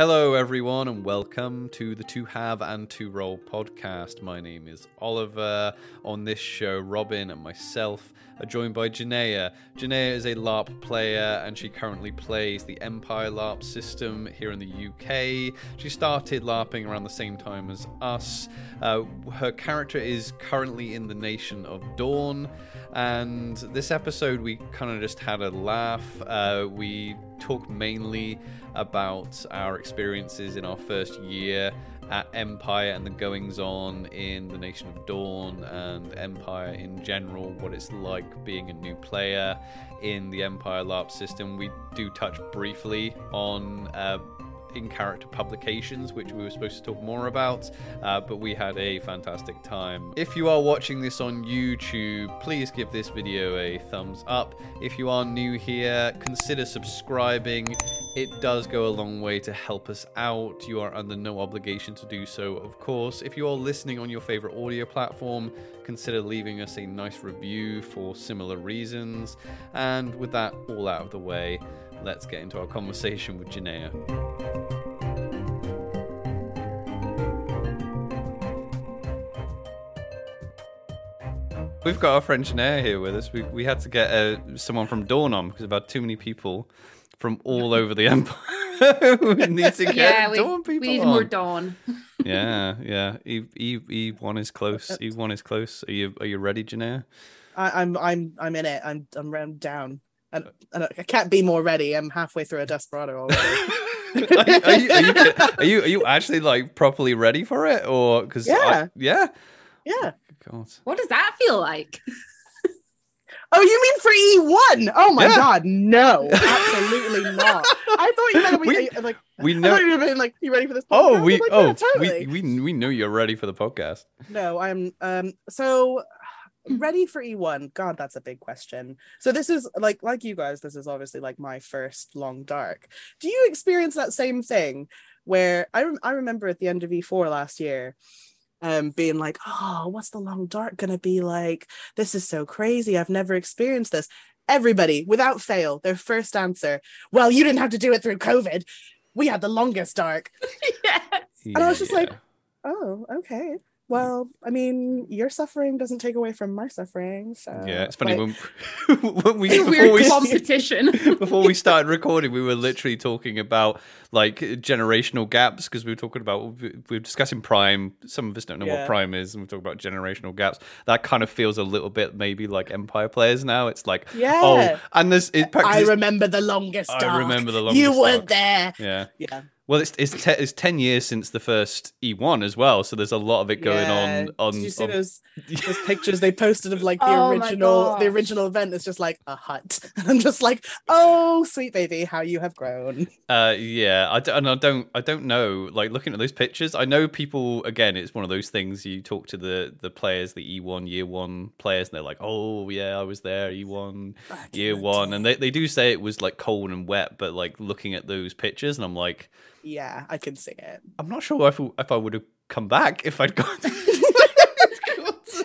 Hello everyone and welcome to the To Have and To Roll podcast. My name is Oliver. On this show, Robin and myself are joined by Janaya. Janaya is a LARP player and she currently plays the Empire LARP system here in the UK. She started LARPing around the same time as us. Her character is currently in the Nation of Dawn, and this episode we kind of just had a laugh. We talk mainly about our experiences in our first year at Empire and the goings-on in the Nation of Dawn and Empire in general, what it's like being a new player in the Empire LARP system. We do touch briefly on in-character publications, which we were supposed to talk more about, but we had a fantastic time. If you are watching this on YouTube, please give this video a thumbs up. If you are new here, consider subscribing. It does go a long way to help us out. You are under no obligation to do so, of course. If you are listening on your favorite audio platform, consider leaving us a nice review for similar reasons. And with that all out of the way, let's get into our conversation with Janaya. We've got our friend Janaya here with us. We had to get someone from Dawn on because we've had too many people from all over the Empire. We need to get Dawn people on. We need more Dawn. Yeah. E1 is close. E1 is close. Are you ready, Janaya? I'm in it. I'm down. And I can't be more ready. I'm halfway through a Desperado already. Are you actually like properly ready for it, or because yeah? God, what does that feel like? Oh, you mean for E1? Oh my God, no, absolutely not. I thought you meant we know you ready for this podcast? We knew you're ready for the podcast. No, I'm so. Ready for E1? God, that's a big question. So this is like you guys, this is obviously like my first long dark. Do you experience that same thing where I remember at the end of E4 last year being like, oh, what's the long dark gonna be like? This is so crazy. I've never experienced this. Everybody, without fail, their first answer, well, you didn't have to do it through COVID. We had the longest dark. Yes. And I was just like, oh, okay. Well, I mean, your suffering doesn't take away from my suffering, so... Yeah, it's funny, like, before we started recording, we were literally talking about, like, generational gaps, because we were talking about, we were discussing Prime, some of us don't know what Prime is, and we're talking about generational gaps. That kind of feels a little bit, maybe, like Empire players now. It's like, and this... I remember the longest dark. You weren't there. Yeah. Well, it's 10 years since the first E1 as well, so there's a lot of it going on. Did you see those pictures they posted of like the original event? It's just like a hut, and I'm just like, oh, sweet baby, how you have grown. I don't know. Like looking at those pictures, I know people. Again, it's one of those things. You talk to the players, the E1 year one players, and they're like, oh yeah, I was there, E1 year one, and they do say it was like cold and wet, but like looking at those pictures, and I'm like. Yeah, I can see it. I'm not sure if I would have come back if I'd gone to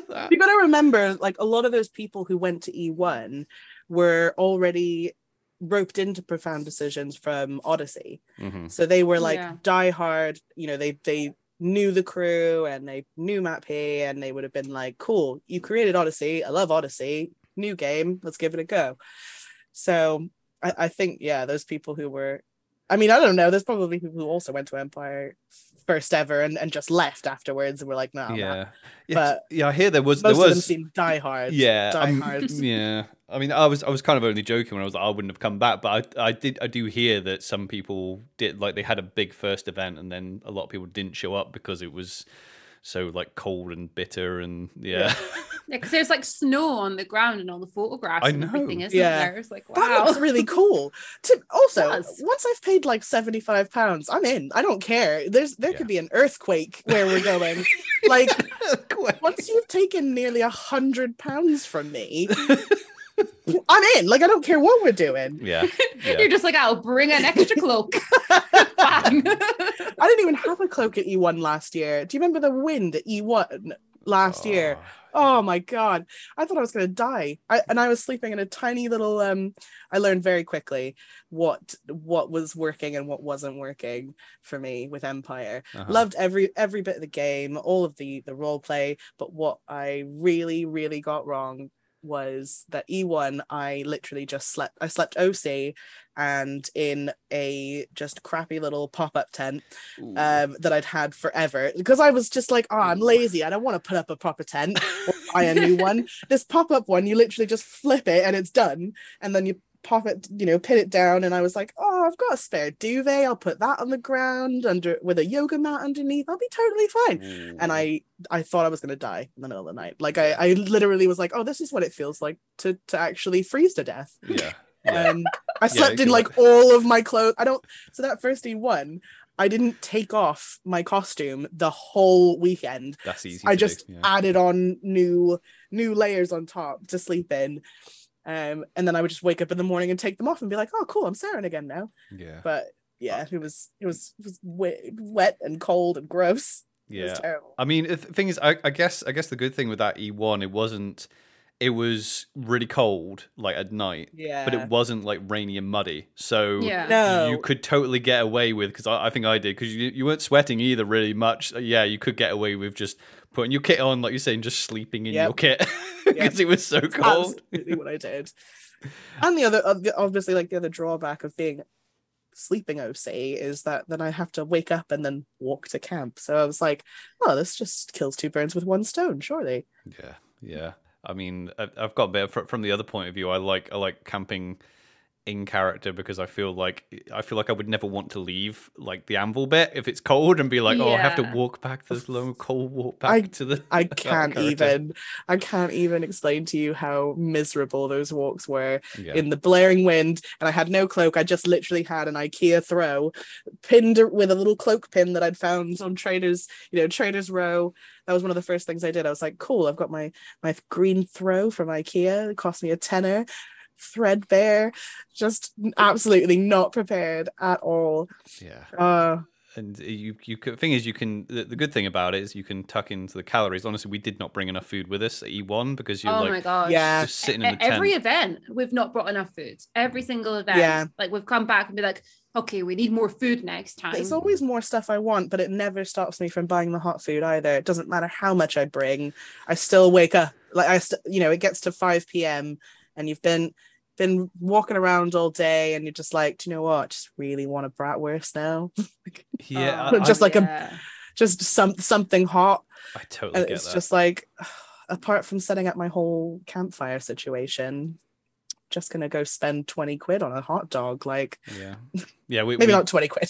that. You got to remember, like, a lot of those people who went to E1 were already roped into Profound Decisions from Odyssey. Mm-hmm. So they were, like, diehard, you know, they knew the crew and they knew Mappy, and they would have been like, cool, you created Odyssey, I love Odyssey, new game, let's give it a go. So I think, those people who were... I mean, I don't know. There's probably people who also went to Empire first ever and just left afterwards and were like, no, I'm not. But I hear most of them seemed diehard. Yeah. I mean, I was kind of only joking when I was like, I wouldn't have come back, but I do hear that some people did, like they had a big first event and then a lot of people didn't show up because it was so like cold and bitter and because there's like snow on the ground and all the photographs and everything, isn't there? It's like, wow, that looks really cool. Once I've paid like £75, I'm in. I don't care. There could be an earthquake where we're going. Like once you've taken nearly £100 from me. I'm in. Like, I don't care what we're doing. Yeah. You're just like, I'll bring an extra cloak. I didn't even have a cloak at E1 last year. Do you remember the wind at E1? last year. Oh my God. I thought I was going to die. I was sleeping in a tiny little, I learned very quickly what was working and what wasn't working for me with Empire. Uh-huh. Loved every bit of the game, all of the role play. But what I really, really got wrong was that E1, I literally just slept. I slept OC and in a just crappy little pop-up tent that I'd had forever, because I was just like, I'm lazy. I don't want to put up a proper tent or buy a new one. This pop-up one, you literally just flip it and it's done. And then you pop it, pin it down. And I was like, I've got a spare duvet. I'll put that on the ground with a yoga mat underneath. I'll be totally fine. And I thought I was going to die in the middle of the night. Like I literally was like, this is what it feels like to actually freeze to death. Yeah. I slept in like all of my clothes. So that first E1, I didn't take off my costume the whole weekend. That's easy. I just added on new layers on top to sleep in. And then I would just wake up in the morning and take them off and be like, oh, cool, I'm Saren again now. Yeah. But yeah, it was wet and cold and gross. Yeah. It was terrible. I mean, the thing is, I guess the good thing with that E1, it was really cold, like at night, but it wasn't like rainy and muddy. So you could totally get away with, because I think I did, because you weren't sweating either really much. Yeah, you could get away with just putting your kit on, like you're saying, just sleeping in your kit, because it was so cold. Absolutely what I did. And the other, obviously, like the other drawback of being sleeping OC is that then I have to wake up and then walk to camp. So I was like, this just kills two birds with one stone, surely. Yeah, yeah. I mean, I've got a bit from the other point of view. I like camping in character, because I feel like I would never want to leave like the Anvil bit if it's cold and be like, I have to walk back this long cold walk back to the. I can't even explain to you how miserable those walks were in the blaring wind, and I had no cloak. I just literally had an IKEA throw pinned with a little cloak pin that I'd found on Trader's Row. That was one of the first things I did. I was like, cool, I've got my green throw from IKEA. It cost me a tenner. Threadbare, just absolutely not prepared at all. And you thing is, you can, the good thing about it is you can tuck into the calories. Honestly, we did not bring enough food with us at E1, because you're just sitting in the tent. Every event we've not brought enough food, every single event. Like we've come back and be like, okay, we need more food next time. There's always more stuff I want, but it never stops me from buying the hot food either. It doesn't matter how much I bring, I still wake up like it gets to 5 p.m. and you've been walking around all day, and you're just like, do you know what? I just really want a bratwurst now. Something hot. I totally get that. It's just like, apart from setting up my whole campfire situation, just gonna go spend 20 quid on a hot dog. Like, maybe not 20 quid.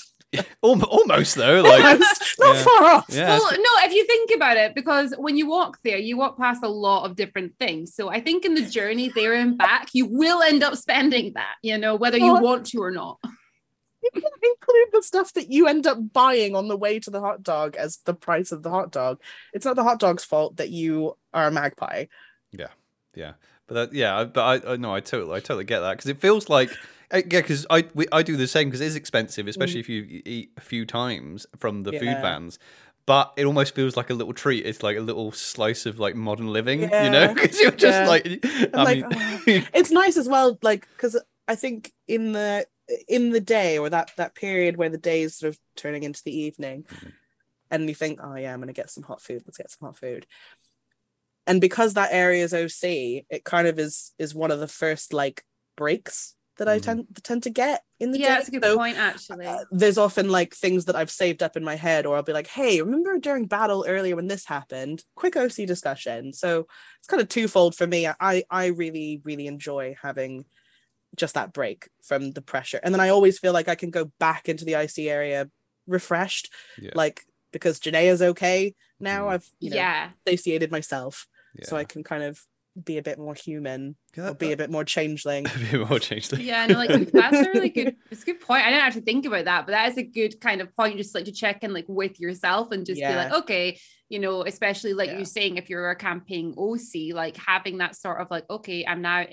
Almost though, like not far off. Well, no, if you think about it, because when you walk there, you walk past a lot of different things. So I think in the journey there and back, you will end up spending that, whether you want to or not. You can include the stuff that you end up buying on the way to the hot dog as the price of the hot dog. It's not the hot dog's fault that you are a magpie. Yeah, yeah. But I totally get that, because it feels like because I do the same, because it is expensive, especially if you eat a few times from the food vans. But it almost feels like a little treat. It's like a little slice of like modern living, because you're just like. It's nice as well, like, because I think in the day, or that period where the day is sort of turning into the evening, and you think, I'm going to get some hot food. Let's get some hot food. And because that area is OC, it kind of is one of the first like breaks that I tend to get in the day. Yeah, that's a good point, actually. There's often like things that I've saved up in my head, or I'll be like, hey, remember during battle earlier when this happened? Quick OC discussion. So it's kind of twofold for me. I really, really enjoy having just that break from the pressure. And then I always feel like I can go back into the IC area refreshed, because Janaya's okay now. I've satiated myself. Yeah. So I can kind of be a bit more human, or be a bit more changeling. Yeah, no, like that's a really good. It's a good point. I didn't actually think about that, but that is a good kind of point, just like to check in, like with yourself, and just be like, okay, especially like you saying, if you're a camping OC, like having that sort of like, okay, I'm now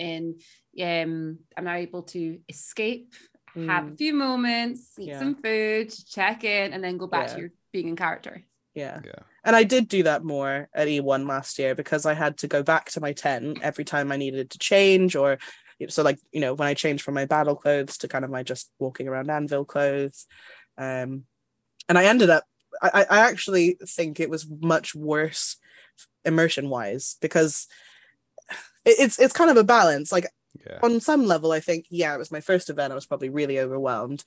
able to escape, have a few moments, eat some food, check in, and then go back to your being in character. Yeah. And I did do that more at E1 last year because I had to go back to my tent every time I needed to change, or so like, you know, when I changed from my battle clothes to kind of my just walking around Anvil clothes. And I ended up, I actually think it was much worse immersion wise because it's kind of a balance. Like yeah. On some level, I think, yeah, it was my first event. I was probably really overwhelmed.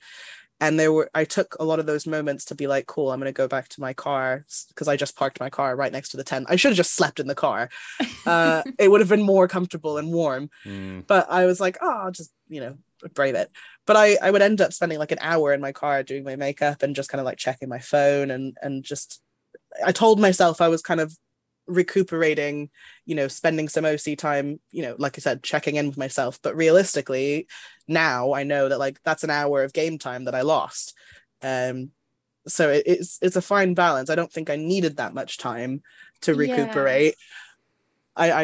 And I took a lot of those moments to be like, cool, I'm going to go back to my car because I just parked my car right next to the tent. I should have just slept in the car. It would have been more comfortable and warm. Mm. But I was like, oh, I'll just, you know, brave it. But I would end up spending like an hour in my car doing my makeup and just kind of like checking my phone and just, I told myself I was kind of recuperating, you know, spending some OC time, you know, like I said, checking in with myself. But realistically, now I know that like that's an hour of game time that I lost. So it's a fine balance. I don't think I needed that much time to recuperate. Yeah.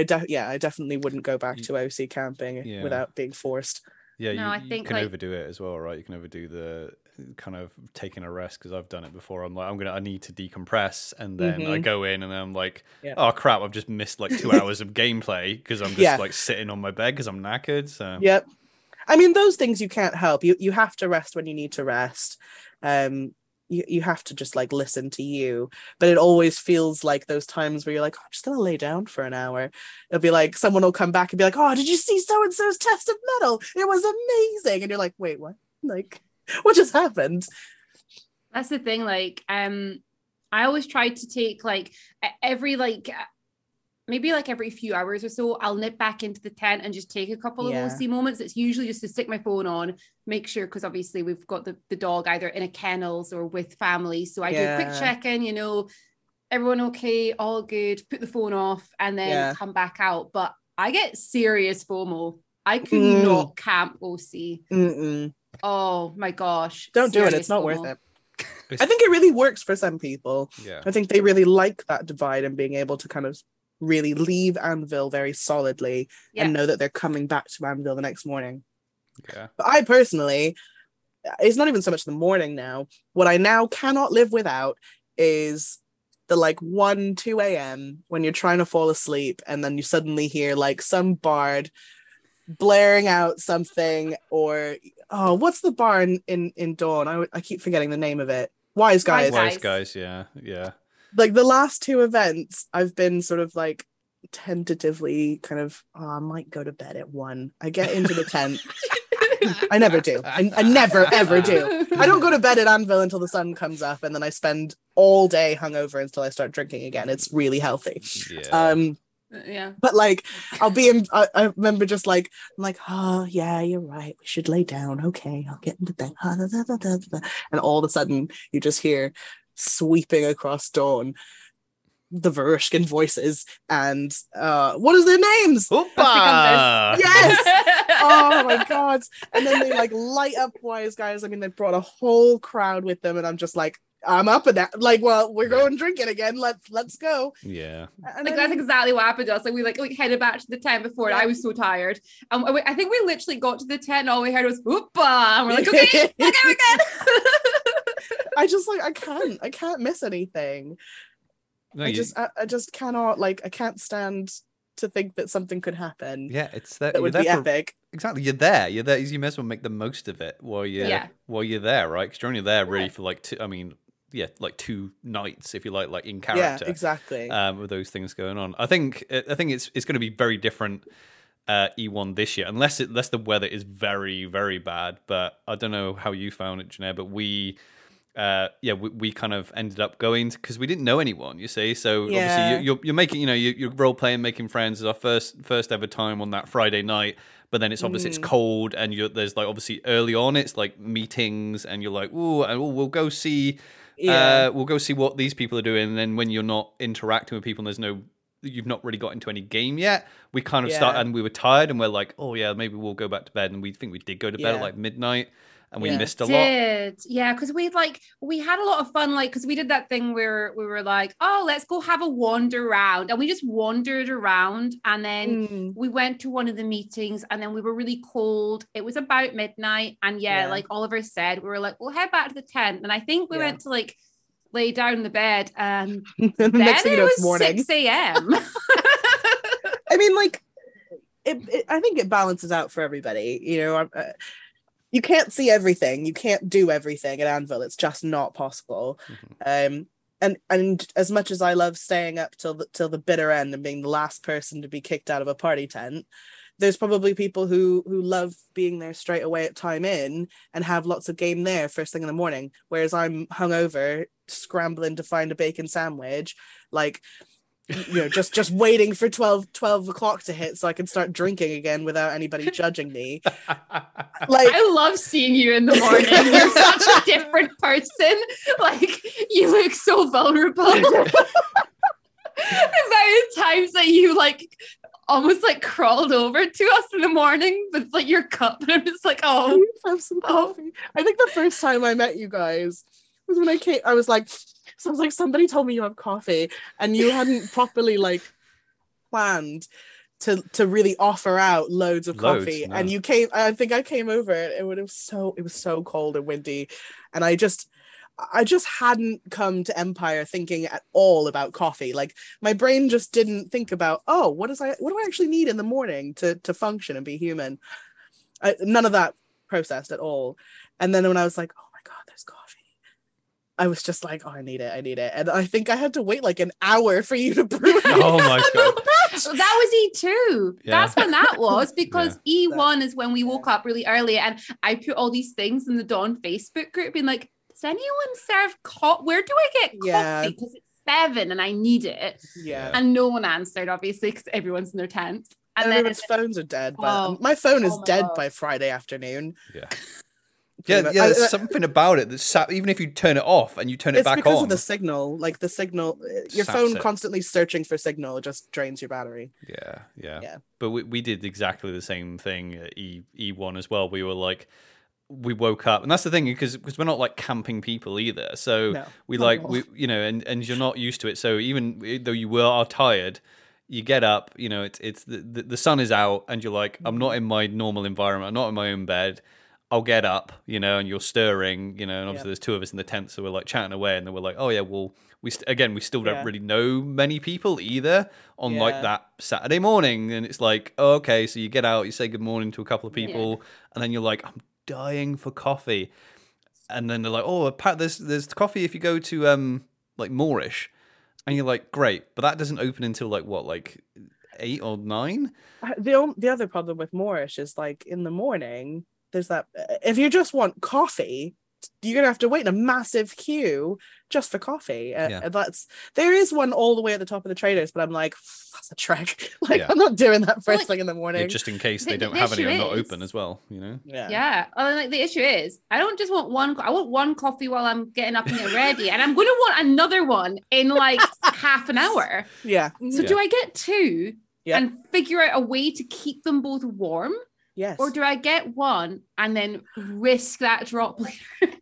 I definitely wouldn't go back to OC camping without being forced. Yeah, no, I think you can like overdo it as well, right? You can overdo the kind of taking a rest, because I've done it before. I'm like, I need to decompress, and then I go in and I'm like, oh crap, I've just missed like 2 hours of gameplay because I'm just like sitting on my bed because I'm knackered. So yep, I mean those things you can't help. You have to rest when you need to rest. You have to just like listen to you. But it always feels like those times where you're like, oh, I'm just gonna lay down for an hour. It'll be like someone will come back and be like, oh, did you see so and so's test of metal? It was amazing, and you're like, wait, what? Like, what just happened? That's the thing. Like, I always try to take like every like maybe like every few hours or so, I'll nip back into the tent and just take a couple of OC moments. It's usually just to stick my phone on, make sure, because obviously we've got the dog either in a kennels or with family. So I do a quick check-in, you know, everyone okay, all good, put the phone off and then come back out. But I get serious FOMO. I could not camp OC. Mm-mm. Oh my gosh. Don't do it. It's not worth it. I think it really works for some people. Yeah. I think they really like that divide and being able to kind of really leave Anvil very solidly and know that they're coming back to Anvil the next morning. Yeah. But I personally, it's not even so much the morning now. What I now cannot live without is the like 1, 2 a.m. when you're trying to fall asleep and then you suddenly hear like some bard blaring out something, or oh, what's the bar in Dawn? I keep forgetting the name of it. Wise Guys, yeah. Like the last two events, I've been sort of like tentatively kind of, oh, I might go to bed at 1. I get into the tent. I never do. I never, ever do. I don't go to bed at Anvil until the sun comes up, and then I spend all day hungover until I start drinking again. It's really healthy. Yeah. But like I'll be in I remember just like I'm like, oh yeah, you're right, we should lay down, okay, I'll get into bed, and all of a sudden you just hear sweeping across Dawn the Varushkin voices and what is their names? Ooppa! Yes. Oh my god. And then they like light up Wise Guys. I mean, they brought a whole crowd with them, and I'm just like, I'm up at that. Like, well, we're going drinking again. Let's go. Yeah. And like, that's exactly what happened to us. Like, we like headed back to the tent before, and I was so tired. And I think we literally got to the tent, and all we heard was "Ooppa," and we're like, okay, we can. I just like I can't miss anything. No, I just cannot. Like, I can't stand to think that something could happen. Yeah, it's that would be epic. Exactly, you're there. You may as well make the most of it while you're there, right? Because you're only there really for like two nights, if you like in character. Yeah, exactly. With those things going on, I think it's going to be very different E1 this year, unless the weather is very, very bad. But I don't know how you found it, Janaya, but we kind of ended up going because we didn't know anyone, you see. So obviously you're making, you know, you're role playing, making friends. It's our first ever time on that Friday night. But then it's obviously it's cold, and there's like obviously early on it's like meetings, and you're like, we'll go see what these people are doing. And then when you're not interacting with people and you've not really got into any game yet, we kind of start, and we were tired, and we're like, oh yeah, maybe we'll go back to bed. And we think we did go to bed at like midnight. And we missed a lot. Yeah, because we had a lot of fun, like, because we did that thing where we were like, oh, let's go have a wander around. And we just wandered around, and then we went to one of the meetings, and then we were really cold. It was about midnight. And like Oliver said, we were like, we'll head back to the tent. And I think we went to like lay down in the bed, and the then next thing it was morning. 6 a.m. I mean, like, I think it balances out for everybody. You know, you can't see everything. You can't do everything at Anvil. It's just not possible. Mm-hmm. And as much as I love staying up till the bitter end and being the last person to be kicked out of a party tent, there's probably people who love being there straight away at time in and have lots of game there first thing in the morning, whereas I'm hungover, scrambling to find a bacon sandwich, like, you know, just waiting for 12 o'clock to hit so I can start drinking again without anybody judging me. Like, I love seeing you in the morning. You're such a different person. Like, you look so vulnerable. The amount of times that you, like, almost like crawled over to us in the morning with like your cup, and I'm just like, oh, have some coffee. I think the first time I met you guys was when I came. I was like, somebody told me you have coffee, and you hadn't properly like planned to really offer out loads of coffee. No. And you came. I think I came over, and it was so cold and windy, and I just hadn't come to Empire thinking at all about coffee. Like, my brain just didn't think about, oh, what do I actually need in the morning to function and be human? None of that processed at all. And then when I was like, oh my God, there's coffee, I was just like, oh, I need it. And I think I had to wait like an hour for you to brew it. Oh my God. So that was E2. Yeah. That's when that was, because yeah. E1 is when we woke up really early, and I put all these things in the Dawn Facebook group being like, does anyone serve coffee? Where do I get coffee? Because it's 7 and I need it. Yeah. And no one answered, obviously, because everyone's in their tents. And everyone's phones are dead. My phone is dead by Friday afternoon. Yeah. Yeah, there's something about it that even if you turn it off and you turn it back on, it's because of the signal. Like, the signal, your phone constantly searching for signal just drains your battery. Yeah. But we did exactly the same thing at E1 as well. We were like, we woke up, and that's the thing, because we're not like camping people either. So and you're not used to it. So even though you are tired, you get up, you know, it's the sun is out, and you're like, I'm not in my normal environment. I'm not in my own bed. I'll get up, you know, and you're stirring, you know, and obviously there's two of us in the tent. So we're like chatting away, and then we're like, oh yeah, well, we still don't really know many people either on like that Saturday morning. And it's like, oh, okay. So you get out, you say good morning to a couple of people, and then you're like, I'm dying for coffee, and then they're like, "Oh, there's coffee if you go to like Moorish," and you're like, "Great," but that doesn't open until like what, like 8 or 9. The other problem with Moorish is like in the morning. There's that if you just want coffee, you're gonna have to wait in a massive queue just for coffee. There is one all the way at the top of the traders, but I'm like, that's a trek. Like, I'm not doing that first thing in the morning. Yeah, just in case they don't have any, I'm not open as well. You know. Yeah. Well, like, the issue is, I don't just want one. I want one coffee while I'm getting up and getting ready, and I'm gonna want another one in like half an hour. Yeah. So do I get two and figure out a way to keep them both warm? Yes. Or do I get one and then risk that drop later?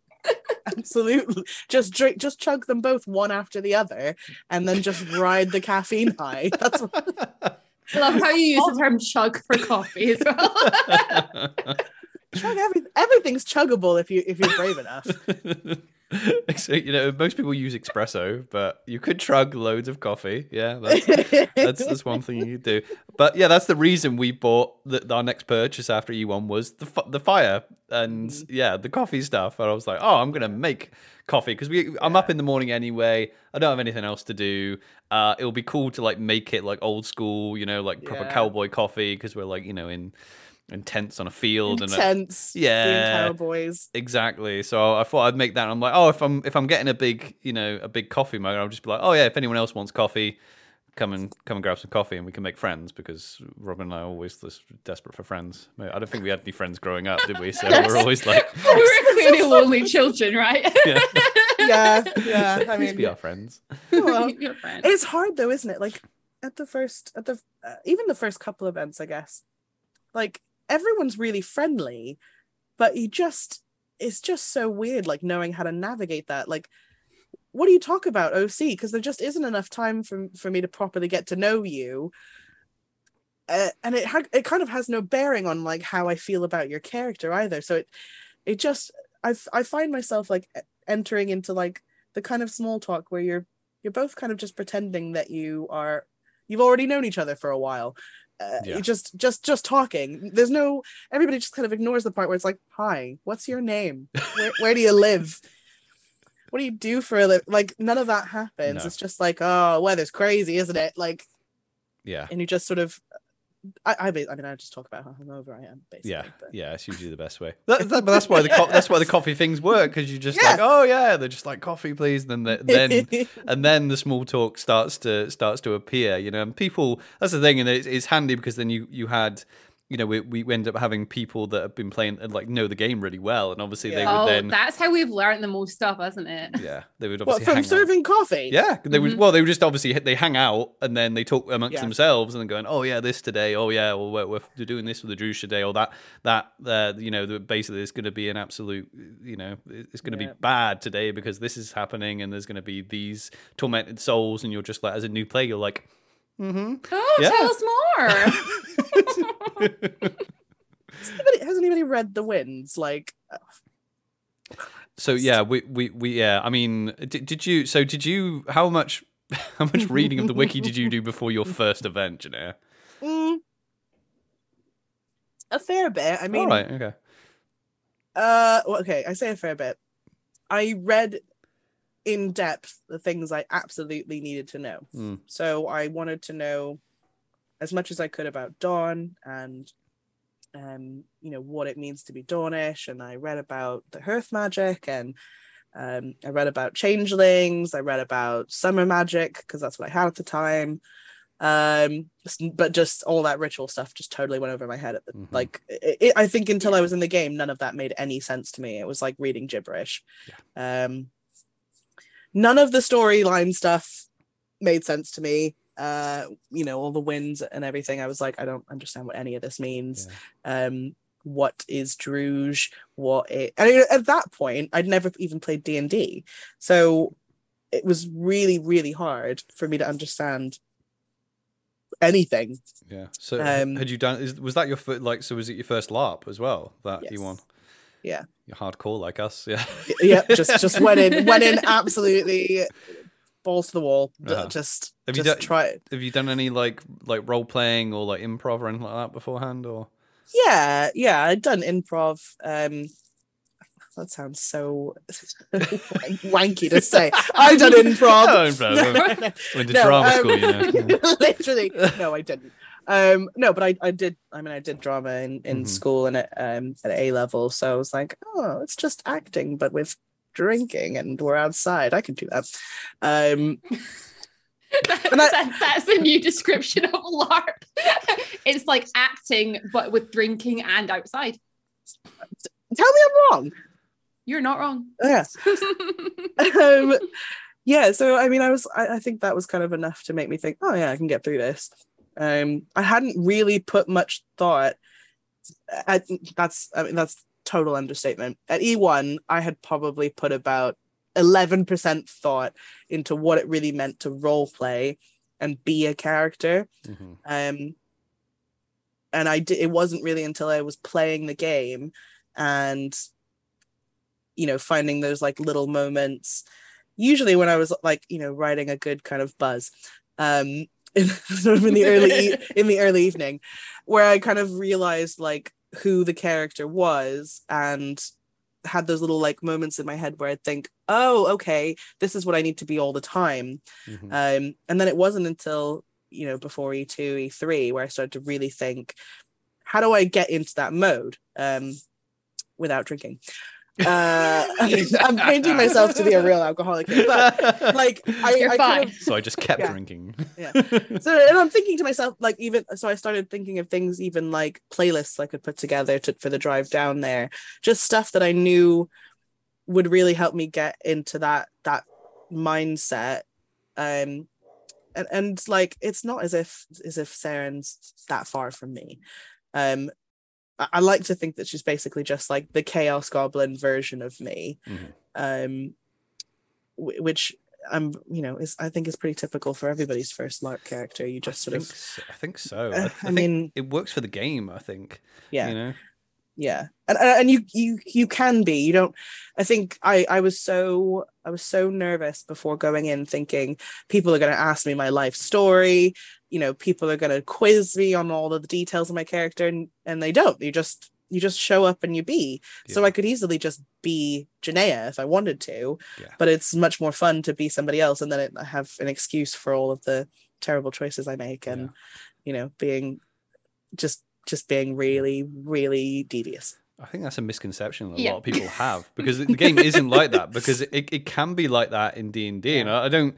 Absolutely. Just chug them both one after the other, and then just ride the caffeine high. That's what... I love how you use the term chug for coffee as well. Chug everything's chuggable if you're brave enough. So, you know, most people use espresso, but you could chug loads of coffee. Yeah, that's one thing you could do. But yeah, that's the reason we bought our next purchase after E1 was the fire and the coffee stuff. And I was like, oh, I'm gonna make coffee because I'm up in the morning anyway. I don't have anything else to do. It'll be cool to like make it like old school, you know, like proper cowboy coffee because we're like, you know, in. Intense on a field Intense. And cowboys. Exactly. So I thought I'd make that. And I'm like, oh, if I'm getting a big coffee mug, I'll just be like, oh yeah, if anyone else wants coffee, come and grab some coffee, and we can make friends because Robin and I are always this desperate for friends. I don't think we had any friends growing up, did we? So we're always like, we were clearly lonely children, right? Yeah. I mean, please be our friends. Well, your friend. It's hard though, isn't it? Like even the first couple events, I guess. Like. Everyone's really friendly, but it's just so weird, like knowing how to navigate that. Like, what do you talk about OC? Because there just isn't enough time for me to properly get to know you, and it kind of has no bearing on like how I feel about your character either. So I find myself like entering into like the kind of small talk where you're both kind of just pretending that you've already known each other for a while. Just talking. There's no, everybody just kind of ignores the part where it's like, hi, what's your name? Where do you live? What do you do for a living? Like, none of that happens. No. It's just like, oh, weather's crazy, isn't it? Like, yeah. And you just sort of, I just talk about how hungover I am, basically. Yeah, but. Yeah, it's usually the best way. That's why the coffee things work, because you're just like, oh yeah, they're just like, coffee, please. And then the small talk starts to appear, you know. And people, that's the thing, and it's handy because then you had. You know, we end up having people that have been playing and like know the game really well, and obviously they would then. That's how we've learned the most stuff, isn't it? Yeah, they would obviously from serving coffee. Yeah, they would. Well, they would just obviously they hang out and then they talk amongst themselves and then going, oh yeah, this today. Oh yeah, well we're doing this with the Druze today, or that you know, basically it's going to be an absolute, you know, it's going to be bad today because this is happening and there's going to be these tormented souls, and you're just like, as a new player, you're like. Mm-hmm. Oh, tell us more. Has anybody read The Winds? Like, so yeah, we yeah. I mean, did you? How much reading of the wiki did you do before your first event, Janaya? A fair bit. I mean, all right, okay. I say a fair bit. I read. In depth the things I absolutely needed to know. So I wanted to know as much as I could about Dawn and you know, what it means to be Dawnish, and I read about the hearth magic, and I read about changelings, I read about summer magic because that's what I had at the time, but just all that ritual stuff just totally went over my head at the, like it, I think until I was in the game, none of that made any sense to me. It was like reading gibberish. None of the storyline stuff made sense to me. You know, all the winds and everything. I was like, I don't understand what any of this means. Yeah. What is Druze? And at that point, I'd never even played D&D. So it was really, really hard for me to understand anything. Yeah. So was it your first LARP as well that you won? Yeah, you're hardcore like us. Yeah, yeah. Just went in absolutely balls to the wall. Yeah. Just have you just tried. Have you done any like role playing or like improv or anything like that beforehand? Or yeah, I'd done improv. That sounds so wanky to say. I've done improv. No. Went to drama school, you know. Literally, no, I didn't. No, but I did drama in school and at A level, so I was like, oh, it's just acting but with drinking and we're outside, I can do that. That's a new description of LARP. It's like acting but with drinking and outside. Tell me I'm wrong. You're not wrong. Yes. So I mean, I think that was kind of enough to make me think, oh yeah, I can get through this. I hadn't really put much thought. That's total understatement. At E1, I had probably put about 11% thought into what it really meant to role play and be a character. And it wasn't really until I was playing the game and, you know, finding those like little moments, usually when I was like, you know, writing a good kind of buzz, in the early evening, where I kind of realized like who the character was and had those little like moments in my head where I'd think, oh, okay, this is what I need to be all the time. And then it wasn't until, you know, before E2, E3, where I started to really think, how do I get into that mode without drinking? I'm painting myself to be a real alcoholic here, but like you're fine. So I just kept drinking. Yeah. So and I'm thinking to myself, like, even so, I started thinking of things, even like playlists I could put together for the drive down there, just stuff that I knew would really help me get into that mindset. And like, it's not as if Saren's that far from me. I like to think that she's basically just like the Chaos Goblin version of me, which I'm, you know, I think is pretty typical for everybody's first LARP character. You just I think so. I mean, it works for the game, I think. Yeah. You know? Yeah. And you can be, you don't, I think I was so nervous before going in thinking people are going to ask me my life story, you know, people are going to quiz me on all of the details of my character, and they don't, you just show up and you be. Yeah. So I could easily just be Janaya if I wanted to, yeah. But it's much more fun to be somebody else. And then I have an excuse for all of the terrible choices I make and, yeah. You know, being just being really, really devious. I think that's a misconception that a lot of people have, because the game isn't like that, because it can be like that in D&D. And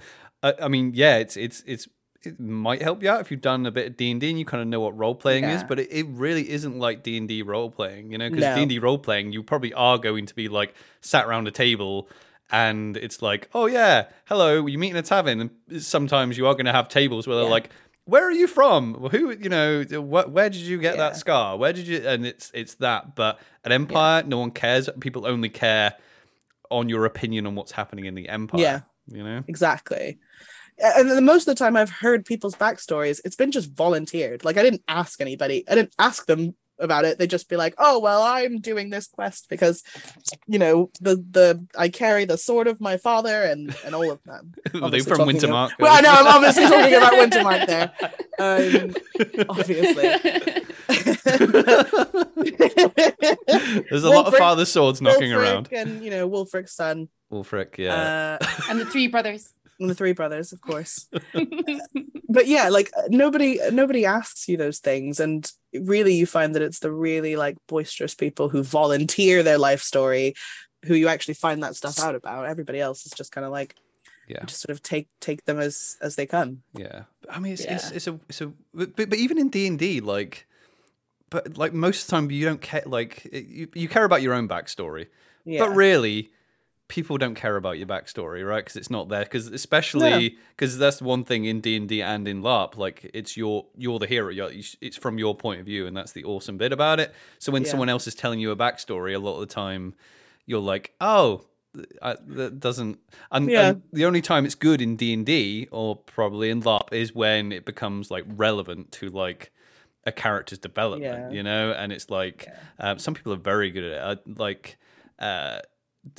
it might help you out if you've done a bit of D&D and you kind of know what role-playing is, but it really isn't like D&D role-playing, you know, because D&D role-playing, you probably are going to be like sat around a table and it's like, oh yeah, hello, you meet in a tavern. And sometimes you are going to have tables where they're like, where are you from? Who, you know, where did you get that scar? Where did you, and it's that, but at Empire, no one cares. People only care on your opinion on what's happening in the Empire. Yeah, you know? Exactly. And then most of the time I've heard people's backstories, it's been just volunteered. Like, I didn't ask anybody. I didn't ask them about it. They'd just be like, oh, well, I'm doing this quest because, you know, the I carry the sword of my father and all of them. Are they from Wintermark? Well, I know, I'm obviously talking about Wintermark there. Obviously. There's a lot of father swords knocking around. And, you know, Wulfric's son. Wulfric, yeah. And the three brothers. The three brothers, of course. But yeah, like nobody asks you those things, and really you find that it's the really like boisterous people who volunteer their life story who you actually find that stuff out about. Everybody else is just kind of like, yeah, just sort of take them as they come. Yeah, I mean it's a but even in D&D, like, but like most of the time you don't care, like you care about your own backstory, but really people don't care about your backstory, right? Because it's not there. Because especially because that's one thing in D&D and in LARP, like it's you're the hero. It's from your point of view, and that's the awesome bit about it. So when someone else is telling you a backstory, a lot of the time you're like, oh, that doesn't. And the only time it's good in D&D or probably in LARP is when it becomes like relevant to like a character's development, you know. And it's like some people are very good at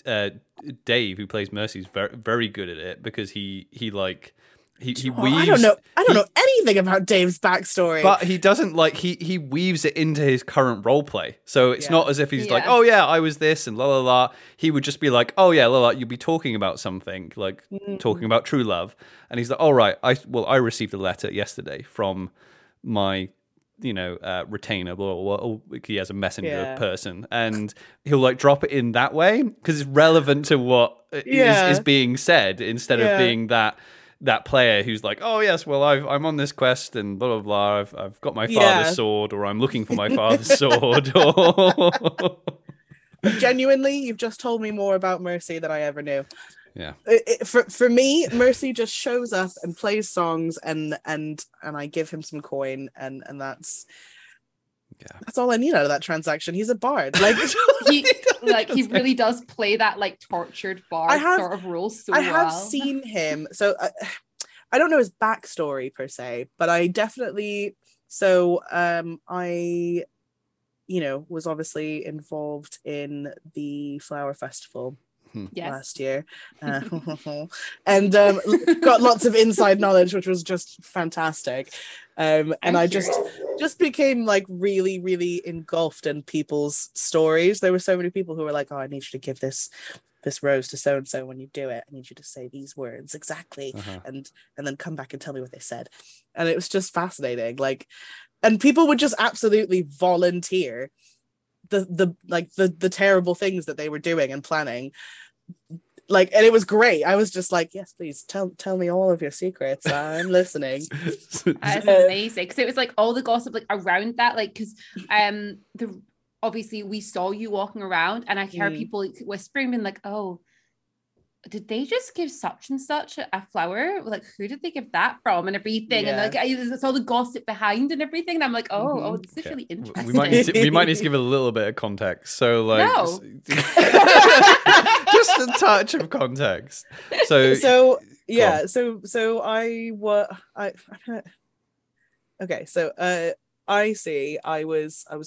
it, Dave, who plays Mercy, is very, very good at it because he weaves. I don't know anything about Dave's backstory, but he doesn't like he weaves it into his current role play. So it's not as if he's like, oh yeah, I was this and la la la. He would just be like, oh yeah, la la. You'll be talking about something like talking about true love, and he's like, all right, I received a letter yesterday from my, you know, retainer, or he has a messenger person, and he'll like drop it in that way because it's relevant to what is being said instead of being that player who's like, oh yes, well I'm on this quest and blah blah blah. I've got my father's sword, or I'm looking for my father's sword. Or... Genuinely, you've just told me more about Mercy than I ever knew. Yeah. For me, Mercy just shows up and plays songs, and I give him some coin, and that's all I need out of that transaction. He's a bard. Like he really does play that like tortured bard sort of role so well. I have seen him. So I don't know his backstory per se, but I definitely I was obviously involved in the Flower Festival. Yes. Last year, and got lots of inside knowledge, which was just fantastic. And I just became like really, really engulfed in people's stories. There were so many people who were like, "Oh, I need you to give this rose to so and so when you do it. I need you to say these words exactly, and then come back and tell me what they said." And it was just fascinating. Like, and people would just absolutely volunteer the terrible things that they were doing and planning, like, and it was great. I was just like, yes, please tell me all of your secrets. I'm listening. That's amazing, because it was like all the gossip like around that, like, because obviously we saw you walking around, and I hear people like whispering, being like, oh, did they just give such and such a flower? Like, who did they give that from and everything? Yeah. And like, it's all the gossip behind and everything. And I'm like, oh, this is really interesting. We might need to give it a little bit of context. So like, no. Just a touch of context. So I was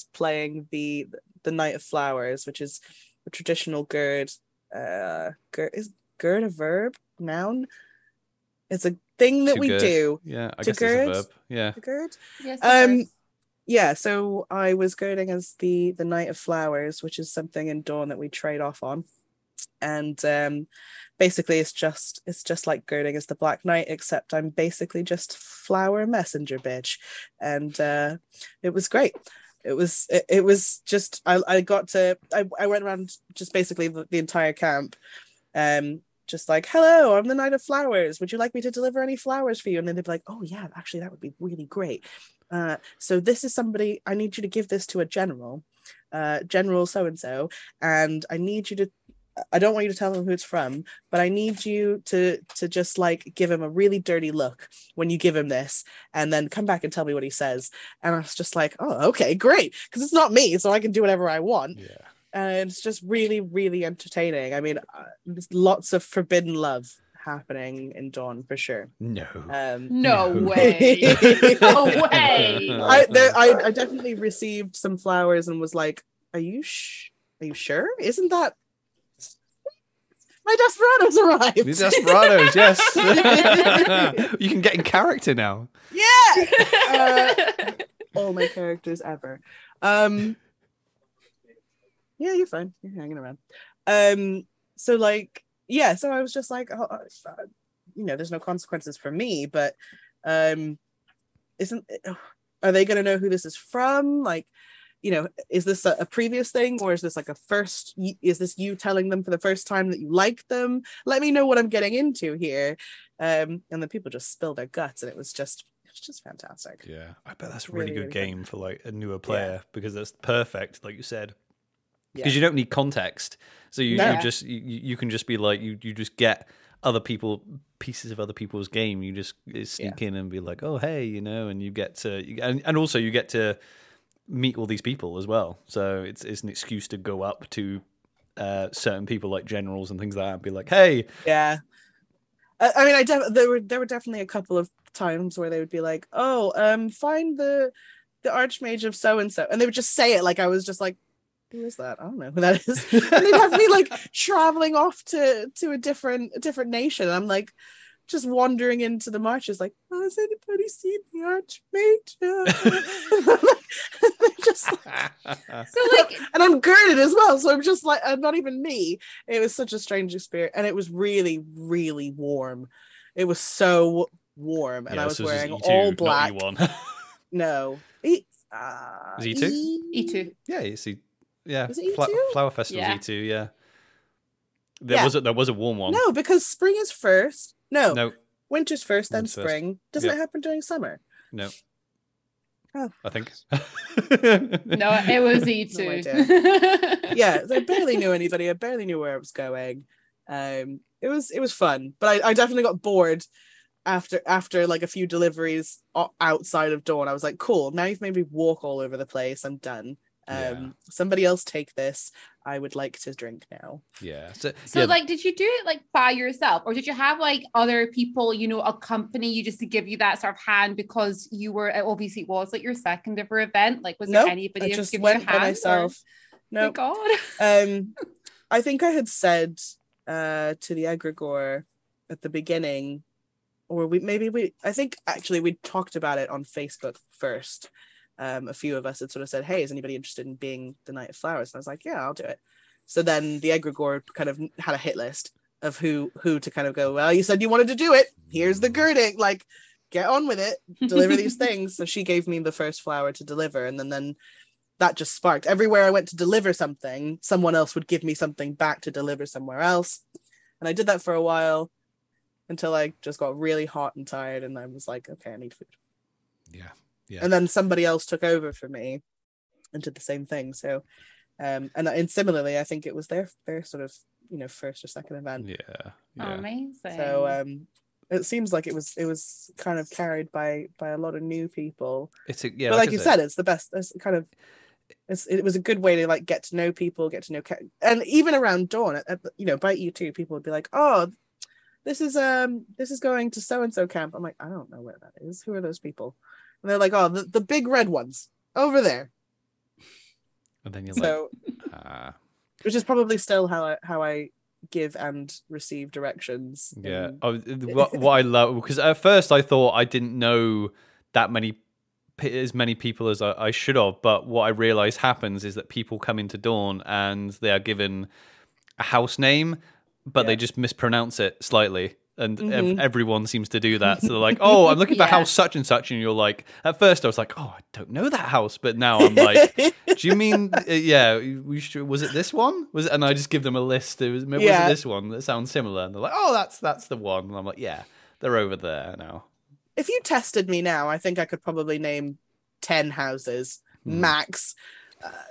playing the the Night of Flowers, which is a traditional Gird. Is Gird a verb? Noun? It's a thing that we do. Yeah, I guess it's a verb. Yeah. To gird? Yes, yeah, so I was girding as the Knight of Flowers, which is something in Dawn that we trade off on. And basically it's just like girding as the Black Knight, except I'm basically just flower messenger bitch. And it was great. It was just I went around just basically the entire camp. Just like, hello, I'm the Knight of Flowers. Would you like me to deliver any flowers for you? And then they'd be like, oh yeah, actually that would be really great. So this is somebody, I need you to give this to a general, General so-and-so, and I need you to, I don't want you to tell them who it's from, but I need you to just like give him a really dirty look when you give him this, and then come back and tell me what he says. And I was just like, oh, okay, great. Because it's not me, so I can do whatever I want. Yeah. And it's just really, really entertaining. I mean, there's lots of forbidden love happening in Dawn for sure. No way. No way. I definitely received some flowers and was like, are you sure? Isn't that my desperados arrived? The desperados, yes. You can get in character now. Yeah. All my characters ever. Yeah, you're fine. You're hanging around. So like, yeah, so I was just like, oh, you know, there's no consequences for me, but are they going to know who this is from? Like, you know, is this a previous thing, or is this like is this you telling them for the first time that you like them? Let me know what I'm getting into here. And the people just spilled their guts, and it's just fantastic. Yeah, I bet that's a really, really good really game fun. For like a newer player, because that's perfect, like you said. Because you don't need context, so you can just be like you just get other people, pieces of other people's game. You just sneak in and be like, oh hey, you know, and you get to, and also you get to meet all these people as well. So it's an excuse to go up to certain people like generals and things like that, and be like, hey, yeah. I mean, there were definitely a couple of times where they would be like, oh, find the Archmage of so and so, and they would just say it like I was just like, who is that? I don't know who that is. And they'd have me like traveling off to a different nation. I'm like just wandering into the marches, like, oh, has anybody seen the Archmage? Like, just like, so like, and I'm girded as well, so I'm just like, I'm not even me. It was such a strange experience, and it was really, really warm. It was so warm, and I was wearing E2, all black. No, is E2? E2. Yeah, you see. Yeah, was it E2? Flower Festival E2. Yeah, there was a warm one. No, because spring is first. No, winter's first, then spring. First. Doesn't it happen during summer? No. Oh, I think. No, it was E2. No, yeah, I barely knew anybody. I barely knew where I was going. It was fun, but I definitely got bored after like a few deliveries outside of Dawn. I was like, cool. Now you've made me walk all over the place. I'm done. Somebody else take this. I would like to drink now. Yeah. So like, did you do it like by yourself, or did you have like other people, you know, accompany you just to give you that sort of hand, because you were, obviously it was like your second ever event. Like, was there anybody just giving you a hand? I just went by myself. No. Oh my God. I think I had said to the egregore at the beginning, I think actually we talked about it on Facebook first. A few of us had sort of said, hey, is anybody interested in being the Knight of Flowers? And I was like, yeah, I'll do it. So then the egregore kind of had a hit list of who to kind of go, well, you said you wanted to do it. Here's the girding. Like, get on with it. Deliver these things. So she gave me the first flower to deliver. And then that just sparked. Everywhere I went to deliver something, someone else would give me something back to deliver somewhere else. And I did that for a while until I just got really hot and tired. And I was like, okay, I need food. Yeah. Yeah. And then somebody else took over for me and did the same thing. So, and similarly, I think it was their sort of, you know, first or second event. Yeah. Yeah. Amazing. So it seems like it was kind of carried by a lot of new people. But like you said, it's the best. It's kind of it was a good way to like get to know people, and even around Dawn, you know, by E2, people would be like, oh, this is going to so and so camp. I'm like, I don't know where that is. Who are those people? And they're like, oh, the big red ones over there. And then you're so, like, which is probably still how I give and receive directions. Yeah. What I love, because at first I thought I didn't know as many people as I should have, but what I realized happens is that people come into Dawn and they are given a house name, but they just mispronounce it slightly. And everyone seems to do that. So they're like, oh, I'm looking for house such and such. And you're like, at first I was like, oh, I don't know that house. But now I'm like, do you mean, was it this one? Was it? And I just give them a list. Was it this one that sounds similar? And they're like, oh, that's the one. And I'm like, yeah, they're over there now. If you tested me now, I think I could probably name 10 houses max.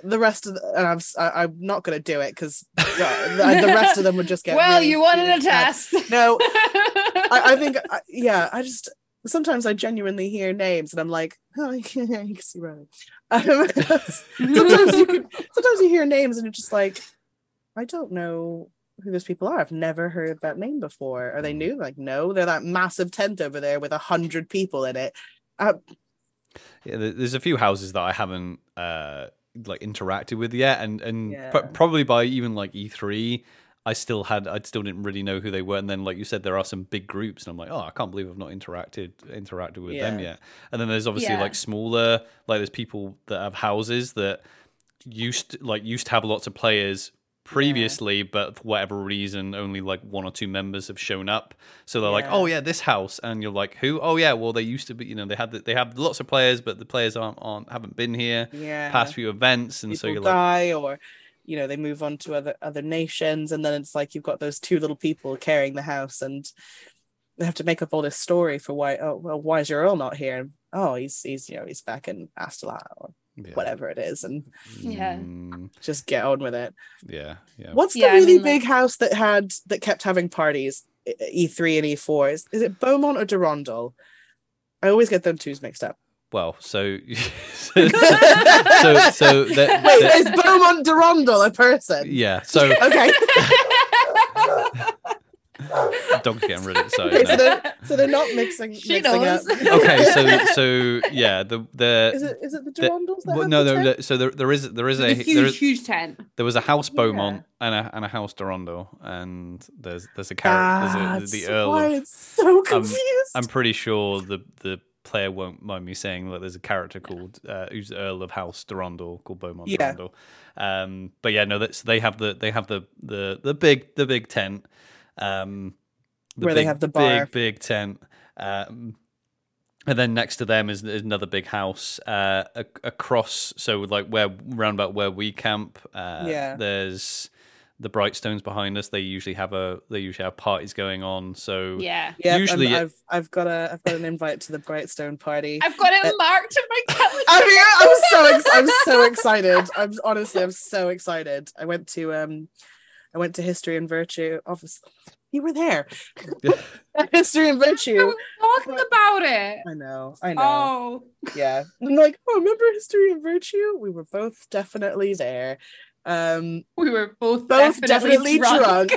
The rest of the, and I'm not going to do it because the rest of them would just get. Well, really, you wanted really a test. No, I think, I just sometimes I genuinely hear names and I'm like, oh, you can see right. Sometimes you hear names and you're just like, I don't know who those people are. I've never heard that name before. Are they new? Like, no, they're that massive tent over there with 100 people in it. There's a few houses that I haven't. Like interacted with yet, and probably by even like E3 I still didn't really know who they were. And then, like you said, there are some big groups and I'm like, oh, I can't believe I've not interacted with them yet. And then there's obviously like smaller, like there's people that have houses that used to have lots of players previously, but for whatever reason only like one or two members have shown up. So they're like, oh yeah, this house, and you're like, who? Oh yeah, well they used to be, you know, they have lots of players, but the players haven't been here past few events, and people so you're die, like, or you know, they move on to other nations, and then it's like you've got those two little people carrying the house, and they have to make up all this story for why. Oh well, why is Jarl not here? And, oh, he's you know he's back in Astolat or whatever it is, and just get on with it. What's the really big house that kept having parties? E3 and E4 is it Beaumont or Durandal? I always get them twos mixed up. Well, so wait, is Beaumont Durandal a person? Yeah. So okay. Dog's getting really excited. Okay, so they're not mixing up. Okay, so yeah, the is it the Durandals? No. So there is a huge tent. There was a house Beaumont and a house Durandal, and there's a character. There's the Earl. Why it's so confused. I'm pretty sure the player won't mind me saying that there's a character called who's the Earl of House Durandal called Beaumont Durandal. But yeah, no, that's they have the big tent. Where they have the bar. Big tent. And then next to them is another big house across. So like round about where we camp, there's the Brightstones behind us. They usually have parties going on. So usually I've got an invite to the Brightstone party. I've got it marked in my calendar. I'm so excited. I'm so excited. I went to History and Virtue office. You were there. History and Virtue. I was talking about it. I know. Oh. Yeah. I'm like, oh, remember History and Virtue? We were both definitely there. We were both definitely drunk.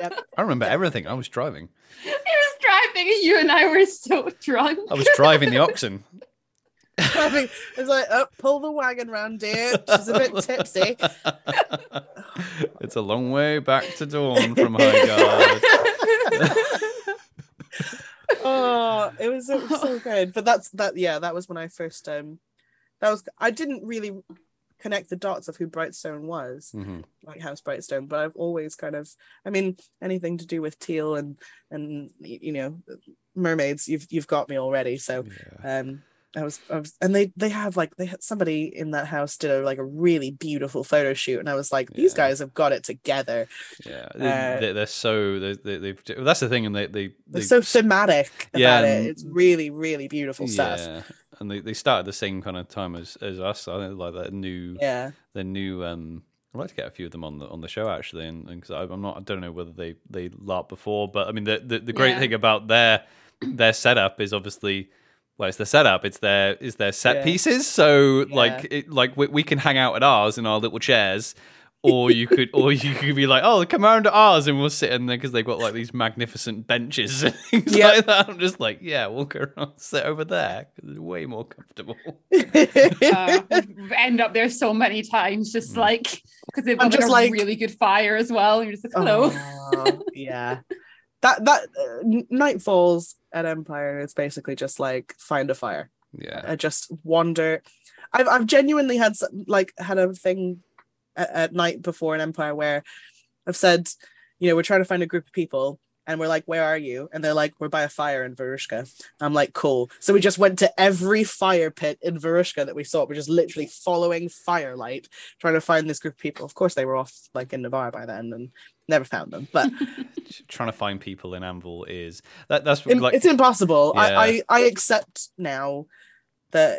Yep. I remember everything. I was driving. He was driving and you and I were so drunk. I was driving the oxen. It's like, oh, pull the wagon round, dear. She's a bit tipsy. It's a long way back to Dawn from High Guard. Oh, it was so good. But that was when I first I didn't really connect the dots of who Brightstone was, like House Brightstone, but I've always kind of, I mean, anything to do with teal and you know, mermaids, you've got me already. So I was, and they had somebody in that house did a really beautiful photo shoot, and I was like, these guys have got it together. Yeah, they're so that's the thing, and they're so thematic about it. It's really, really beautiful stuff. Yeah, and they started the same kind of time as us. I think like that new, the new. I'd like to get a few of them on the show actually, and because I don't know whether they LARP before, but I mean the great thing about their setup is obviously. Well, it's the setup. It's their set pieces. So, we can hang out at ours in our little chairs Or you could be like, oh, come around to ours and we'll sit in there because they've got like these magnificent benches and things like that. I'm just like, yeah, we'll go around and sit over there because it's way more comfortable. End up there so many times, just like because they've got like a really good fire as well. And you're just like, hello. Oh, yeah. That Nightfalls at Empire is basically just like find a fire. Yeah. I just wander. I've genuinely had a thing at night before an Empire where I've said, you know, we're trying to find a group of people and we're like, where are you? And they're like, we're by a fire in Verushka. I'm like, cool. So we just went to every fire pit in Verushka that we saw. We're just literally following firelight, trying to find this group of people. Of course, they were off like in Navarre by then and never found them. But trying to find people in Anvil is it's impossible. Yeah. I accept now that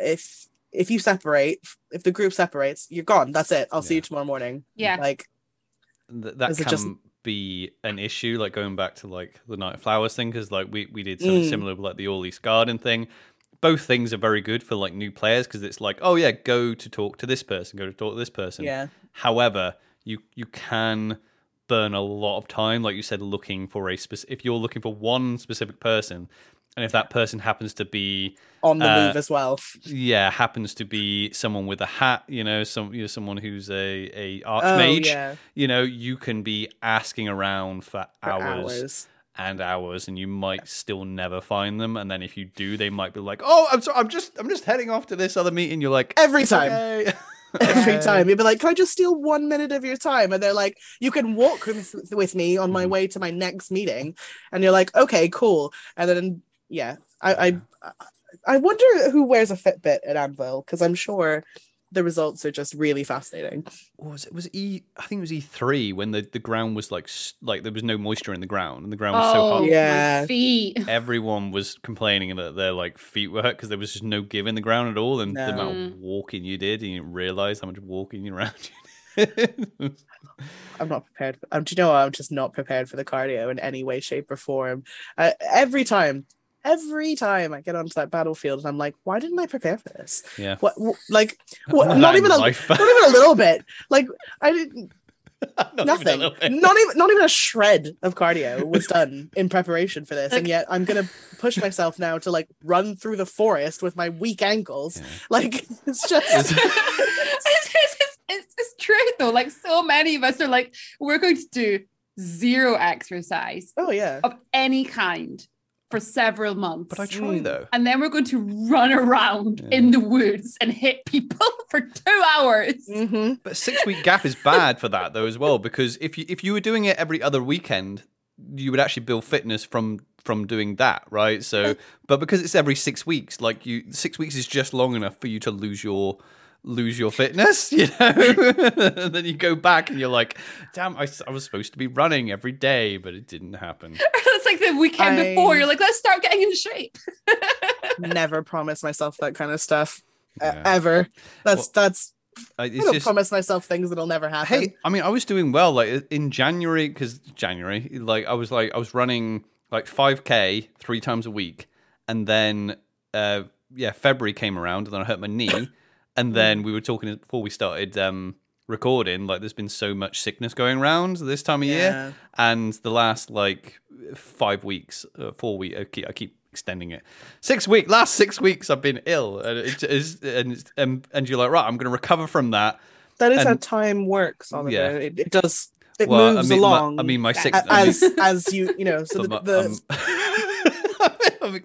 if you separate, if the group separates, you're gone. That's it. I'll see you tomorrow morning. Yeah. Like that can be an issue, like going back to like the Night of Flowers thing, because like we did something similar with like the All East Garden thing. Both things are very good for like new players because it's like, oh yeah, go to talk to this person, go to talk to this person. Yeah. However, you can burn a lot of time, like you said, looking for if you're looking for one specific person. And if that person happens to be on the move as well, happens to be someone with a hat, you know, someone who's a archmage, you know, you can be asking around for hours and hours, and you might still never find them. And then if you do, they might be like, "Oh, I'm sorry, I'm just heading off to this other meeting." You're like, every time. Okay. Every time you'd be like, can I just steal 1 minute of your time? And they're like, you can walk with me on my way to my next meeting. And you're like, okay, cool. And then I wonder who wears a Fitbit at Anvil, because I'm sure the results are just really fascinating. I think it was E3 when the ground was like there was no moisture in the ground, and the ground was so hot. Yeah, feet. Everyone was complaining that their like feet were hurt because there was just no give in the ground at all, and the amount of walking you did, and you didn't realize how much walking around you did. I'm not prepared. Do you know I'm just not prepared for the cardio in any way, shape, or form. Every time I get onto that battlefield and I'm like, why didn't I prepare for this? Yeah. What not even a little bit. Like I didn't nothing. Not even a shred of cardio was done in preparation for this. Like, and yet I'm gonna push myself now to like run through the forest with my weak ankles. Yeah. Like it's just it's true though. Like so many of us are like, we're going to do zero exercise of any kind for several months. But I try though. And then we're going to run around in the woods and hit people for 2 hours. Mm-hmm. But a 6-week gap is bad for that though as well, because if you were doing it every other weekend, you would actually build fitness from doing that, right? So, but because it's every 6 weeks, like 6 weeks is just long enough for you to lose your fitness, you know, and then you go back and you're like, damn, I was supposed to be running every day, but it didn't happen. It's like the weekend before, you're like, let's start getting in shape. Never promise myself that kind of stuff ever. I don't promise myself things that'll never happen. Hey, I mean, I was doing well, like in January, like I was running like 5K 3 times a week. And then, February came around and then I hurt my knee. And then we were talking before we started recording, like there's been so much sickness going around this time of year. And the last like 5 weeks, 4 weeks, I keep extending it. Last 6 weeks I've been ill. And and you're like, right, I'm going to recover from that. That is how time works, Oliver. Yeah. It does. It moves along. My sickness. As you know, so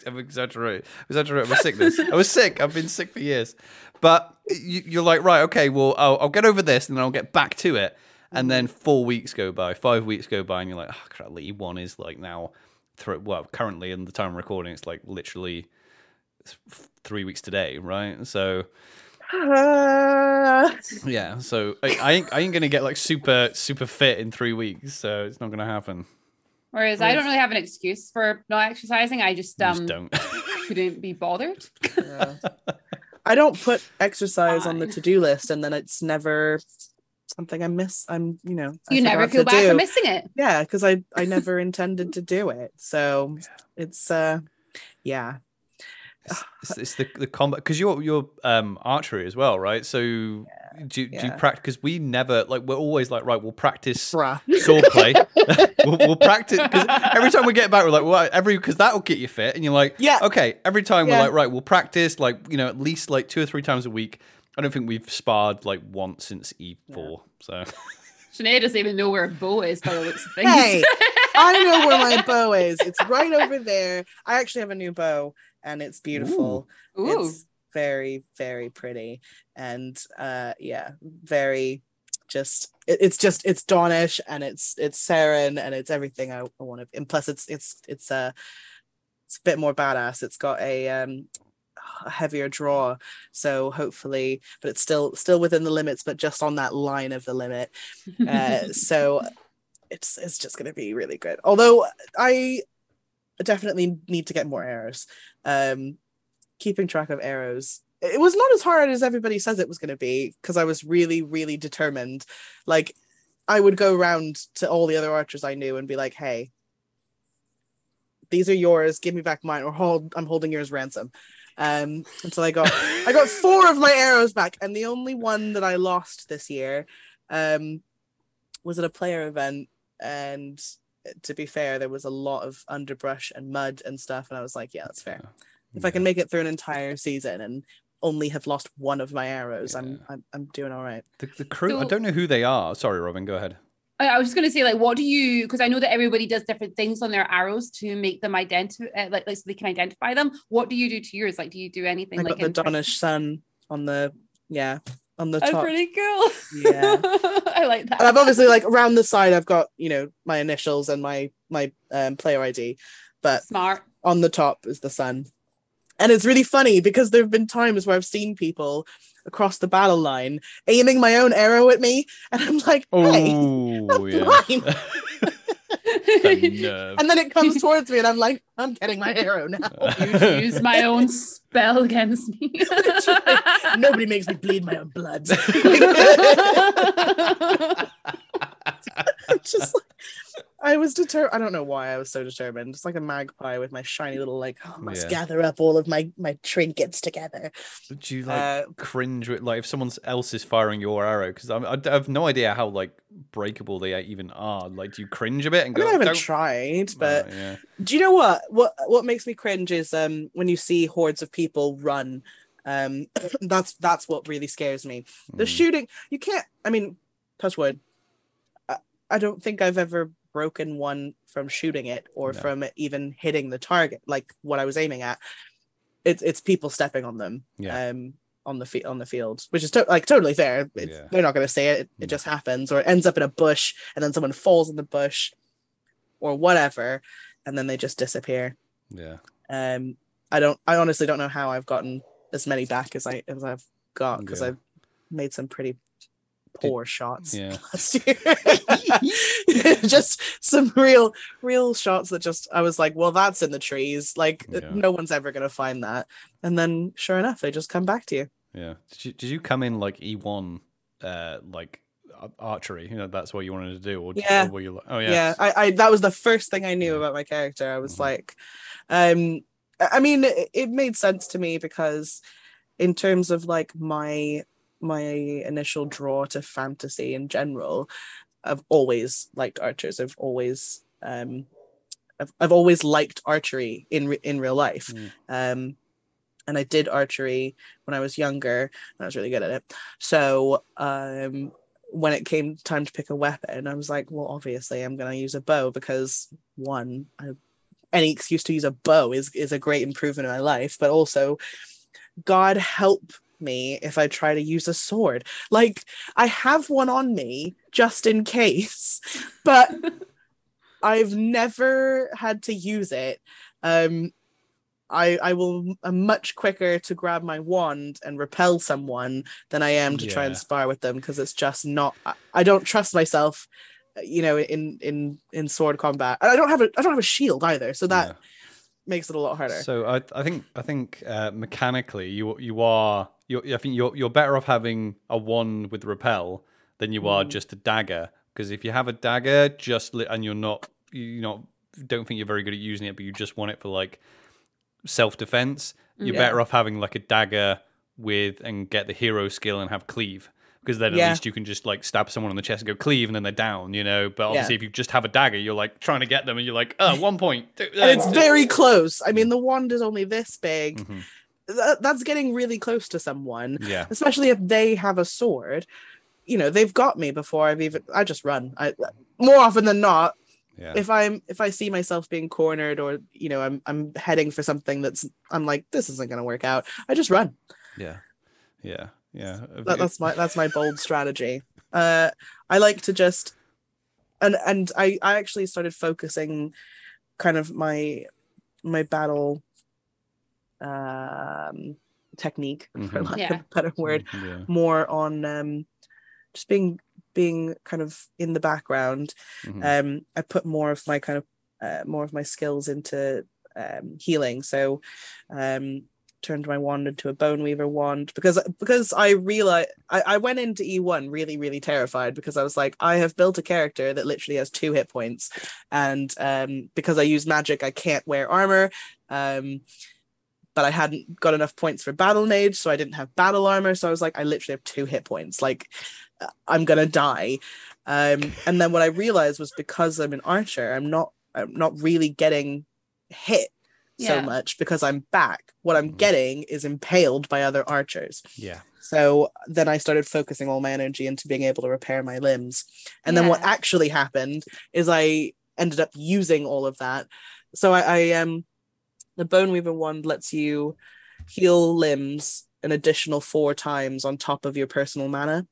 I'm exaggerating my sickness. I was sick. I've been sick for years. But you're like, right, okay, well, I'll get over this and then I'll get back to it. And then 4 weeks go by, 5 weeks go by, and you're like, oh, crap, League One is like now, currently in the time of recording, it's like literally 3 weeks today, right? So... yeah, so I ain't going to get like super, super fit in 3 weeks, so it's not going to happen. Whereas I don't really have an excuse for not exercising. I just don't. Couldn't be bothered. Yeah. I don't put exercise on the to-do list, and then it's never something I miss. You never feel bad for missing it. Yeah, because I never intended to do it. So it's It's the combat, because you're archery as well, right? So do you practice? Because we never, like, we're always like, right, we'll practice swordplay. we'll practice, because every time we get back, we're like, well, because that'll get you fit, and you're like, okay. Every time we're like, right, we'll practice, like, you know, at least like 2 or 3 times a week. I don't think we've sparred like once since E4. Yeah. So Sinead doesn't even know where a bow is by the looks of things. Hey, I know where my bow is. It's right over there. I actually have a new bow. And it's beautiful. Ooh. It's very, very pretty. And very just it's Dawnish, and it's Saren, and it's everything I want to be. And plus it's a bit more badass. It's got a heavier draw. So hopefully, but it's still within the limits, but just on that line of the limit. So it's just gonna be really good. Although I definitely need to get more arrows. Keeping track of arrows, it was not as hard as everybody says it was going to be, because I was really, really determined. Like, I would go around to all the other archers I knew and be like, hey, these are yours, give me back mine, or I'm holding yours ransom. Until I got 4 of my arrows back, and the only one that I lost this year was at a player event, and to be fair, there was a lot of underbrush and mud and stuff, and I was like, yeah, that's fair. If I can make it through an entire season and only have lost 1 of my arrows, I'm doing all right. The crew, so, I don't know who they are. Sorry, Robin, go ahead. I was just going to say, like, what do you, because I know that everybody does different things on their arrows to make them so they can identify them. What do you do to yours? Like, do you do anything? I got the Dawnish sun on the top. Oh, pretty cool. Yeah. I like that. And I've obviously, like, around the side, I've got, you know, my initials and my player ID, but smart. On the top is the sun. And it's really funny, because there have been times where I've seen people across the battle line aiming my own arrow at me, and I'm like, hey, and then it comes towards me, and I'm like, I'm getting my arrow now. You use my own spell against me. Nobody makes me bleed my own blood. Just like, I was determined. I don't know why I was so determined. It's like a magpie with my shiny little, like, gather up all of my trinkets together. Would you like cringe with, like, if someone else is firing your arrow? Because I have no idea how, like, breakable they even are. Like, do you cringe a bit? And I haven't tried, but do you know what? What makes me cringe is when you see hordes of people run. That's what really scares me. The shooting, you can't. I mean, touch wood. I don't think I've ever broken one from shooting it or from even hitting the target, like what I was aiming at. It's people stepping on them on the field, which is totally fair. They're not going to say it. It just happens, or it ends up in a bush, and then someone falls in the bush or whatever, and then they just disappear. Yeah. I honestly don't know how I've gotten as many back as I've got, because I've made some pretty poor shots last year. Just some real shots that just I was like, well, that's in the trees, like no one's ever gonna find that, and then sure enough they just come back to you. Did you come in like E1 like archery, you know, that's what you wanted to do, or or were you like, I that was the first thing I knew about my character. I was like, I mean, it made sense to me, because in terms of like my initial draw to fantasy in general, I've always liked archers. I've always liked archery in real life, and I did archery when I was younger, and I was really good at it. So when it came time to pick a weapon, I was like, well, obviously I'm gonna use a bow, because one, any excuse to use a bow is a great improvement in my life, but also, God help me if I try to use a sword. Like, I have one on me just in case, but I've never had to use it. I'm much quicker to grab my wand and repel someone than I am to try and spar with them, because it's just not, I don't trust myself, you know, in sword combat. And I don't have a shield either, so that makes it a lot harder. So I think mechanically you're better off having a wand with repel than you are just a dagger, because if you have a dagger and you're not, you know, don't think you're very good at using it, but you just want it for like self-defense, you're better off having like a dagger with and get the hero skill and have cleave, because then at least you can just like stab someone on the chest and go cleave and then they're down, you know. But obviously if you just have a dagger, you're like trying to get them and you're like, oh, 1 point. And it's very close. I mean, the wand is only this big. Mm-hmm. That's getting really close to someone, especially if they have a sword. You know, they've got me before I've even. I just run. More often than not, if I see myself being cornered, or you know, I'm heading for something that's, I'm like, this isn't going to work out. I just run. Yeah. That's my bold strategy. I like to just, and I actually started focusing, kind of my battle technique, for lack of a better word, more on just being kind of in the background. Mm-hmm. I put more of my kind of skills into healing, so turned my wand into a bone weaver wand, because I realized I went into E1 really, really terrified, because I was like, I have built a character that literally has 2 hit points, and because I use magic, I can't wear armor, but I hadn't got enough points for battle mage, so I didn't have battle armor. So I was like, I literally have 2 hit points. Like, I'm gonna die. And then what I realized was, because I'm an archer, I'm not really getting hit so much because I'm back. What I'm getting is impaled by other archers. Yeah. So then I started focusing all my energy into being able to repair my limbs. And then what actually happened is I ended up using all of that. So I the Bone Weaver wand lets you heal limbs an additional 4 times on top of your personal mana,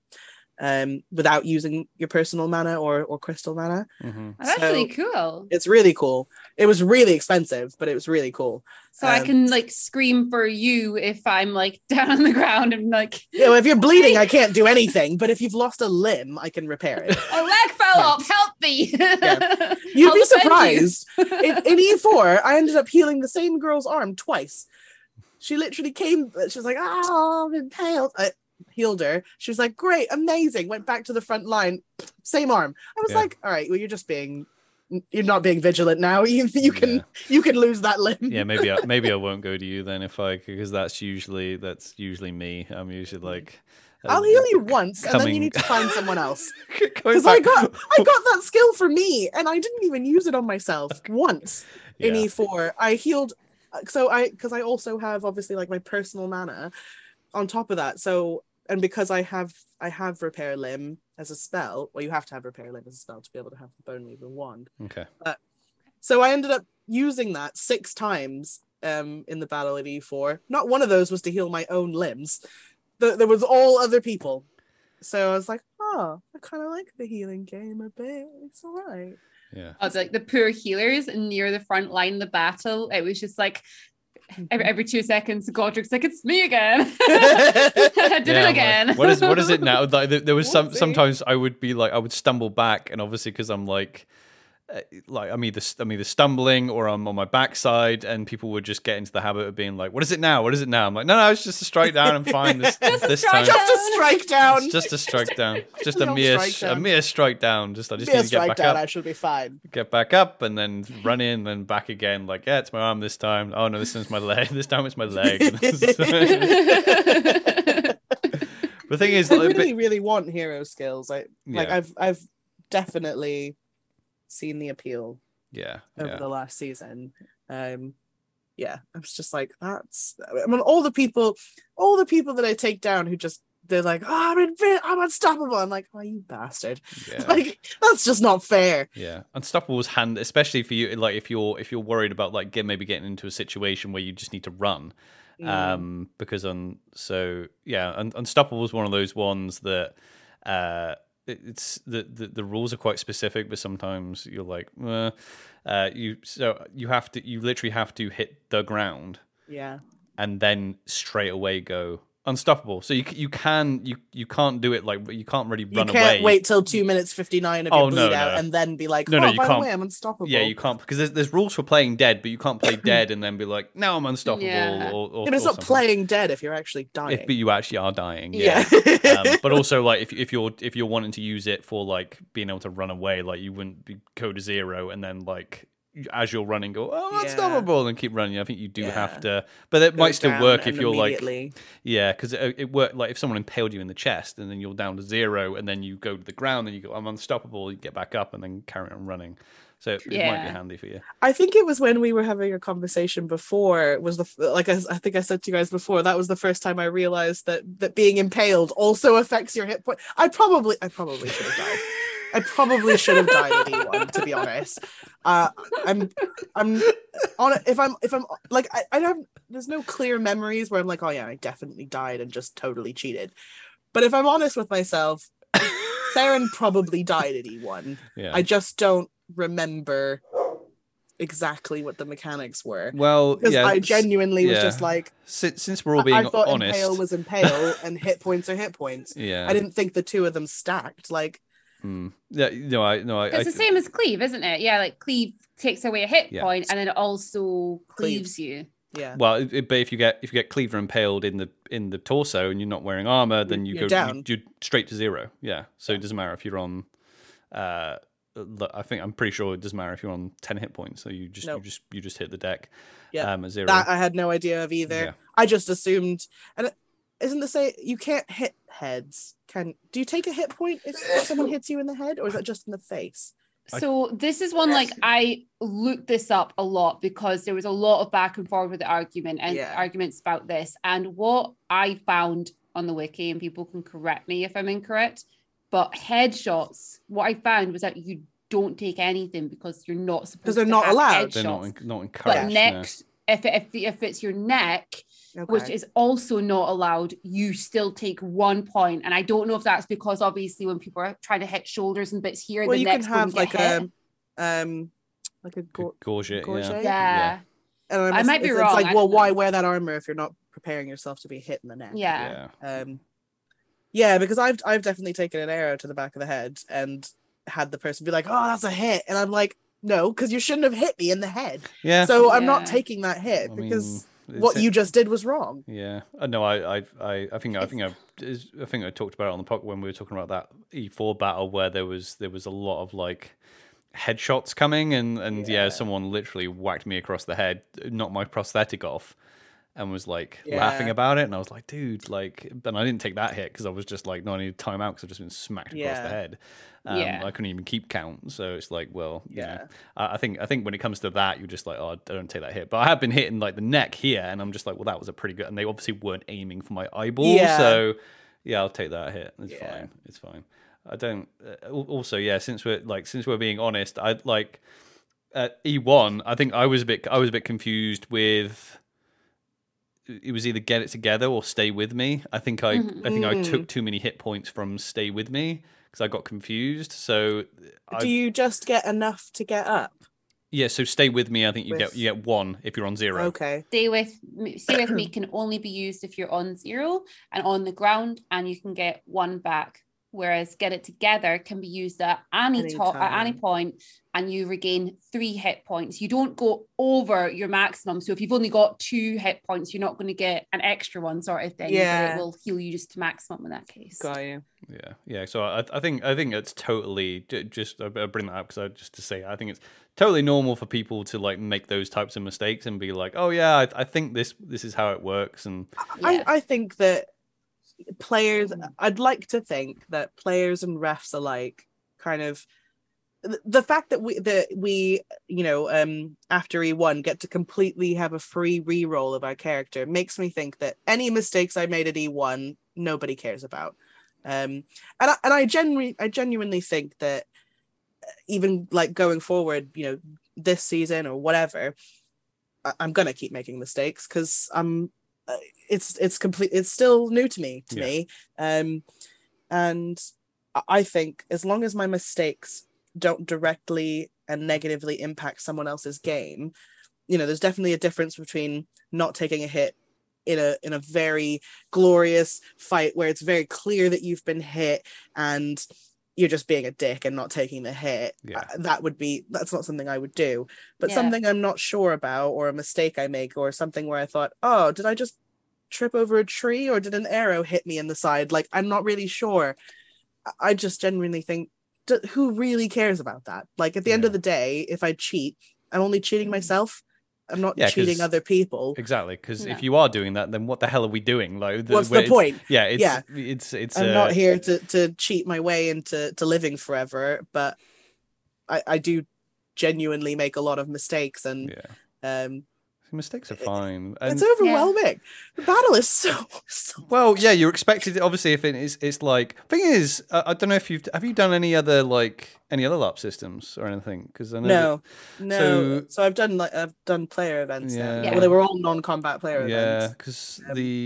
without using your personal mana or crystal mana. Mm-hmm. Oh, that's really cool. It's really cool. It was really expensive, but it was really cool. So I can like scream for you if I'm like down on the ground and like. You know, if you're bleeding, I can't do anything. But if you've lost a limb, I can repair it. A leg fell off. Help me! You'd be surprised. You. in E4, I ended up healing the same girl's arm twice. She literally came. She was like, "Oh, I'm impaled." I healed her. She was like, "Great, amazing." Went back to the front line. Same arm. I was like, "All right, well, you're just being." You're not being vigilant now. You can lose that limb. Yeah, maybe I won't go to you then, if I, because that's usually me. I'm usually like, I'll heal you once, and then you need to find someone else. Because I got that skill for me, and I didn't even use it on myself once in E4. I healed, because I also have obviously like my personal mana on top of that. So, and because I have repair limb as a spell, well, you have to have repair limb as a spell to be able to have the Bone Weaver wand. Okay. So I ended up using that 6 times in the battle at E4. Not one of those was to heal my own limbs. There was all other people. So I was like, oh, I kind of like the healing game a bit. It's all right. Yeah. I was like, the poor healers near the front line in the battle, it was just like, Every 2 seconds, Godric's like, "It's me again." I did it again. Like, what is it now? Like, there was sometimes I would be like, I would stumble back, and obviously because I'm like I'm either stumbling or I'm on my backside, and people would just get into the habit of being like, "What is it now? What is it now?" I'm like, "No, it's just a strike down. I'm fine this time. Just a strike down. Just a mere strike down. I just need to get back up. I should be fine. Get back up and then run in, then back again. Like, yeah, it's my arm this time. Oh no, this is my leg. This time it's my leg." The thing is, I really, really want hero skills. I've definitely seen the appeal over the last season. I was just like, all the people that I take down who just, they're like, oh, I'm unstoppable. I'm like, oh, you bastard. Like, that's just not fair. Unstoppable's hand, especially for you, like if you're worried about like maybe getting into a situation where you just need to run. Unstoppable is one of those ones that it's the rules are quite specific, but sometimes you're like, you literally have to hit the ground, and then straight away go unstoppable. So you can't do it, like you can't really run away. You can't wait till 2 minutes 59 of your bleed out and then be like, by the way, I'm unstoppable. Yeah, you can't, because there's rules for playing dead, but you can't play dead and then be like, now I'm unstoppable. Yeah. Or it's not something. Playing dead if you're actually dying. But you actually are dying. Yeah. But also, like if you're wanting to use it for like being able to run away, like you wouldn't be code 0 and then like as you're running go, oh, unstoppable, and keep running. I think you do have to, but it might still work if you're like, because it worked like if someone impaled you in the chest and then you're down to zero and then you go to the ground and you go, I'm unstoppable, you get back up and then carry on running. So it might be handy for you. I think it was when we were having a conversation before, was the I think I said to you guys before, that was the first time I realized that being impaled also affects your hit point. I probably should have died. I probably should have died at E1, to be honest. I'm on it. If I'm like, I don't, there's no clear memories where I'm like, oh yeah, I definitely died and just totally cheated. But if I'm honest with myself, Saren probably died at E1. Yeah. I just don't remember exactly what the mechanics were. Well, yeah, I genuinely was just like, since we're all being honest, impale was impale and hit points are hit points. Yeah, I didn't think the two of them stacked. Like. Yeah, no, it's the same as cleave, isn't it? Yeah, like cleave takes away a hit point, and then it also cleaves you. Yeah. Well, but if you get cleaved or impaled in the torso and you're not wearing armor, then you're down. You're straight to zero. Yeah. So it doesn't matter if you're on. I'm pretty sure it doesn't matter if you're on 10 hit points. So you just you just hit the deck. Yeah. At zero. That I had no idea of either. Yeah. I just assumed. And isn't the say you can't hit heads? Do you take a hit point if someone hits you in the head, or is that just in the face? So this is one, like, I looked this up a lot because there was a lot of back and forth with the argument and arguments about this. And what I found on the wiki, and people can correct me if I'm incorrect, but headshots, what I found was that you don't take anything because you're not supposed to, because they're not allowed. Headshots. They're not encouraged. But next, if it's your neck, which is also not allowed, you still take 1 point. And I don't know if that's because obviously when people are trying to hit shoulders and bits here, the neck can have like a gorget. Yeah. And I might be wrong. It's like, well, why wear that armor if you're not preparing yourself to be hit in the neck? Yeah. Yeah, because I've definitely taken an arrow to the back of the head and had the person be like, "Oh, that's a hit," and I'm like, "No, because you shouldn't have hit me in the head." Yeah. So I'm not taking that hit because what you just did was wrong. Yeah. No, I think I talked about it on the podcast when we were talking about that E4 battle where there was a lot of like headshots coming and someone literally whacked me across the head, knocked my prosthetic off. And was like laughing about it, and I was like, "Dude, like," and I didn't take that hit because I was just like, "No, I need to time out because I've just been smacked across the head." I couldn't even keep count, so it's like, well, you know, I think when it comes to that, you're just like, "Oh, I don't take that hit," but I have been hitting like the neck here, and I'm just like, "Well, that was a pretty good," and they obviously weren't aiming for my eyeball, so yeah, I'll take that hit. It's fine. I don't. Also, since we're being honest, I like at E1. I think I was a bit confused with. It was either get it together or stay with me. I think I took too many hit points from stay with me because I got confused. So do you just get enough to get up? Yeah. So stay with me. I think you get one if you're on zero. Okay. Stay with me can only be used if you're on zero and on the ground, and you can get one back. Whereas get it together can be used at any point, and you regain 3 hit points. You don't go over your maximum. So if you've only got 2 hit points, you're not going to get an extra one sort of thing. Yeah. But it will heal you just to maximum in that case. Got you. Yeah. Yeah. So I think it's totally just, I bring that up because I think it's totally normal for people to like make those types of mistakes and be like, oh yeah, I think this is how it works. And I think that players, I'd like to think that players and refs alike kind of, the fact that we you know after E1 get to completely have a free reroll of our character makes me think that any mistakes I made at E1 nobody cares about, and I genuinely think that even like going forward, you know, this season or whatever, I'm gonna keep making mistakes because I'm it's still new to me. And I think as long as my mistakes don't directly and negatively impact someone else's game, you know, there's definitely a difference between not taking a hit in a very glorious fight where it's very clear that you've been hit and you're just being a dick and not taking the hit. Yeah. That's not something I would do, but something I'm not sure about, or a mistake I make, or something where I thought, oh, did I just trip over a tree, or did an arrow hit me in the side? Like, I'm not really sure. I just genuinely think, who really cares about that? Like, at the end of the day, if I cheat, I'm only cheating myself. I'm not cheating other people. Exactly, because if you are doing that, then what the hell are we doing? Like, what's the point? Yeah, it's. I'm not here to cheat my way into living forever, but I do genuinely make a lot of mistakes, and mistakes are fine. And it's overwhelming. The battle is so. Well, yeah, you're expected. Obviously, if it is, it's like thing is, I don't know if have you done any other LARP systems or anything? Because I know no. So I've done I've done player events. Yeah. Well, they were all non-combat player events. Yeah, because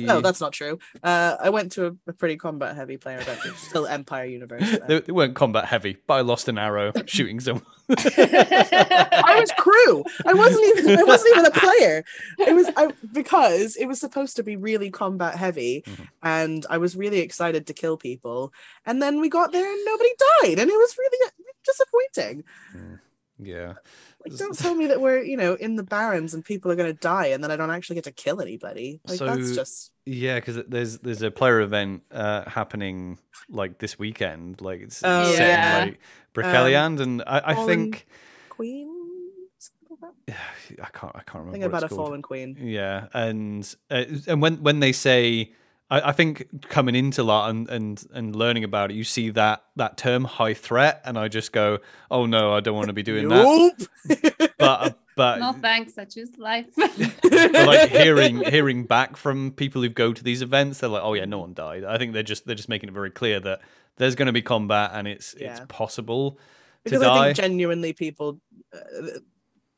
no, that's not true. I went to a pretty combat-heavy player event. It's still Empire Universe. They weren't combat-heavy, but I lost an arrow shooting someone. I was crew. I wasn't even a player. It was because it was supposed to be really combat heavy, and I was really excited to kill people. And then we got there and nobody died, and it was really disappointing. Yeah. Like, don't tell me that we're in the barrens and people are going to die, and then I don't actually get to kill anybody. Like, so, that's just because there's a player event happening like this weekend. Like it's in like Broceliand, and I think Queen. I can't remember. I think about a fallen queen. Yeah, and when they say, I think coming into LARP and learning about it, you see that term high threat, and I just go, oh no, I don't want to be doing that. But no thanks, I choose life. Like hearing back from people who go to these events, they're like, oh yeah, no one died. I think they're just making it very clear that there's going to be combat, and it's possible to die. I think genuinely people.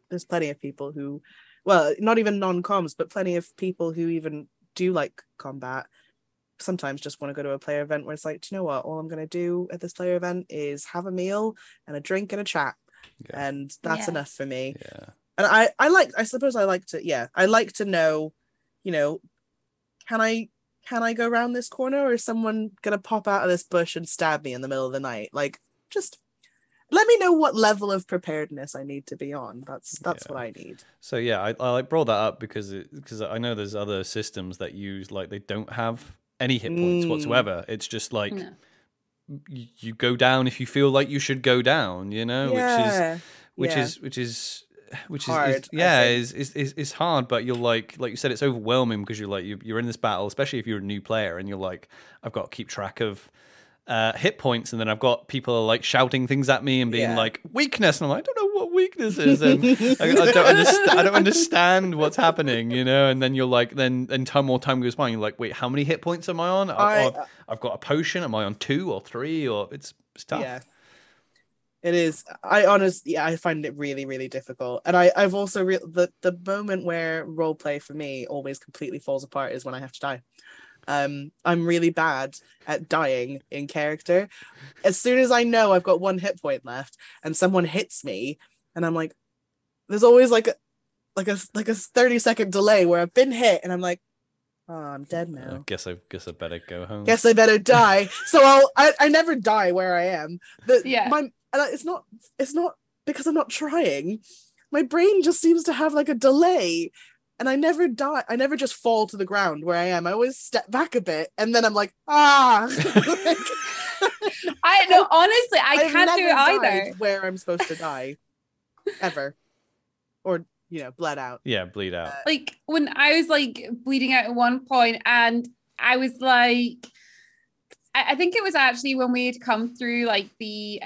There's plenty of people who, well, not even non-coms, but plenty of people who even do like combat sometimes just want to go to a player event where it's like, do you know what? All I'm going to do at this player event is have a meal and a drink and a chat. Yeah. And that's enough for me. Yeah. And I like to know, can I go around this corner, or is someone going to pop out of this bush and stab me in the middle of the night? Like, just let me know what level of preparedness I need to be on. That's what I need. So yeah, I brought that up because I know there's other systems that use, like, they don't have any hit points whatsoever. It's just like you go down if you feel like you should go down, which is hard, but you're like you said, it's overwhelming because you're like you're in this battle, especially if you're a new player, and you're like, I've got to keep track of hit points, and then I've got people like shouting things at me and being like weakness, and I'm like, I don't know what weakness is, and I don't understand what's happening, and then you're like, then time more time goes by and you're like, wait, how many hit points am I on? I've got a potion, am I on 2 or 3? Or it's tough. Yeah, it is. I honestly I find it really, really difficult, and I've also the moment where role play for me always completely falls apart is when I have to die. I'm really bad at dying in character. As soon as I know I've got 1 hit point left and someone hits me, and I'm like, there's always like a 30-second delay where I've been hit and I'm like, oh, I'm dead now. I guess I better go home. Guess I better die. So I never die where I am. It's not because I'm not trying. My brain just seems to have like a delay. And I never die. I never just fall to the ground where I am. I always step back a bit, and then I'm like, I know. Honestly, I've can't do it either. Where I'm supposed to die, ever, or bled out. Yeah, bleed out. Like when I was like bleeding out at one point, and I was like, I think it was actually when we had come through like the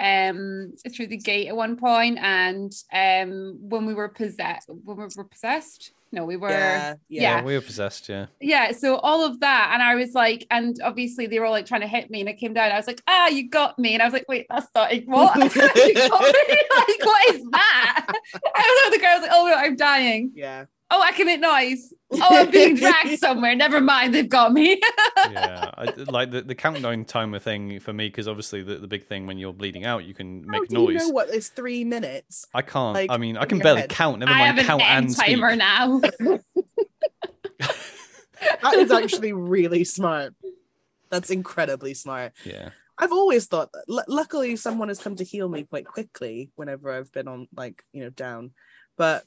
through the gate at one point, and when we were possessed. No, we were. Yeah, we were possessed. Yeah. Yeah. So all of that, and I was like, and obviously they were all like trying to hit me, and I came down. And I was like, you got me, and I was like, wait, that's not what. You got me? Like, what is that? I don't know. The girl was like, oh no, I'm dying. Yeah. Oh, I can make noise. Oh, I'm being dragged somewhere. Never mind, they've got me. Yeah, like the countdown timer thing for me, because obviously the big thing when you're bleeding out, you can make noise. You know what? It's 3 minutes. I can't. Like, I mean, I can barely count. Never mind, count and speak. I have an end timer now. That is actually really smart. That's incredibly smart. Yeah. I've always thought that. Luckily, someone has come to heal me quite quickly whenever I've been on, like, down, but.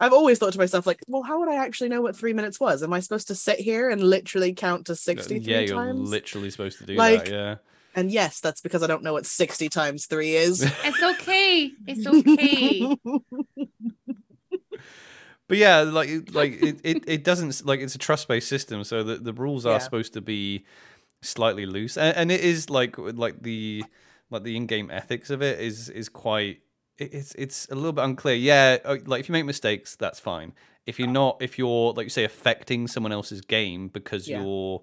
I've always thought to myself, like, well, how would I actually know what 3 minutes was? Am I supposed to sit here and literally count to 63 times? Yeah, you're literally supposed to do that, yeah. And yes, that's because I don't know what 60 times 3 is. It's okay. But yeah, it doesn't, like, it's a trust-based system, so the rules are supposed to be slightly loose, and it is like the in-game ethics of it is quite. It's a little bit unclear. Yeah, like if you make mistakes, that's fine. If you're not, if you're, like you say, affecting someone else's game because you're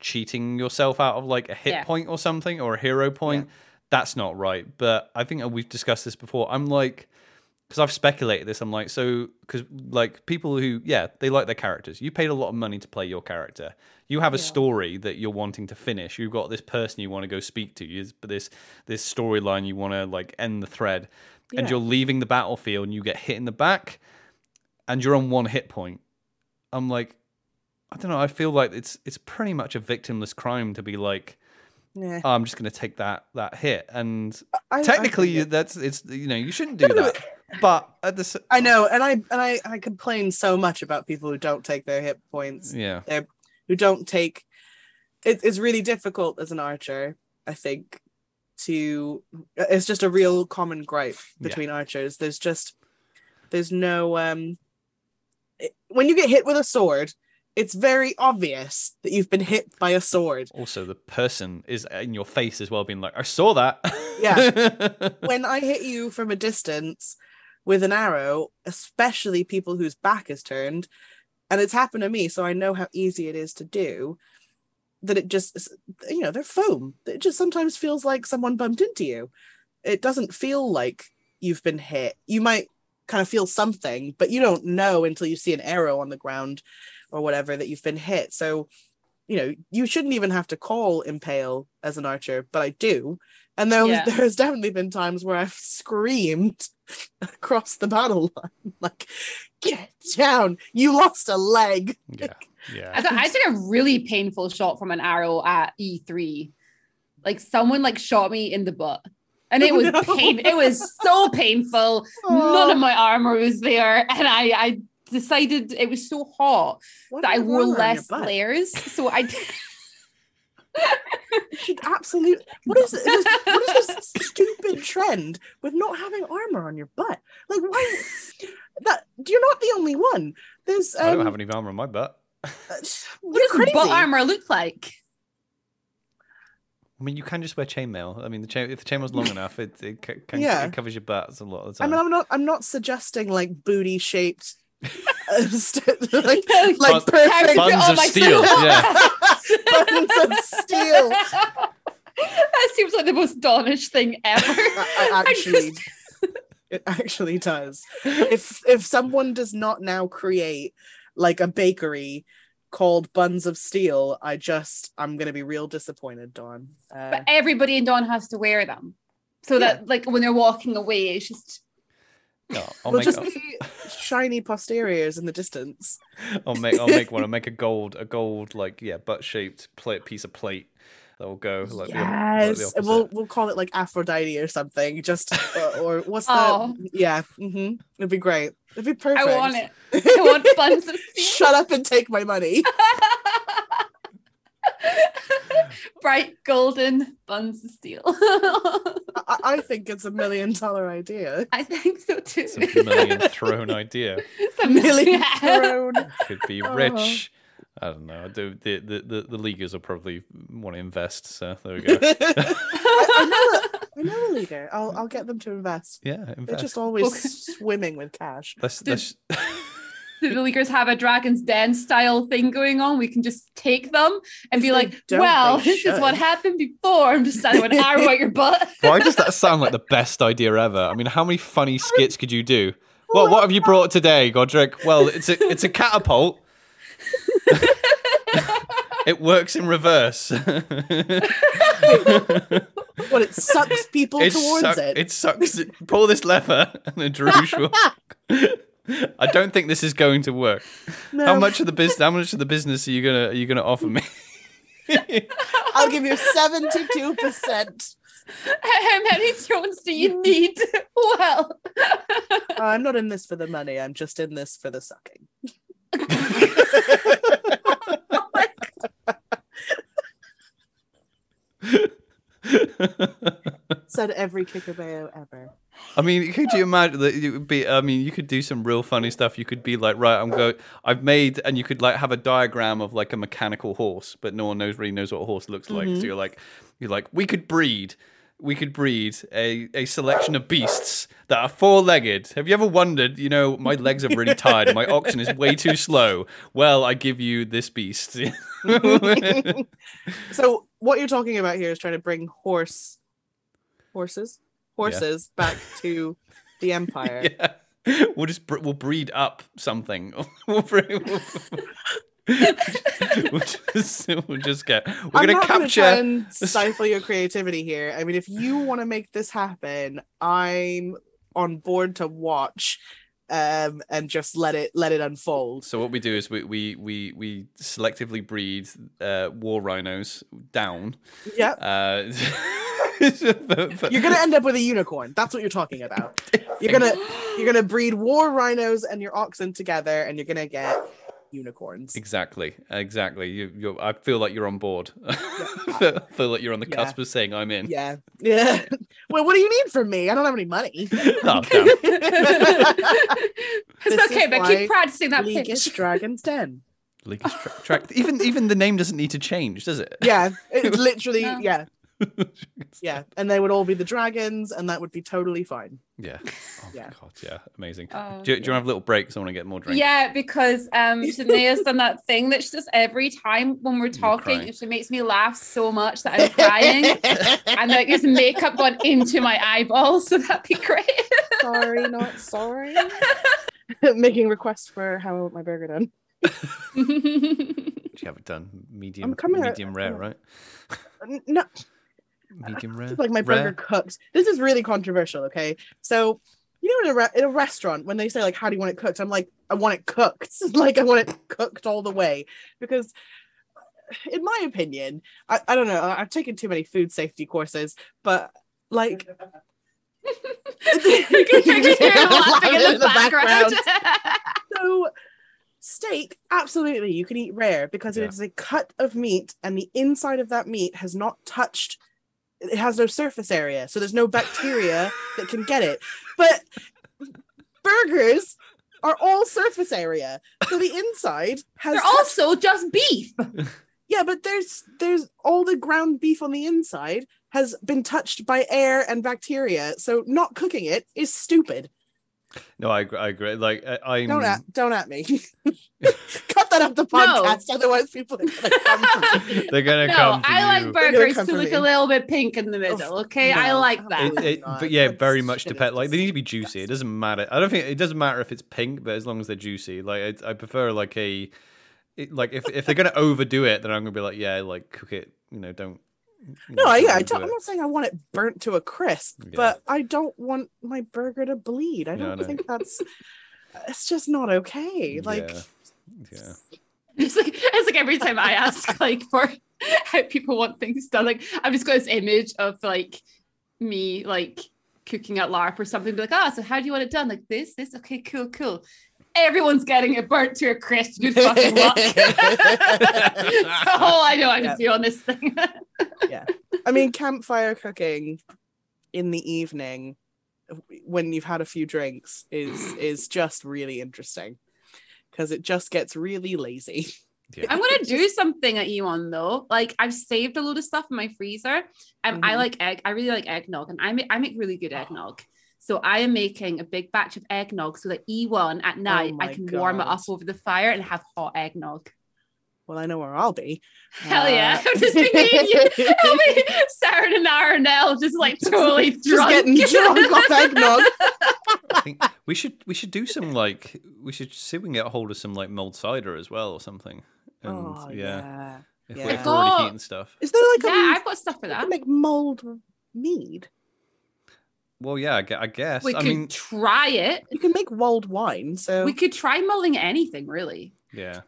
cheating yourself out of like a hit point or something, or a hero point, that's not right. But I think we've discussed this before. I'm like, because I've speculated this, I'm like, so, because like people who, they like their characters. You paid a lot of money to play your character. You have a story that you're wanting to finish. You've got this person you want to go speak to, this storyline you want to like end the thread. Yeah. And you're leaving the battlefield and you get hit in the back and you're on one hit point. I'm like, I don't know. I feel like it's pretty much a victimless crime to be like, oh, I'm just going to take that hit. And technically, you shouldn't do that. But at the I know. And I complain so much about people who don't take their hit points. Yeah. Who don't take, it's really difficult as an archer, I think. It's just a real common gripe between archers. There's no when you get hit with a sword, it's very obvious that you've been hit by a sword. Also, the person is in your face as well, being like, I saw that. Yeah. When I hit you from a distance with an arrow, especially people whose back is turned, and it's happened to me, so I know how easy it is to do. That it just, they're foam. It just sometimes feels like someone bumped into you. It doesn't feel like you've been hit. You might kind of feel something, but you don't know until you see an arrow on the ground or whatever that you've been hit. So, you shouldn't even have to call impale as an archer, but I do. And there's definitely been times where I've screamed across the battle line, like, get down, you lost a leg. Yeah. Yeah. I took a really painful shot from an arrow at E3. Like someone shot me in the butt, and it was painful. It was so painful. Oh. None of my armor was there, and I decided it was so hot that I wore less layers. So I should absolutely. What is this stupid trend with not having armor on your butt? Like why? That you're not the only one. There's I don't have any armor on my butt. What does butt armor look like? I mean, you can just wear chainmail. I mean, if the chainmail's long enough, it covers your butts a lot of the time. I mean, I'm not suggesting like booty shaped, like perfect buns of steel. Yeah. Buns of steel. That seems like the most Dawnish thing ever. It actually does. If someone does not now create like a bakery called Buns of Steel, I'm going to be real disappointed, Dawn. But everybody in Dawn has to wear them. So that like when they're walking away, it's just... No, be shiny posteriors in the distance. I'll make one. I'll make a gold butt-shaped piece of plate that will go like... Yes! The we'll call it like Aphrodite or something. Just, or what's that? Yeah. Mm-hmm. It'd be great. It'd be perfect. I want it. I want buns of steel. Shut up and take my money. Bright golden buns of steel. I think it's $1 million idea. I think so too. It's $1 million throne idea. It's $1 million throne. Could be rich. I don't know. The leaguers will probably want to invest. So there we go. I know a leaguer. I'll get them to invest. Yeah, invest. They're just always swimming with cash. Do the leaguers have a Dragon's Den style thing going on? We can just take them and be like, well, this is what happened before. I'm just standing with an arrow at your butt. Why does that sound like the best idea ever? I mean, how many funny skits could you do? Well, what have you brought today, Godric? Well, it's a catapult. It works in reverse. What, it sucks people towards it? It sucks. Pull this lever and the Druze will... I don't think this is going to work. No. How much of the business are you gonna offer me? I'll give you 72%. How many thrones do you need? Well, I'm not in this for the money. I'm just in this for the sucking. Oh my God. Said every Kikabeo ever. I mean, could you imagine that it would be? I mean, you could do some real funny stuff. You could be like, right, and you could like have a diagram of like a mechanical horse, but no one really knows what a horse looks like. Mm-hmm. So you're like, we could breed a selection of beasts that are four-legged. Have you ever wondered, my legs are really tired, my oxen is way too slow. Well, I give you this beast. So what you're talking about here is trying to bring horses yeah. back to the Empire. Yeah. We'll breed up something. We're going to capture and stifle your creativity here. I mean, if you want to make this happen, I'm on board to watch and just let it unfold. So what we do is we selectively breed war rhinos down. Yeah. But you're gonna end up with a unicorn. That's what you're talking about. You're gonna breed war rhinos and your oxen together, and you're gonna get unicorns. Exactly. You're I feel like you're on board. Yeah. I feel like you're on the cusp of saying I'm in. Yeah. Well, what do you need from me? I don't have any money. Oh, damn. It's okay, but keep practicing that pitch. League is Dragon's Den. League is track. Even the name doesn't need to change, does it? Yeah, it's literally yeah, and they would all be the dragons, and that would be totally fine. Yeah. Oh yeah. God, yeah, amazing. Do you want to have a little break? Because I want to get more drinks. Yeah, because Janaya's done that thing that she does every time when we're talking. She makes me laugh so much that I'm crying, and like there's makeup gone into my eyeballs. So that'd be great. Sorry, not sorry. Making requests for how I want my burger done. You have it done medium rare, right? No. Medium rare. Like my burger cooks. This is really controversial, okay? So, in a restaurant, when they say, like, how do you want it cooked? I'm like, I want it cooked. Like, I want it cooked all the way. Because, in my opinion, I don't know, I've taken too many food safety courses, but, like... you can hear laughing in the background. So... Steak, absolutely. You can eat rare because it is a cut of meat, and the inside of that meat has not touched. It has no surface area, so there's no bacteria that can get it. But burgers are all surface area, so the inside has. They're also just beef. Yeah, but there's all the ground beef on the inside has been touched by air and bacteria, so not cooking it is stupid. No, I agree. Like, I'm don't at me. Cut that up the podcast, otherwise people are gonna come. They're gonna come. For I you. Like burgers to look a little bit pink in the middle. Okay, no, I like that. But yeah, that's very much depends. Like they need to be juicy. It doesn't matter. It doesn't matter if it's pink, but as long as they're juicy. Like I prefer like if they're gonna overdo it, then I'm gonna be like cook it. Don't. I'm not saying I want it burnt to a crisp, but I don't want my burger to bleed. I don't think that's. It's just not okay. Like, yeah. It's like every time I ask for how people want things done, I've just got this image of me cooking at LARP or something. Be like, so how do you want it done? Like this. Okay, cool. Everyone's getting it burnt to a crisp. Good fucking luck. That's all I know I can do on this thing. I mean, campfire cooking in the evening when you've had a few drinks is just really interesting because it just gets really lazy. Yeah. I'm gonna do something at Ewan though. I've saved a load of stuff in my freezer. I like egg. I really like eggnog, and I make really good eggnog. So I am making a big batch of eggnog so that Ewan at night I can warm it up over the fire and have hot eggnog. Well, I know where I'll be. Hell yeah. I'm just thinking, I'll be Saren and Aranel just totally drunk. Just getting drunk off eggnog. I think we should do some see if we can get a hold of some mulled cider as well or something. And if we're already heating stuff. Is there I've got stuff for that. Like mulled mead. Well, yeah, I guess. I mean, try it. You can make mulled wine, so... We could try mulling anything, really. Yeah.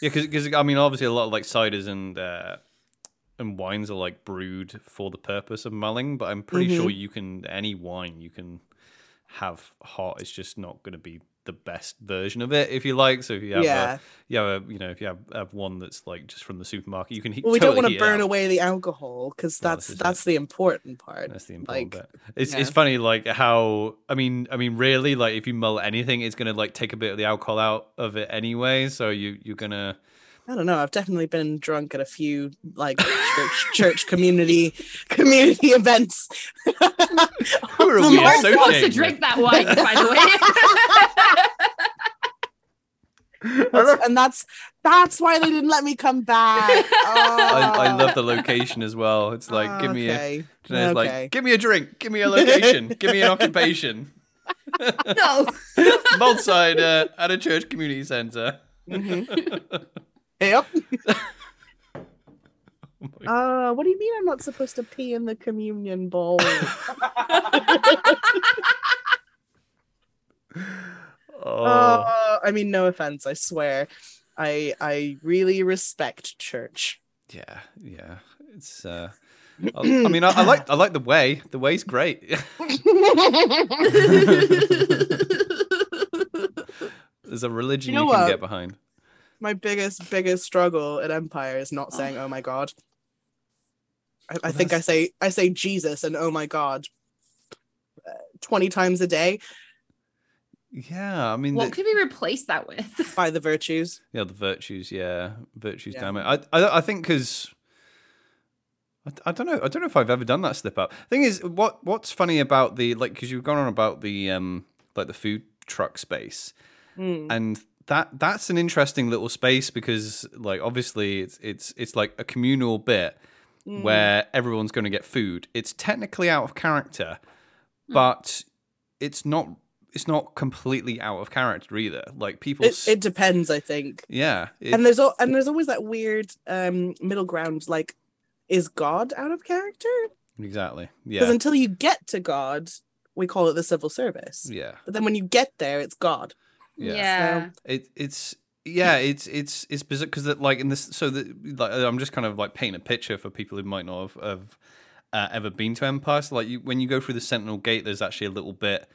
Yeah, because I mean, obviously, a lot of ciders and wines are brewed for the purpose of mulling. But I'm pretty sure any wine you can have hot. It's just not going to be the best version of it, if you like. So if you have, if you have one that's like just from the supermarket, you can heat. Well, we don't want to burn away the alcohol because that's the important part. That's the important bit. It's funny, like how I mean, really, like if you mull anything, it's gonna like take a bit of the alcohol out of it anyway. So you're gonna. I don't know. I've definitely been drunk at a few like church community events. Who are we supposed to drink that wine, by the way? That's why they didn't let me come back. Oh. I love the location as well. It's like give me a drink, give me a location, give me an occupation. No, Maltside at a church community centre. Mm-hmm. Yep. What do you mean I'm not supposed to pee in the communion bowl? I mean, no offense, I swear. I really respect church. Yeah, yeah. It's I like the way. The way's great. There's a religion you can get behind. My biggest struggle at Empire is not saying "oh my god." I think I say Jesus and "oh my god" 20 times a day. Yeah, I mean, what could we replace that with? By the virtues. Yeah, the virtues. Yeah, virtues. Yeah. Damn it! I think because I don't know. I don't know if I've ever done that slip up. Thing is, what's funny about the like because you've gone on about the like the food truck space and. That's an interesting little space because, like, obviously it's like a communal bit where everyone's going to get food. It's technically out of character, but it's not completely out of character either. Like people, it depends, I think. Yeah, and there's always that weird middle ground. Like, is God out of character? Exactly. Yeah. Because until you get to God, we call it the civil service. Yeah. But then when you get there, it's God. Yeah. So. It's bizarre because like in this, so that like, I'm just kind of like painting a picture for people who might not have ever been to Empire. So like when you go through the Sentinel Gate, there's actually a little bit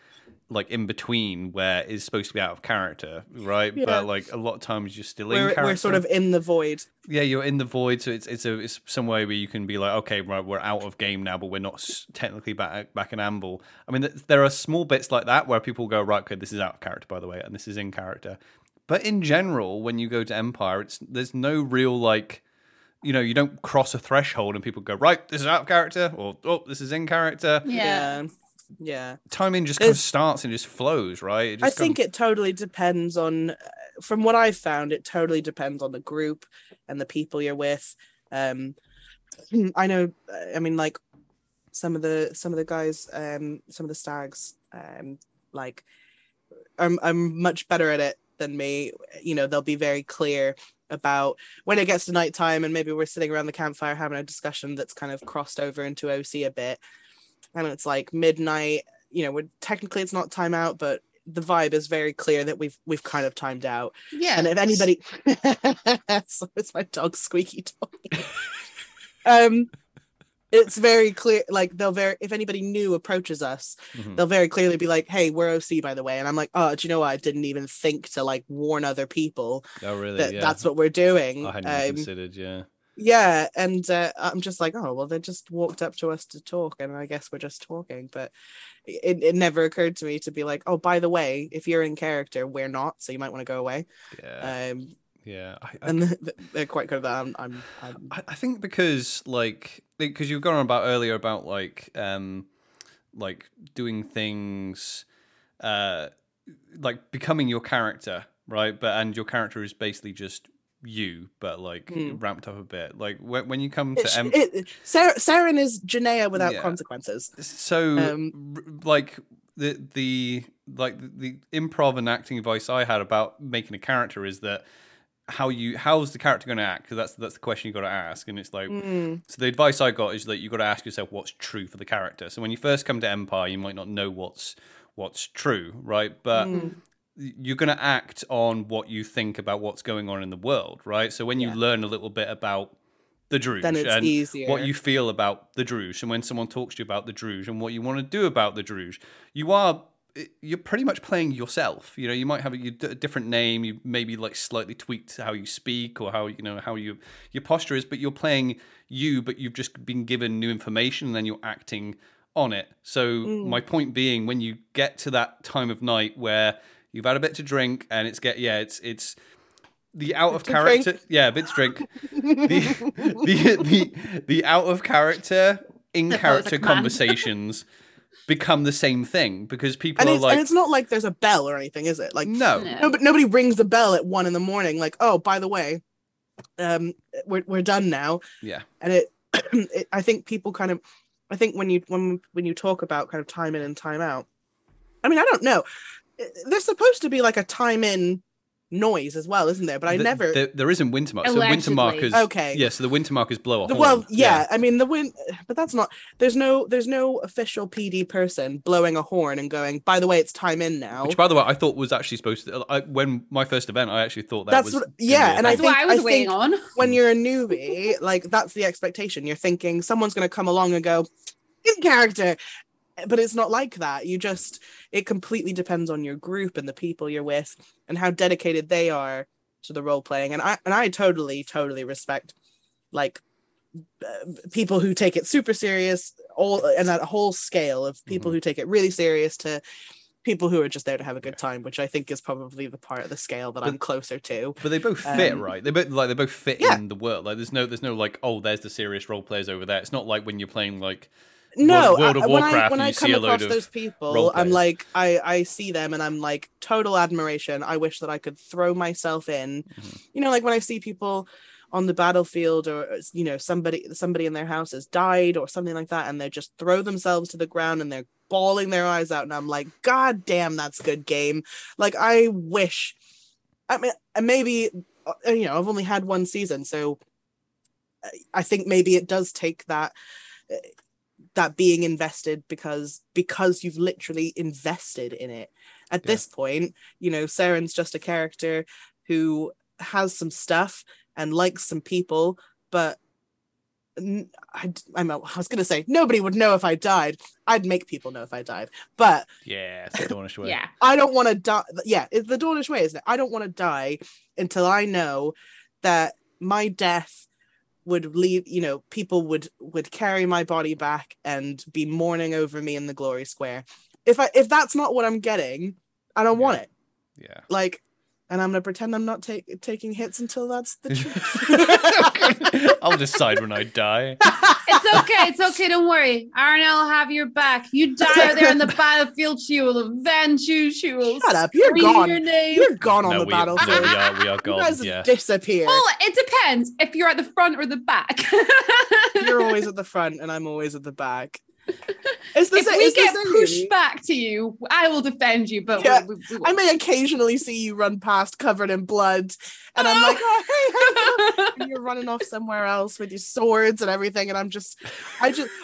like in between where it's supposed to be out of character, right? Yeah. But like a lot of times you're still in character. We're sort of in the void. Yeah, you're in the void, so it's some way where you can be like, okay, right, we're out of game now, but we're not technically back in Anvil. I mean, there are small bits like that where people go, right, okay, this is out of character, by the way, and this is in character. But in general, when you go to Empire, there's no real like, you know, you don't cross a threshold and people go, right, this is out of character, or oh, this is in character. Yeah. Yeah, timing just kind of starts and just flows, right? It totally depends on. From what I've found, it totally depends on the group and the people you're with. I know. I mean, like some of the guys, some of the stags, like, I'm much better at it than me. You know, they'll be very clear about when it gets to nighttime, and maybe we're sitting around the campfire having a discussion that's kind of crossed over into OC a bit. And it's like midnight, you know, technically it's not time out, but the vibe is very clear that we've kind of timed out. Yeah. And if anybody, so it's my dog Squeaky Dog. It's very clear, like if anybody new approaches us, they'll very clearly be like, hey, we're OC, by the way. And I'm like, oh, do you know what? I didn't even think to like warn other people. Oh, really? That that's what we're doing. I hadn't considered, yeah. Yeah, and I'm just like, oh, well, they just walked up to us to talk, and I guess we're just talking. But it never occurred to me to be like, oh, by the way, if you're in character, we're not, so you might want to go away. Yeah, yeah. They're quite good at that. I think because you've gone on about earlier about like doing things, like becoming your character, right? And your character is basically just. You, but like ramped up a bit. Like when you come to Saren is Janaya without consequences. So like the improv and acting advice I had about making a character is that how's the character going to act? Because that's the question you got to ask. And it's like so the advice I got is that you got to ask yourself what's true for the character. So when you first come to Empire, you might not know what's true, right? But you're going to act on what you think about what's going on in the world, right? So when you learn a little bit about the Druze and what you feel about the Druze and when someone talks to you about the Druze and what you want to do about the Druze, you are you're pretty much playing yourself. You know, you might have a different name. You maybe like slightly tweaked how you speak or how, you know, how you, your posture is, but you're playing you, but you've just been given new information and then you're acting on it. So my point being, when you get to that time of night where you've had a bit to drink and it's the out of character. Yeah, a bit to drink. the out of character, in character conversations become the same thing because people are like, and it's not like there's a bell or anything, is it? Like no, but nobody rings the bell at 1 a.m. Like, oh, by the way, we're done now. Yeah, and it I think people kind of, I think when you talk about kind of time in and time out, I mean, I don't know, there's supposed to be like a time in noise as well, isn't there? But there isn't Wintermark. So Wintermarkers, okay. Yeah, so the Wintermarkers blow a horn. Well, yeah. I mean but that's not. There's no official PD person blowing a horn and going, by the way, it's time in now. Which, by the way, I thought was actually supposed to. When my first event, I actually thought that's was. Yeah, and I think when you're a newbie, like that's the expectation. You're thinking someone's going to come along and go, in character. But it's not like that. It completely depends on your group and the people you're with and how dedicated they are to the role playing. And I totally, totally respect like people who take it super serious, and that whole scale of people who take it really serious to people who are just there to have a good time, which I think is probably the part of the scale that I'm closer to. But they both fit, right? They both fit in the world. Like there's no like, oh, there's the serious role players over there. It's not like when you're playing like. No, World of Warcraft, when I come across those people, I'm like, I see them and I'm like, total admiration. I wish that I could throw myself in. Mm-hmm. You know, like when I see people on the battlefield or, you know, somebody in their house has died or something like that, and they just throw themselves to the ground and they're bawling their eyes out. And I'm like, God damn, that's good game. Like, I wish, I mean, maybe, you know, I've only had one season. So I think maybe it does take that being invested because you've literally invested in it at this point. You know, Saren's just a character who has some stuff and likes some people, but I was going to say nobody would know if I died. I'd make people know if I died, but yeah, it's the Dawnish way. Yeah, I don't want to die. Yeah, it's the Dawnish way, isn't it? I don't want to die until I know that my death would leave, you know, people would carry my body back and be mourning over me in the Glory Square. If that's not what I'm getting, I don't want it. Yeah. Like, and I'm gonna pretend I'm not taking hits until that's the truth. I'll decide when I die. It's okay, don't worry. Aranel will have your back. You die out there on the battlefield, she will avenge you, she will shut up, you're gone. Your name. You're gone on the battlefield. No, we are gone. You guys disappear. Well, it depends if you're at the front or the back. You're always at the front and I'm always at the back. If we get pushed back to you, I will defend you, but we I may occasionally see you run past covered in blood and I'm like, oh, hey. And you're running off somewhere else with your swords and everything, and I just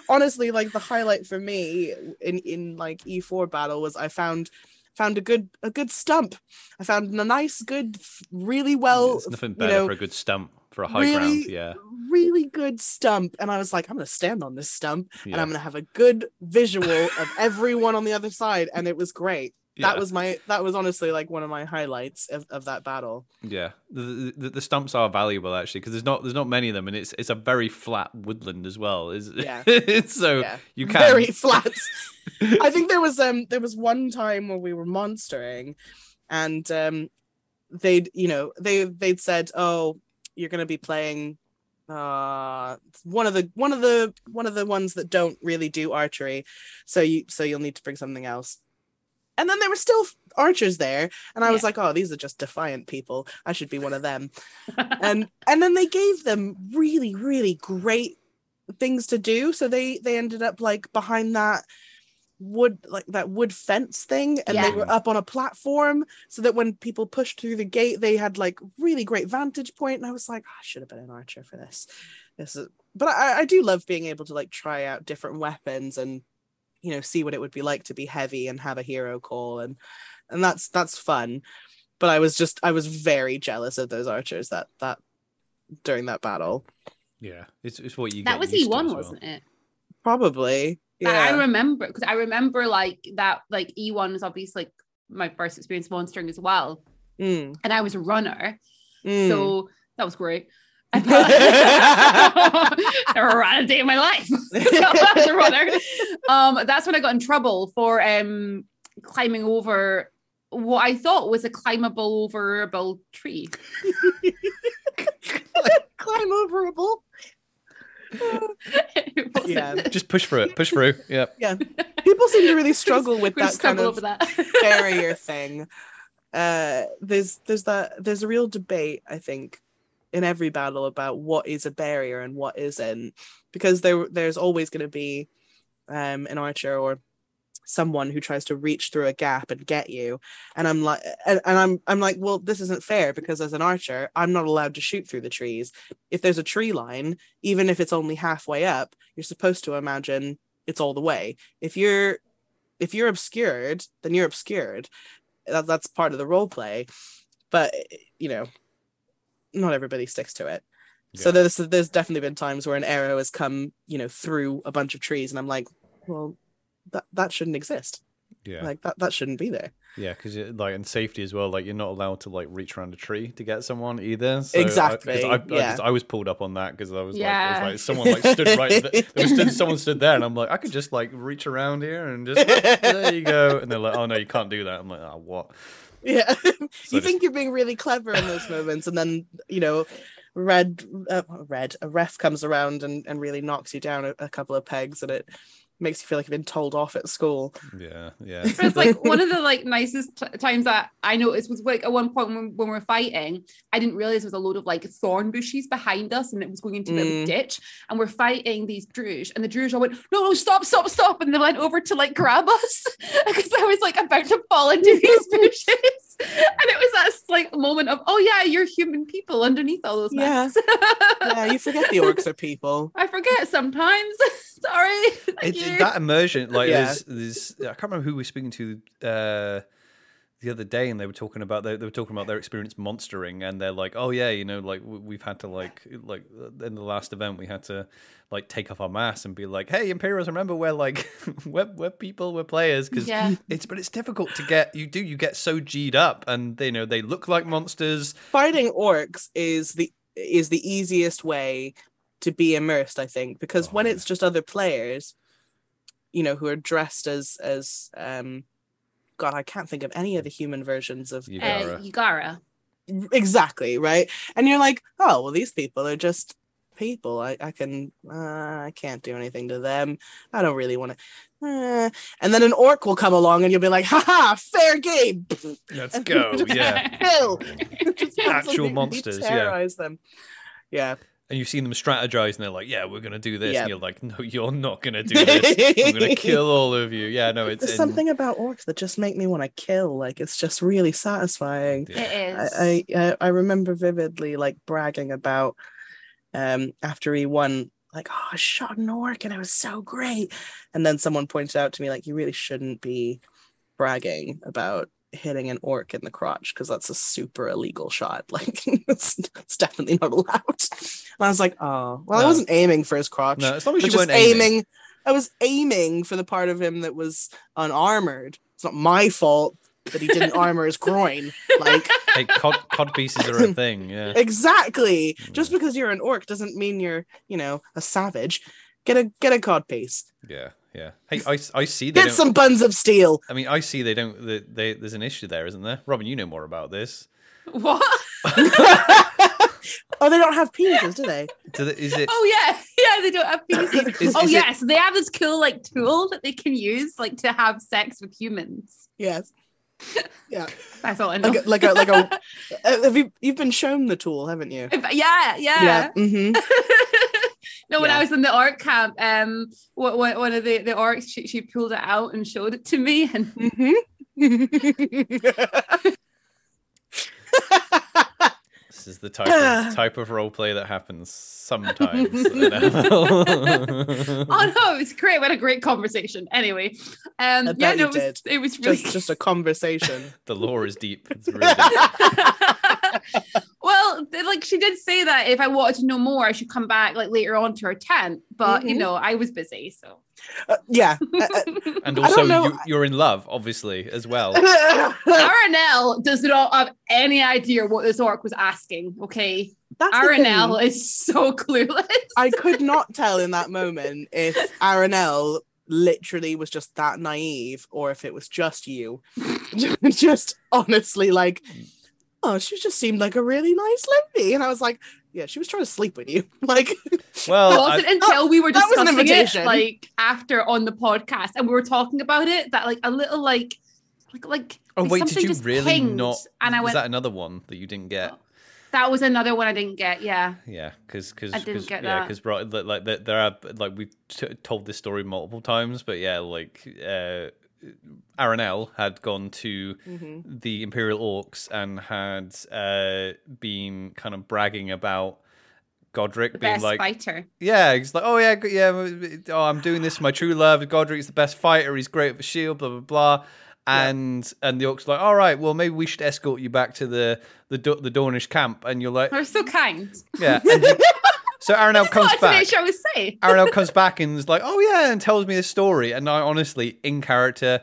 honestly, like, the highlight for me in like E4 battle was I found a good stump. I found a nice, good, really well. There's nothing better for a good stump. For a high ground, yeah. Really good stump. And I was like, I'm going to stand on this stump and I'm going to have a good visual of everyone on the other side. And it was great. Yeah. That was honestly like one of my highlights of that battle. Yeah. The stumps are valuable actually, because there's not many of them, and it's a very flat woodland as well. You can very flat. I think there was one time where we were monstering and they'd said, oh, you're going to be playing one of the ones that don't really do archery, so you'll need to bring something else. And then there were still archers there, and I was like, oh, these are just defiant people. I should be one of them. and then they gave them really, really great things to do. So they ended up like behind that wood fence thing, and they were up on a platform so that when people pushed through the gate they had like really great vantage point. And I was like, oh, I should have been an archer for this is... But I do love being able to like try out different weapons and, you know, see what it would be like to be heavy and have a hero call, and that's fun. But I was very jealous of those archers that during that battle. Yeah, it's what you get. That was E1, wasn't it? Probably. Yeah. Like, I remember like that, like E1 is obviously like my first experience monstering as well. Mm. And I was a runner. Mm. So that was great. Never ran a day in my life. I was a runner. That's when I got in trouble for climbing over what I thought was a climbable, overable tree. Climb overable. Yeah, just push through it. Push through. Yep. Yeah. People seem to really struggle with that kind of barrier thing. There's a real debate, I think, in every battle about what is a barrier and what isn't, because there's always going to be an archer or someone who tries to reach through a gap and get you, and I'm like, well, this isn't fair, because as an archer I'm not allowed to shoot through the trees. If there's a tree line, even if it's only halfway up, you're supposed to imagine it's all the way. If you're obscured, then you're obscured. That's part of the role play, but you know, not everybody sticks to it. Yeah. So there's definitely been times where an arrow has come, you know, through a bunch of trees, and I'm like, well, that shouldn't exist. Yeah, like that shouldn't be there. Yeah, because like in safety as well, like you're not allowed to like reach around a tree to get someone either. So exactly. I was pulled up on that because I was like someone like stood right. Someone stood there, and I'm like, I could just like reach around here and just there you go. And they're like, oh no, you can't do that. I'm like, oh what? Yeah, so think you're being really clever in those moments, and then you know, a ref comes around and really knocks you down a couple of pegs, and it makes you feel like you've been told off at school. Yeah. But it's like one of the like nicest times that I noticed was like at one point when we were fighting, I didn't realize there was a load of like thorn bushes behind us, and it was going into a ditch, and we're fighting these Druze, and the Druze all went, no, stop, and they went over to like grab us because I was like about to fall into these bushes, and it was that like moment of, oh yeah, you're human people underneath all those mats. Yeah, you forget the orcs are people. I forget sometimes. Sorry. That immersion, like there's I can't remember who we were speaking to the other day, and they were talking about their experience monstering, and they're like, oh yeah, you know, like we've had to like in the last event we had to like take off our masks and be like, hey Imperials, remember we're like we're people, we're players, because it's difficult to get, you get so G'd up, and they, you know, they look like monsters. Fighting orcs is the easiest way to be immersed, I think, because when it's just other players, you know, who are dressed as God, I can't think of any of the human versions of Yugara. Exactly, right? And you're like, oh, well, these people are just people. I can't do anything to them. I don't really want to. And then an orc will come along, and you'll be like, haha, fair game. Let's go. Yeah. Kill. Actual monsters. Terrorize them. Yeah. And you've seen them strategize, and they're like, yeah, we're going to do this. Yep. And you're like, no, you're not going to do this. I'm going to kill all of you. Yeah, no, it's... There's something about orcs that just make me want to kill. Like, it's just really satisfying. Yeah. It is. I remember vividly, like, bragging about after he won, like, oh, I shot an orc and it was so great. And then someone pointed out to me, like, you really shouldn't be bragging about hitting an orc in the crotch, because that's a super illegal shot, like it's definitely not allowed. And I was like, oh well, no. I wasn't aiming for his crotch. No, as long as you weren't aiming. I was aiming for the part of him that was unarmored. It's not my fault that he didn't armor his groin, like hey, cod pieces are a thing. Yeah, exactly. Just because you're an orc doesn't mean you're, you know, a savage. Get a cod piece. Yeah. Hey, I see. Get some buns of steel. I mean, I see they don't. They there's an issue there, isn't there? Robin, you know more about this. What? Oh, they don't have penises, do they? Oh yeah, they don't have penises. So they have this cool like tool that they can use like to have sex with humans. Yes. Yeah, that's all I know. Like a. Have you've been shown the tool, haven't you? Yeah. Mm-hmm. No, when I was in the orc camp, one of the orcs, she pulled it out and showed it to me. And this is the type of role play that happens sometimes. Oh no, it was great. We had a great conversation. Anyway, it was really just a conversation. The lore is deep. It's really deep. Well, like she did say that if I wanted to know more, I should come back like later on to her tent. But you know, I was busy, so Yeah. And also, you're in love, obviously, as well. Aranel does not have any idea what this orc was asking, okay? Aranel is so clueless. I could not tell in that moment if Aranel literally was just that naive or if it was just you. Just honestly like, oh, she just seemed like a really nice lady. And I was like, yeah, she was trying to sleep with you. Like, well, it wasn't until we were discussing it, like after on the podcast, and we were talking about it, that like a little like. Oh wait, did you really pinged, not? And I went, was that another one that you didn't get? That was another one I didn't get. Yeah. Yeah, because I didn't get that. Yeah, because like there are like we've told this story multiple times, but yeah, like. Aranel had gone to the Imperial Orcs and had been kind of bragging about Godric the being best like fighter. Yeah, he's like, oh, I'm doing this for my true love. Godric's the best fighter. He's great with a shield. Blah blah blah. And the orcs are like, all right, well maybe we should escort you back to the Dornish camp. And you're like, they're so kind. Yeah. And so Aranel comes back. Aranel comes back and is like, "Oh yeah," and tells me the story. And I honestly, in character,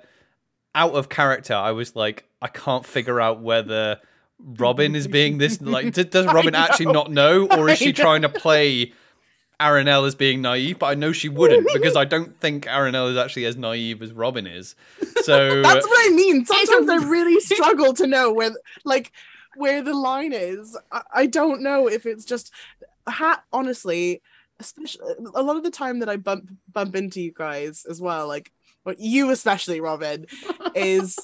out of character, I was like, I can't figure out whether Robin is being this. Like, does Robin actually not know, or is she trying to play Aranel as being naive? But I know she wouldn't because I don't think Aranel is actually as naive as Robin is. So that's what I mean. Sometimes I really struggle to know where the line is. I don't know if it's just. Honestly, especially a lot of the time that I bump into you guys as well, like, or you especially, Robin, is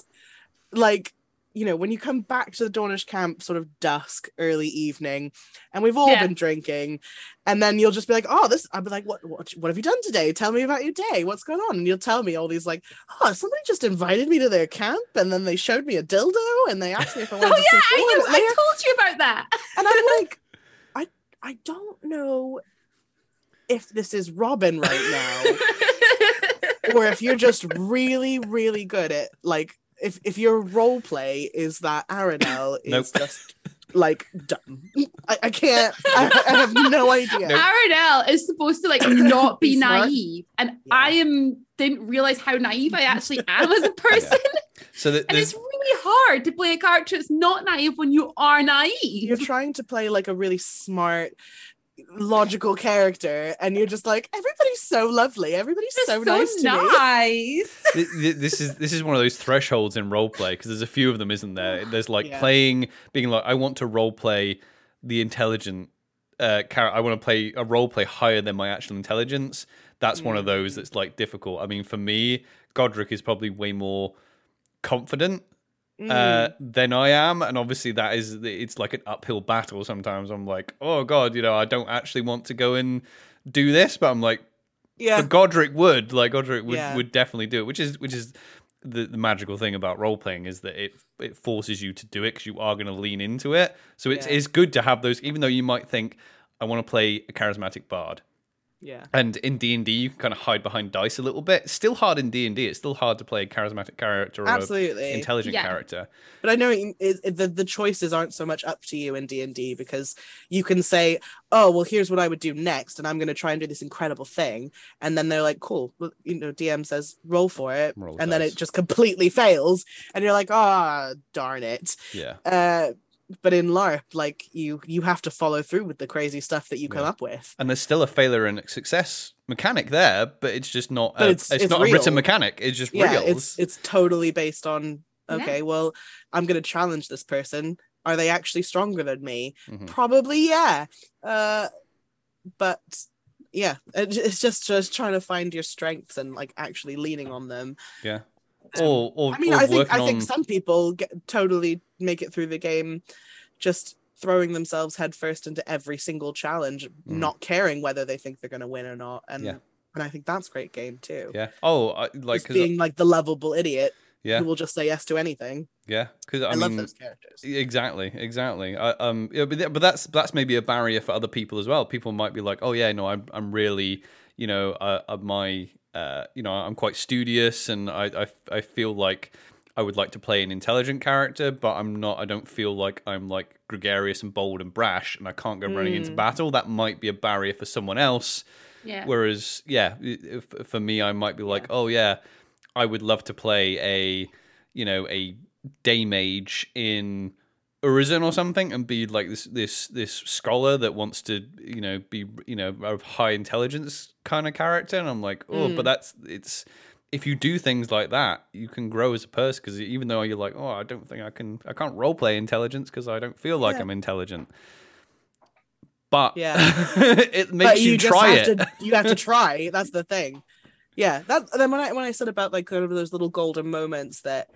like, you know, when you come back to the Dawnish camp, sort of dusk, early evening, and we've all been drinking, and then you'll just be like, oh, this, I'll be like, what have you done today? Tell me about your day. What's going on? And you'll tell me all these like, oh, somebody just invited me to their camp, and then they showed me a dildo, and they asked me if I wanted to see porn. I told you about that. And I'm like, I don't know if this is Robin right now or if you're just really, really good at, like, if your role play is that Aranel is just, like, dumb. I can't. I have no idea. Aranel is supposed to, like, not be naive. And I didn't realise how naive I actually am as a person. Yeah. And it's really hard to play a character that's not naive when you are naive. You're trying to play like a really smart, logical character, and you're just like, everybody's so lovely, everybody's so nice to me. This is one of those thresholds in roleplay, because there's a few of them, isn't there? There's like playing, being like, I want to roleplay the intelligent character. I want to play a roleplay higher than my actual intelligence. That's one of those that's like difficult. I mean, for me, Godric is probably way more confident than I am, and obviously it's like an uphill battle sometimes. I'm like, oh god, you know, I don't actually want to go and do this, but I'm like, but Godric would definitely do it, which is the magical thing about role playing is that it forces you to do it because you are going to lean into it. So it's good to have those, even though you might think, I want to play a charismatic bard. Yeah. And in D&D, you can kind of hide behind dice a little bit. It's still hard in D&D. It's still hard to play a charismatic character or an intelligent character. But I know the choices aren't so much up to you in D&D, because you can say, oh, well, here's what I would do next, and I'm going to try and do this incredible thing. And then they're like, cool. Well, you know, DM says, roll for it. Then it just completely fails. And you're like, oh, darn it. Yeah. But in LARP, like, you have to follow through with the crazy stuff that you come up with. And there's still a failure and success mechanic there, but it's just not a written mechanic. It's just real. It's totally based on, well, I'm going to challenge this person. Are they actually stronger than me? Mm-hmm. Probably, yeah. But, yeah, it's just trying to find your strengths and, like, actually leaning on them. Yeah. I think some people totally make it through the game just throwing themselves headfirst into every single challenge, not caring whether they think they're going to win or not. And I think that's great game too. Yeah. Oh, being the lovable idiot who will just say yes to anything. Yeah, because I love those characters. Exactly. But that's maybe a barrier for other people as well. People might be like, oh yeah, no, I'm really, you know, I'm quite studious, and I feel like I would like to play an intelligent character, but I don't feel like I'm like gregarious and bold and brash, and I can't go running into battle, that might be a barrier for someone else. Yeah. Whereas, yeah, for me, I might be like, oh yeah, I would love to play a day mage in Urizen or something, and be like this scholar that wants to, be, of high intelligence kind of character. And I'm like, but if you do things like that, you can grow as a person, because even though you're like, I don't think I can't roleplay intelligence because I don't feel like I'm intelligent. But it makes you try it. You have to try. That's the thing. Yeah. Then when I said about like kind of those little golden moments that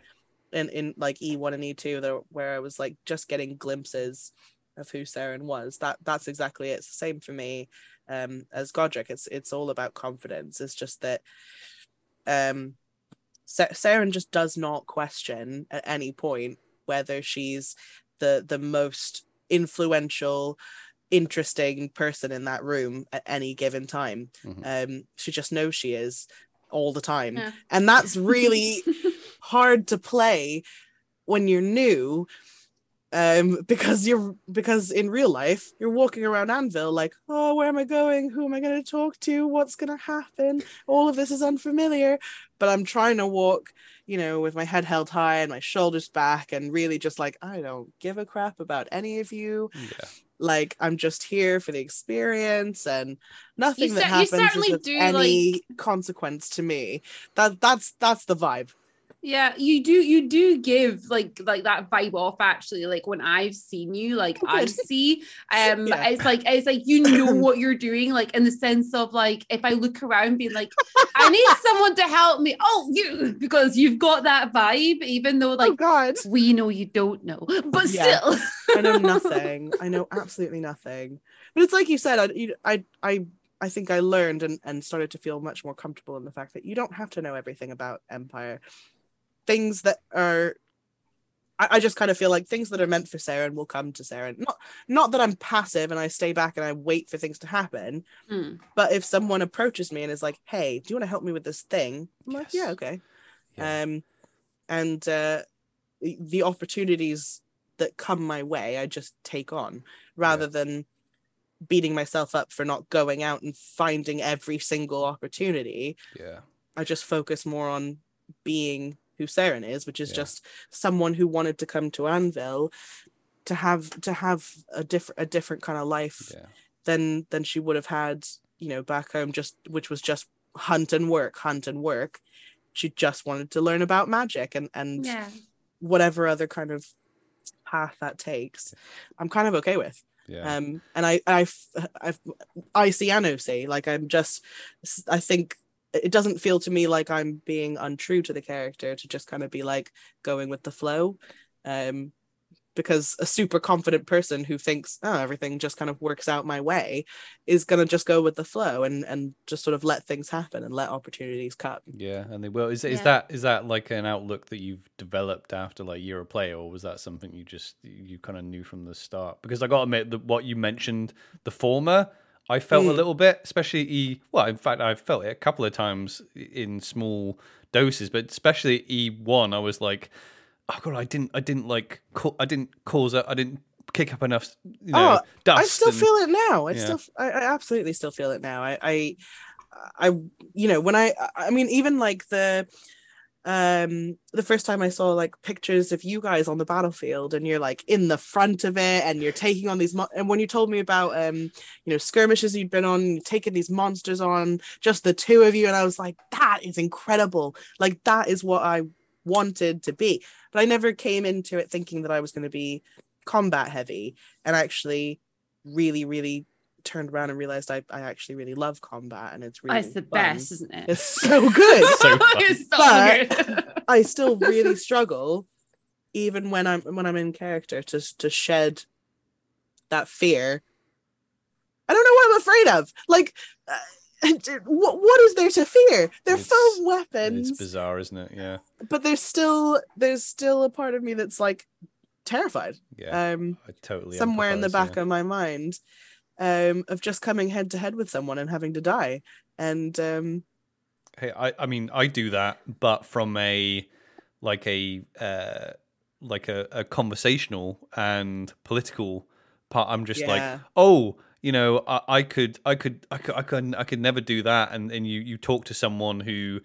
in like E1 and E2 where I was like just getting glimpses of who Saren was, that's exactly it. It's the same for me as Godric. It's all about confidence. It's just that Saren just does not question at any point whether she's the most influential, interesting person in that room at any given time. She just knows she is all the time. Yeah. And that's really hard to play when you're new, because in real life you're walking around Anvil like, where am I going, who am I going to talk to, what's going to happen, all of this is unfamiliar, but I'm trying to walk with my head held high and my shoulders back and really just like, I don't give a crap about any of you. Yeah. Like, I'm just here for the experience and nothing that happens is of any consequence to me. That's the vibe. Yeah, you do give like that vibe off, actually. Like when I've seen you, like I see, it's like you know what you're doing, like in the sense of like if I look around being like, I need someone to help me. Oh, you, because you've got that vibe, even though like we know you don't know, but still, I know nothing. I know absolutely nothing. But it's like you said, I think I learned and started to feel much more comfortable in the fact that you don't have to know everything about Empire. Things that are, I just kind of feel like things that are meant for Saren will come to Saren. Not that I'm passive and I stay back and I wait for things to happen, but if someone approaches me and is like, hey, do you want to help me with this thing? I'm like, yeah, okay. Yeah. And the opportunities that come my way, I just take on rather than beating myself up for not going out and finding every single opportunity. Yeah. I just focus more on being who Saren is, which is just someone who wanted to come to Anvil to have a different kind of life than she would have had, back home, which was just hunt and work. She just wanted to learn about magic and whatever other kind of path that takes. I'm kind of okay with. Yeah. And I see Anosi, like I think it doesn't feel to me like I'm being untrue to the character to just kind of be like going with the flow, because a super confident person who thinks everything just kind of works out my way is going to just go with the flow and just sort of let things happen and let opportunities come. Yeah, and they will. Is that like an outlook that you've developed after like year of play, or was that something you kind of knew from the start? Because I got to admit that what you mentioned, the former, I felt a little bit, especially I felt it a couple of times in small doses, but especially E1, I was like, oh god, I didn't kick up enough, dust. I absolutely still feel it now. Even like the first time I saw like pictures of you guys on the battlefield and you're like in the front of it and you're taking on these and when you told me about skirmishes you'd been on, taking these monsters on, just the two of you, and I was like, that is incredible. Like, that is what I wanted to be, but I never came into it thinking that I was going to be combat heavy, and actually really, really turned around and realized I actually really love combat, and it's really the best, isn't it? It's so good. It's so good. I still really struggle, even when I'm in character, to shed that fear. I don't know what I'm afraid of. Like. What is there to fear? It's foam weapons. It's bizarre, isn't it? Yeah. But there's still a part of me that's like terrified. Yeah. I totally. Somewhere in the back of my mind, of just coming head to head with someone and having to die. And I do that, but from a like a conversational and political part. I'm just like, oh, you know, I could never do that. And you talk to someone who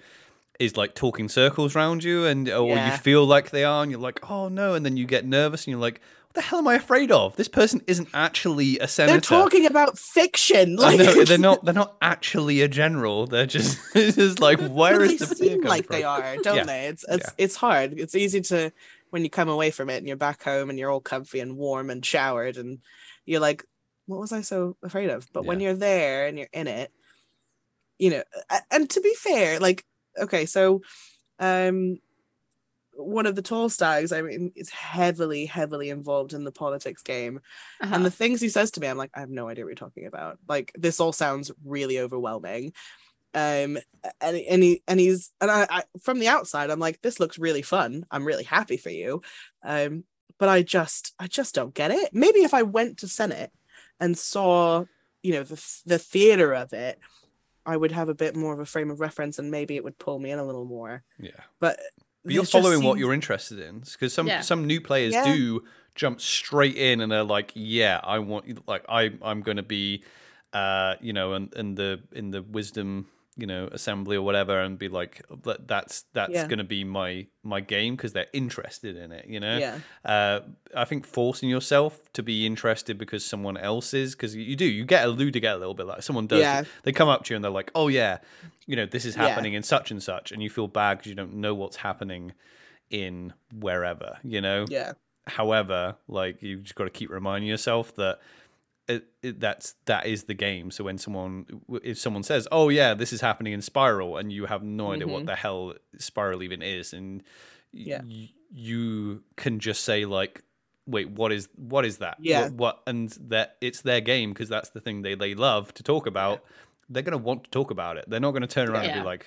is like talking circles around you, or you feel like they are, and you're like, oh no, and then you get nervous, and you're like, what the hell am I afraid of? This person isn't actually a senator. They're talking about fiction. Like... No, they're not actually a general. They're just like, where is the fear coming from? They seem like they are, don't they? It's hard. It's easy to when you come away from it and you're back home and you're all comfy and warm and showered and you're like, what was I so afraid of? But when you're there and you're in it, you know. And to be fair, like, okay, so one of the tall stags, I mean, is heavily involved in the politics game. Uh-huh. And the things he says to me, I'm like, I have no idea what you're talking about. Like, this all sounds really overwhelming. And I, from the outside, I'm like, this looks really fun. I'm really happy for you. But I just don't get it. Maybe if I went to Senate and saw, you know, the theater of it, I would have a bit more of a frame of reference, and maybe it would pull me in a little more. Yeah. But you're following what you're interested in, because some new players do jump straight in and they're like, yeah, I want, like, I'm going to be, you know, in the wisdom, you know, assembly or whatever, and be like, that's going to be my game, because they're interested in it, you know. Yeah. I think forcing yourself to be interested because someone else is, because you get alluded to, get a little bit like someone does. Yeah. They come up to you and they're like, oh yeah, you know, this is happening in such and such, and you feel bad because you don't know what's happening in wherever, you know. Yeah. However, like, you've just got to keep reminding yourself that. That is the game. So if someone says, oh yeah, this is happening in Spiral, and you have no idea what the hell Spiral even is, and you can just say like, wait, what is that? What and that it's their game, because that's the thing they love to talk about. Yeah. They're going to want to talk about it. They're not going to turn around and be like,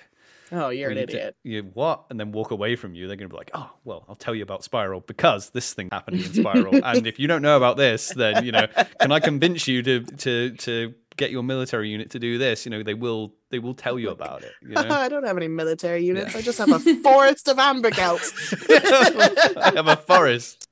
oh, you're an idiot. What? And then walk away from you. They're going to be like, oh, well, I'll tell you about Spiral because this thing happened in Spiral. And if you don't know about this, then, you know, can I convince you to get your military unit to do this? You know, they will tell you about it. You know? I don't have any military units. Yeah. I just have a forest of amber gelts. I have a forest.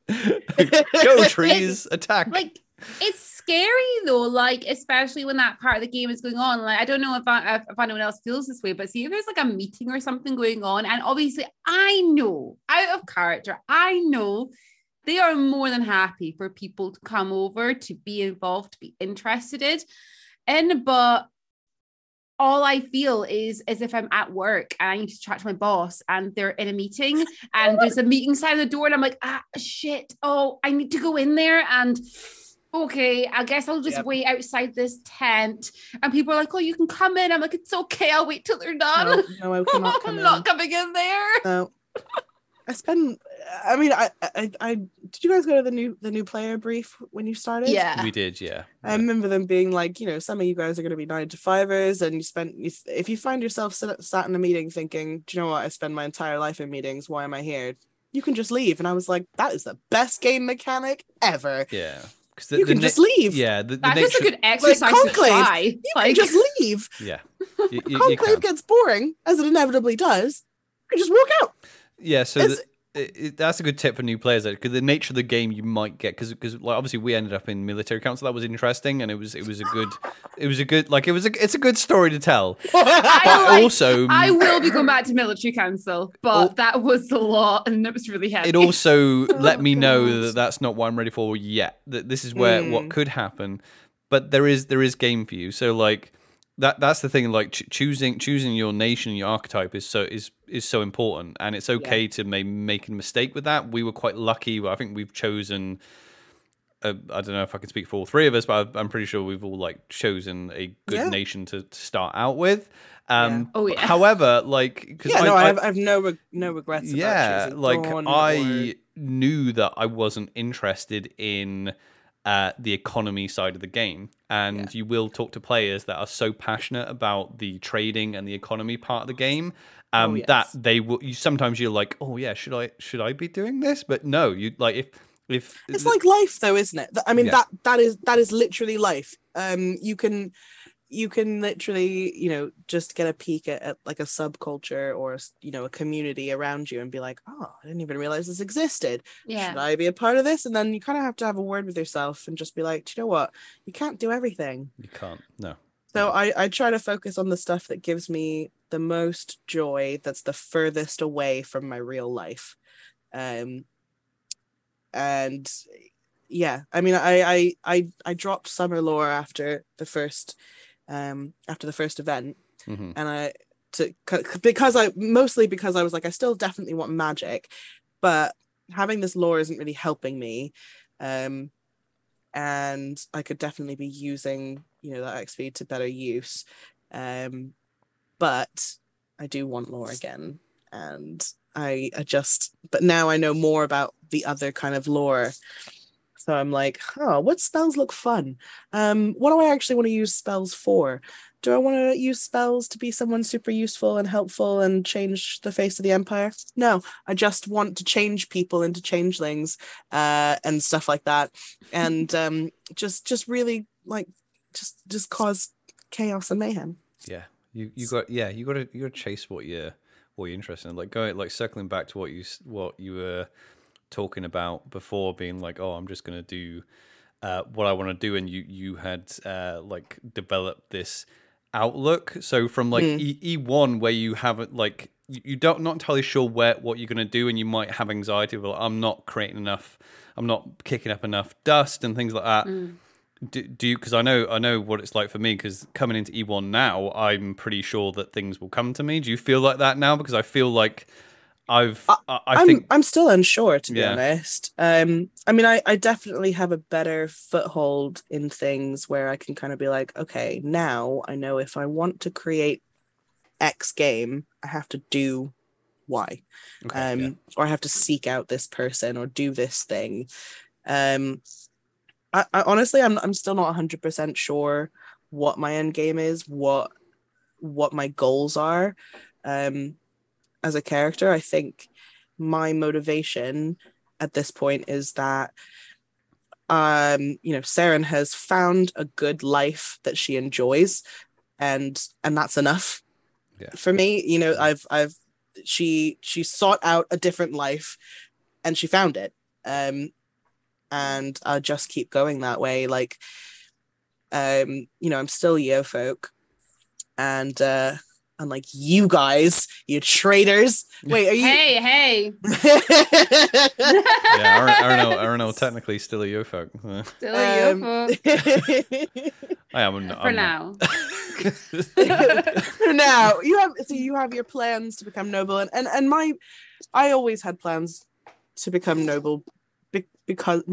Go trees, attack. Like, it's scary though, like, especially when that part of the game is going on. Like, I don't know if anyone else feels this way, but see if there's like a meeting or something going on, and obviously I know, out of character, I know they are more than happy for people to come over, to be involved, to be interested in, but all I feel is as if I'm at work and I need to chat to my boss, and they're in a meeting and there's a meeting sign on the door, and I'm like, ah, shit, oh, I need to go in there, and... okay, I guess I'll just wait outside this tent. And people are like, oh, you can come in. I'm like, it's okay, I'll wait till they're done. No, I cannot come in. I'm not coming in there. No. I did you guys go to the new player brief when you started? Yeah. We did, yeah. I remember them being like, you know, some of you guys are going to be 9 to 5ers, and if you find yourself sat in a meeting thinking, do you know what, I spend my entire life in meetings, why am I here? You can just leave. And I was like, that is the best game mechanic ever. Yeah. You can just leave. Yeah, that's just a good exercise to try. You can just leave. Yeah, Conclave gets boring, as it inevitably does. You can just walk out. Yeah, so that's a good tip for new players, because the nature of the game you might get, because like, obviously we ended up in military council. That was interesting, and it's a good story to tell. I will be going back to military council, but that was a lot, and it was really heavy. It also let me know that that's not what I'm ready for yet. That this is where what could happen, but there is game for you. So like that's the thing. Like choosing your nation, your archetype is so important, and it's okay to make a mistake with that. We were quite lucky. I think we've chosen. I don't know if I can speak for all three of us, but I'm pretty sure we've all like chosen a good nation to start out with. Oh, yeah. However, like, because I have no regrets. Yeah, about like I knew that I wasn't interested in the economy side of the game, and you will talk to players that are so passionate about the trading and the economy part of the game. That they will. Sometimes you're like, oh yeah, should I be doing this? But no, you like if. It's like life though, isn't it? I mean that is literally life. You can you can literally, you know, just get a peek at like a subculture or, you know, a community around you and be like, oh, I didn't even realize this existed. Yeah. Should I be a part of this? And then you kind of have to have a word with yourself and just be like, do you know what? You can't do everything. You can't. No. So I try to focus on the stuff that gives me the most joy, that's the furthest away from my real life. And yeah, I mean, I dropped Summer Lore after the first event, mm-hmm. and because I was like, I still definitely want magic, but having this lore isn't really helping me, and I could definitely be using, you know, that XP to better use, but I do want lore again, and but now I know more about the other kind of lore. So I'm like, oh, what spells look fun? What do I actually want to use spells for? Do I want to use spells to be someone super useful and helpful and change the face of the Empire? No, I just want to change people into changelings and stuff like that. And just really like just cause chaos and mayhem. Yeah. You gotta chase what you're interested in. Like circling back to what you were talking about before, being like, oh, I'm just gonna do what I want to do, and you had like developed this outlook. So from like E1, where you haven't like you don't not entirely sure what you're gonna do, and you might have anxiety. Well, I'm not creating enough, I'm not kicking up enough dust and things like that. Do you? Because I know what it's like for me. Because coming into E1 now, I'm pretty sure that things will come to me. Do you feel like that now? Because I feel like I'm still unsure, to be honest. I mean, I definitely have a better foothold in things where I can kind of be like, okay, now I know if I want to create X game, I have to do Y, or I have to seek out this person or do this thing. I honestly, I'm still not 100% sure what my end game is, what my goals are. As a character, I think my motivation at this point is that, you know, Saren has found a good life that she enjoys, and that's enough for me. You know, she sought out a different life, and she found it, and I'll just keep going that way. Like, you know, I'm still Yeofolk, and. I'm like, you guys, you traitors. Wait, are you? Hey. Yeah, Aranel technically still a Yeofolk. Still a Yeofolk. I am. For now. For now. You have your plans to become noble. And I always had plans to become noble because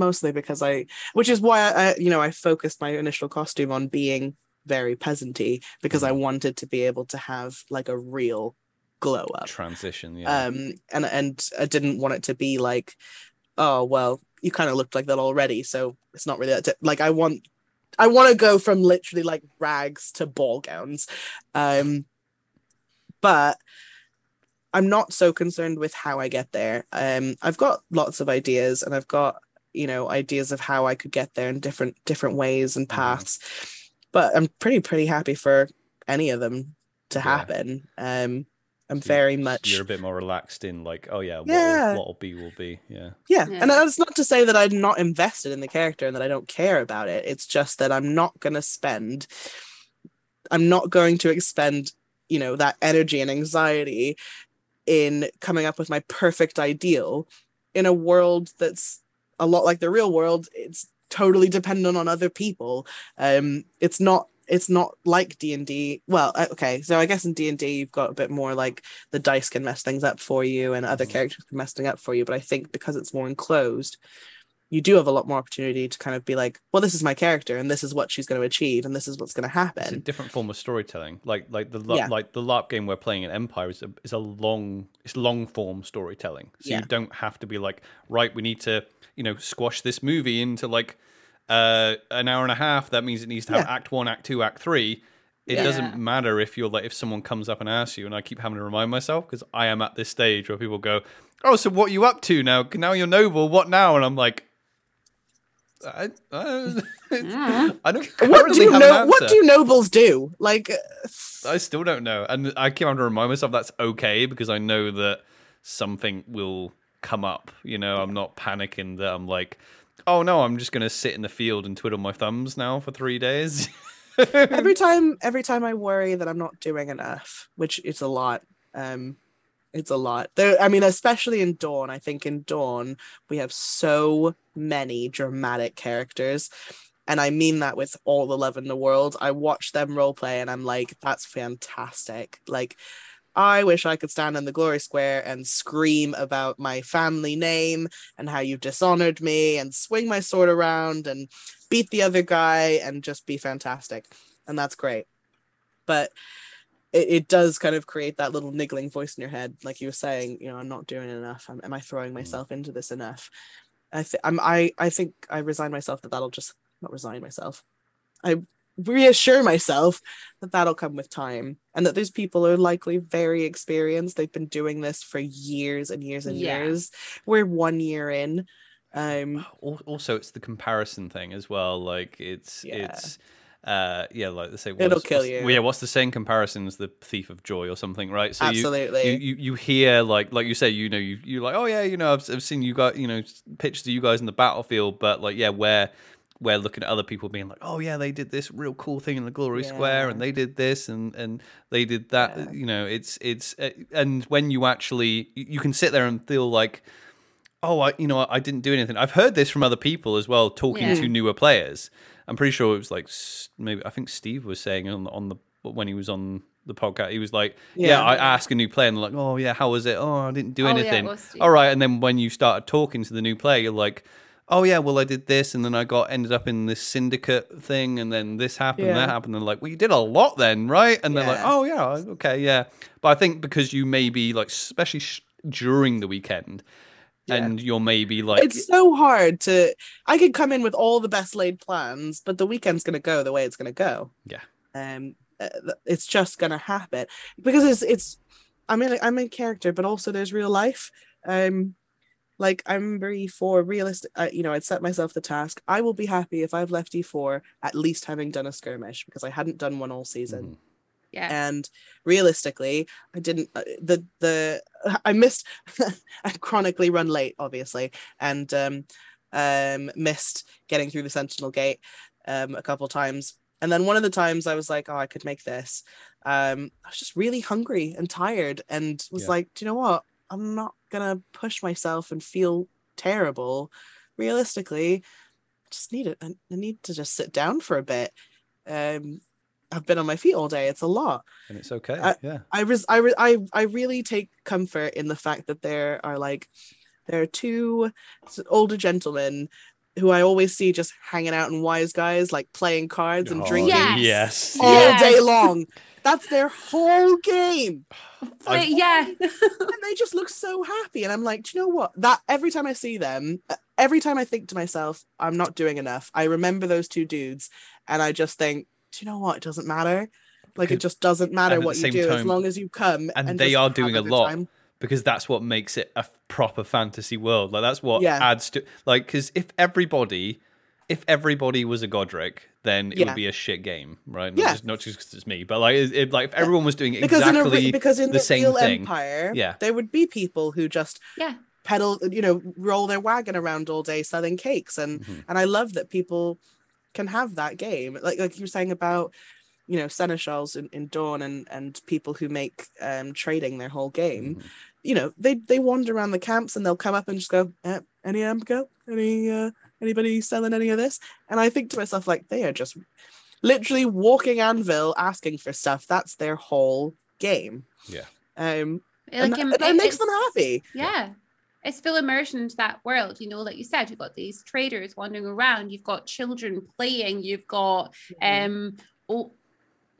which is why I, you know, I focused my initial costume on being very peasanty, because I wanted to be able to have like a real glow up transition, and I didn't want it to be like, oh well, you kind of looked like that already, so it's not really that like I want to go from literally like rags to ball gowns, but I'm not so concerned with how I get there. I've got lots of ideas, and I've got, you know, ideas of how I could get there in different ways and paths. But I'm pretty happy for any of them to happen. I'm very much... You're a bit more relaxed in like, oh yeah, what'll be will be. Yeah. And that's not to say that I'm not invested in the character and that I don't care about it. It's just that I'm not going to expend, you know, that energy and anxiety in coming up with my perfect ideal in a world that's a lot like the real world. It's totally dependent on other people. It's not like D&D. Well, okay, so I guess in D&D you've got a bit more like the dice can mess things up for you and other characters can mess things up for you, but I think because it's more enclosed, you do have a lot more opportunity to kind of be like, well, this is my character and this is what she's going to achieve and this is what's going to happen. It's a different form of storytelling. Like the LARP game we're playing in Empire is long form storytelling. So you don't have to be like, right, we need to, you know, squash this movie into like an hour and a half. That means it needs to have Act 1, Act 2, Act 3. It doesn't matter if you're like, if someone comes up and asks you, and I keep having to remind myself because I am at this stage where people go, oh, so what are you up to now? Now you're noble. What now? And I'm like, I don't currently have an answer. What do nobles do? Like, I still don't know, and I keep having to remind myself that's okay because I know that something will come up. You know, I'm not panicking that I'm like, oh no, I'm just gonna sit in the field and twiddle my thumbs now for 3 days. every time I worry that I'm not doing enough, which it's a lot. It's a lot. There, I mean, especially in Dawn. I think in Dawn we have so many dramatic characters, and I mean that with all the love in the world. I watch them roleplay, and I'm like, that's fantastic. Like, I wish I could stand in the Glory Square and scream about my family name and how you dishonored me, and swing my sword around and beat the other guy, and just be fantastic, and that's great. But it does kind of create that little niggling voice in your head, like you were saying, you know, I'm not doing enough. Am I throwing myself into this enough? I think I resign myself that that'll just not resign myself. I reassure myself that that'll come with time, and that those people are likely very experienced. They've been doing this for years and years and years. We're 1 year in. Also, it's the comparison thing as well. Like it's. Like they say, it'll kill you. Well, yeah, what's the same comparison as the Thief of Joy or something, right? So absolutely, you hear like you say, you know, you're like, oh yeah, you know, I've seen you guys, you know, pictures of you guys in the battlefield, but like, yeah, we're looking at other people being like, oh yeah, they did this real cool thing in the Glory Square, and they did this and they did that, you know, it's and when you actually you can sit there and feel like, oh, I didn't do anything. I've heard this from other people as well, talking to newer players. I'm pretty sure it was like maybe I think Steve was saying on the when he was on the podcast, he was like, I ask a new player and like, oh yeah, how was it? Oh, I didn't do anything. Yeah, all right, and then when you started talking to the new player, you're like, oh yeah, well I did this, and then I ended up in this syndicate thing, and then this happened, that happened, and like, well you did a lot then, right? And they're like, oh yeah, okay, yeah. But I think because you maybe like, especially during the weekend. Yeah. And you're maybe like... It's so hard to... I could come in with all the best laid plans, but the weekend's going to go the way it's going to go. Yeah. It's just going to happen. Because it's... I mean, I'm in character, but also there's real life. Like, I'm E4 realistic... I'd set myself the task. I will be happy if I've left E4 at least having done a skirmish, because I hadn't done one all season. Mm. Yeah. And realistically, I didn't I missed I chronically run late, obviously, and missed getting through the Sentinel Gate a couple times. And then one of the times I was like, oh, I could make this. I was just really hungry and tired and was like, do you know what? I'm not gonna push myself and feel terrible. Realistically, I just need it. I need to just sit down for a bit. I've been on my feet all day. It's a lot, and it's okay. I really take comfort in the fact that there are two older gentlemen who I always see just hanging out in Wise Guys, like playing cards and drinking all day long. That's their whole game. And they just look so happy, and I'm like, do you know what? That every time I see them, every time I think to myself, I'm not doing enough. I remember those two dudes, and I just think, do you know what? It doesn't matter. Like, it just doesn't matter what you do as long as you come. And they are doing a lot because that's what makes it a proper fantasy world. Like, that's what adds to... Like, because if everybody was a Godric, then it would be a shit game, right? Not just because it's me, but like, if everyone was doing exactly the same thing. Because in the real Empire, there would be people who just... pedal, you know, roll their wagon around all day selling cakes. And, and I love that people... can have that game, like you were saying about, you know, seneschals in Dawn and people who make trading their whole game. You know, they wander around the camps and they'll come up and just go, any amco, anybody selling any of this? And I think to myself, like, they are just literally walking Anvil asking for stuff. That's their whole game. And it makes them happy. It's still immersion into that world, you know, like you said, you've got these traders wandering around, you've got children playing, you've got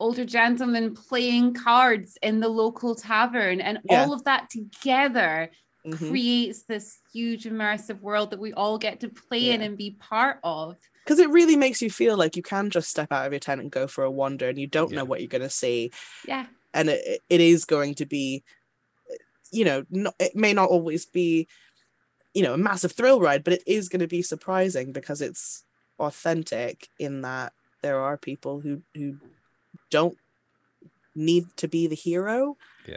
older gentlemen playing cards in the local tavern, and all of that together creates this huge immersive world that we all get to play in and be part of. Because it really makes you feel like you can just step out of your tent and go for a wander, and you don't know what you're going to see. Yeah. And it is going to be... you know, it may not always be, you know, a massive thrill ride, but it is going to be surprising because it's authentic in that there are people who don't need to be the hero. Yeah.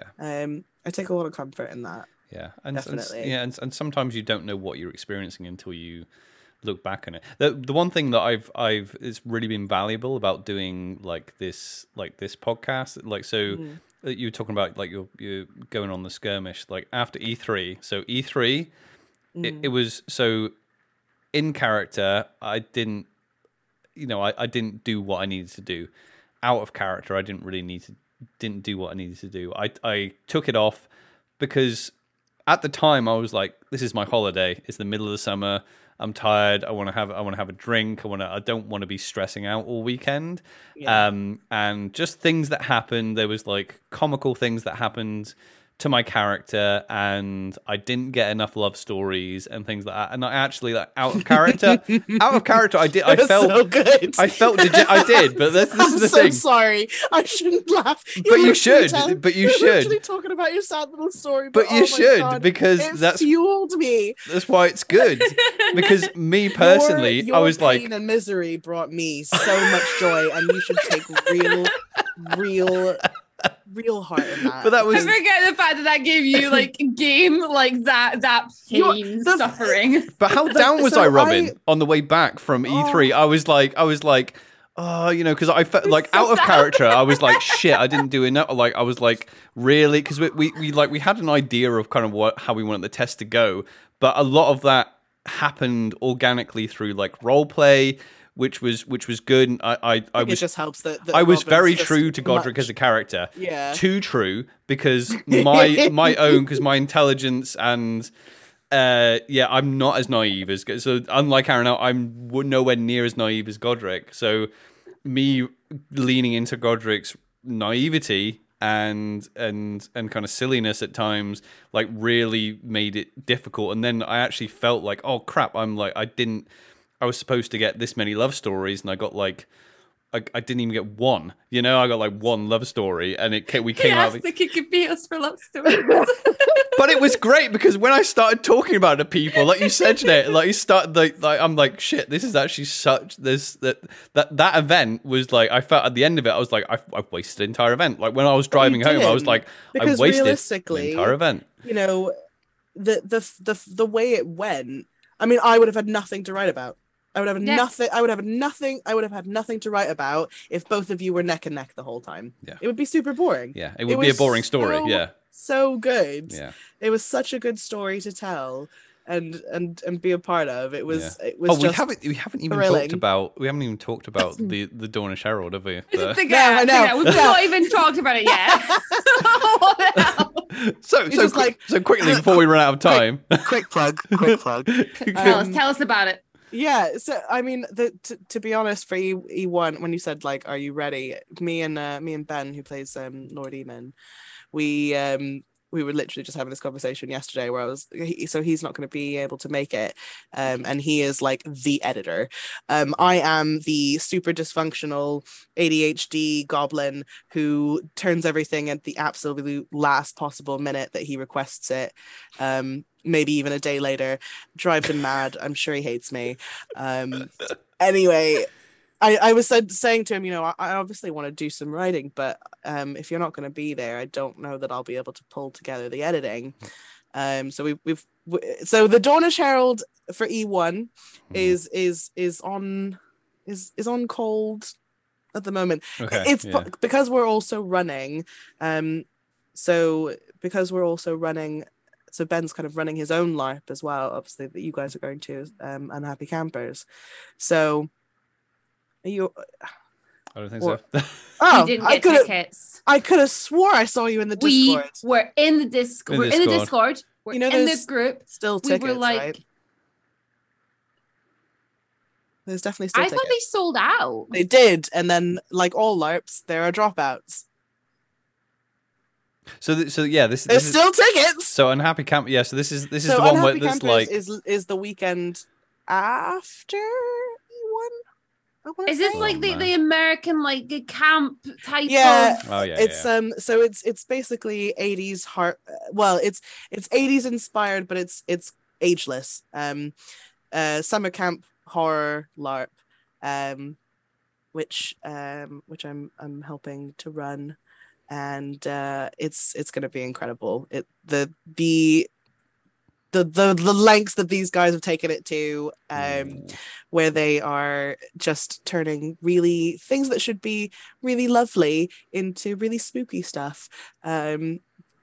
I take a lot of comfort in that. Yeah. And definitely. And sometimes you don't know what you're experiencing until you look back on it. The one thing that I've it's really been valuable about doing like this podcast, like, so you were talking about like you're going on the skirmish like after E3. So E3 it was so in character, I didn't do what I needed to do. Out of character, I didn't do what I needed to do. I took it off because at the time I was like, this is my holiday. It's the middle of the summer. I'm tired. I want to have a drink. I don't want to be stressing out all weekend. Yeah. And just things that happened. There was like comical things that happened to my character, and I didn't get enough love stories and things like that. And I actually, like, out of character, I did. I felt so good. I did. But this is the thing. I'm so sorry. I shouldn't laugh. But you should. You're literally talking about your sad little story. But you should, God, because that's fueled me. That's why it's good. Because me personally, your I was pain like, pain and misery brought me so much joy, and you should take real heart in that. But that was, I forget the fact that that gave you like game like that pain, suffering. But how down was I, Robin, on the way back from E3? I was like, oh, you know, because I felt like out of character. I was like, shit, I didn't do enough. Like, I was like, really, because we had an idea of kind of how we wanted the test to go, but a lot of that happened organically through like role play, which was good. And I was, it just helps that I was very true to Godric as a character. Yeah. Too true, because my intelligence and I'm not as naive as, so unlike Aranel, I'm nowhere near as naive as Godric. So me leaning into Godric's naivety and kind of silliness at times like really made it difficult. And then I actually felt like, oh crap, I'm like, I was supposed to get this many love stories, and I got like, I didn't even get one. You know, I got like one love story, and we came out. Like, it could be us for love stories. But it was great because when I started talking about it to people, like you said, Janaya, like you started, like I'm like, shit, this is actually such this that event was like, I felt at the end of it, I was like, I've wasted an entire event. Like when I was driving home, I was like, I wasted the entire event. You know, the way it went. I mean, I would have had nothing to write about. I would have had nothing to write about if both of you were neck and neck the whole time. Yeah. It would be super boring. Yeah, it would be a boring story. Yeah, so good. Yeah, it was such a good story to tell and be a part of. It was. Yeah. It was. Oh, just we haven't even talked about the Dawnish Herald, have we? I know. We've not even talked about it yet. What the hell? So quickly before we run out of time. Quick plug. Tell us about it. Yeah, so I mean, to be honest, for E1, when you said like, "Are you ready?" Me and Ben, who plays Lord Eamon, we were literally just having this conversation yesterday where so he's not going to be able to make it, and he is like the editor. I am the super dysfunctional ADHD goblin who turns everything at the absolute last possible minute that he requests it. Maybe even a day later, drives him mad. I'm sure he hates me. Anyway, I was saying to him, you know, I obviously want to do some writing, but if you're not going to be there, I don't know that I'll be able to pull together the editing. So the Dawnish Herald for E1 is on cold at the moment. Okay, it's because we're also running. So Ben's kind of running his own LARP as well, obviously, that you guys are going to, Unhappy Campers. So, I don't think so. Oh, you didn't get tickets. I could have swore I saw you in the Discord. We were in the Discord. We're in the Discord. We're in the group. Still tickets, we were like, right? There's definitely still tickets. I thought they sold out. They did. And then, like all LARPs, there are dropouts. There's still tickets. So Unhappy Camp, yeah. So this is the one where this like is the weekend after E1. Is this like the American like camp type? Yeah. Of... Oh yeah. It's So it's basically 80s heart. Well, it's 80s inspired, but it's ageless. Summer camp horror LARP. which I'm helping to run, and it's going to be incredible. It the lengths that these guys have taken it to, where they are just turning really things that should be really lovely into really spooky stuff.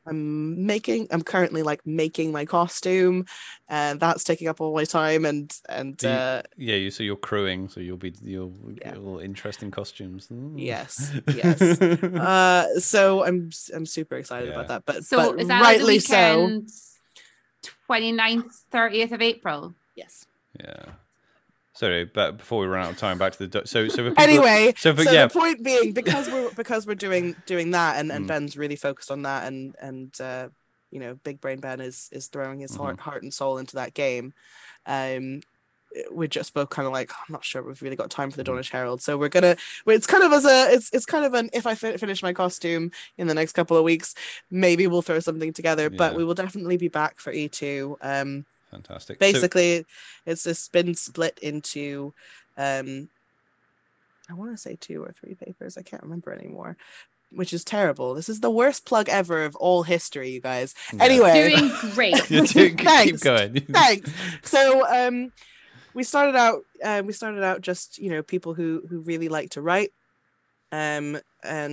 I'm currently like making my costume, and that's taking up all my time. So you're crewing, so you'll get all interesting costumes. Ooh. Yes. So I'm super excited about that. But is that rightly like the weekend, so. 29th, 30th of April. Yes. Yeah. Sorry, but before we run out of time, back to the the point being, because we're doing that, and Ben's really focused on that, and you know, Big Brain Ben is throwing his heart and soul into that game. We just both kind of like, I'm not sure we've really got time for the Dawnish Herald, so if I finish my costume in the next couple of weeks, maybe we'll throw something together. Yeah. But we will definitely be back for E2. Fantastic. Basically, it's just been split into, I want to say 2 or 3 papers. I can't remember anymore. Which is terrible. This is the worst plug ever of all history, you guys. Yeah. Anyway, doing great. You're doing good. Keep going. Thanks. So, we started out just, you know, people who really like to write, and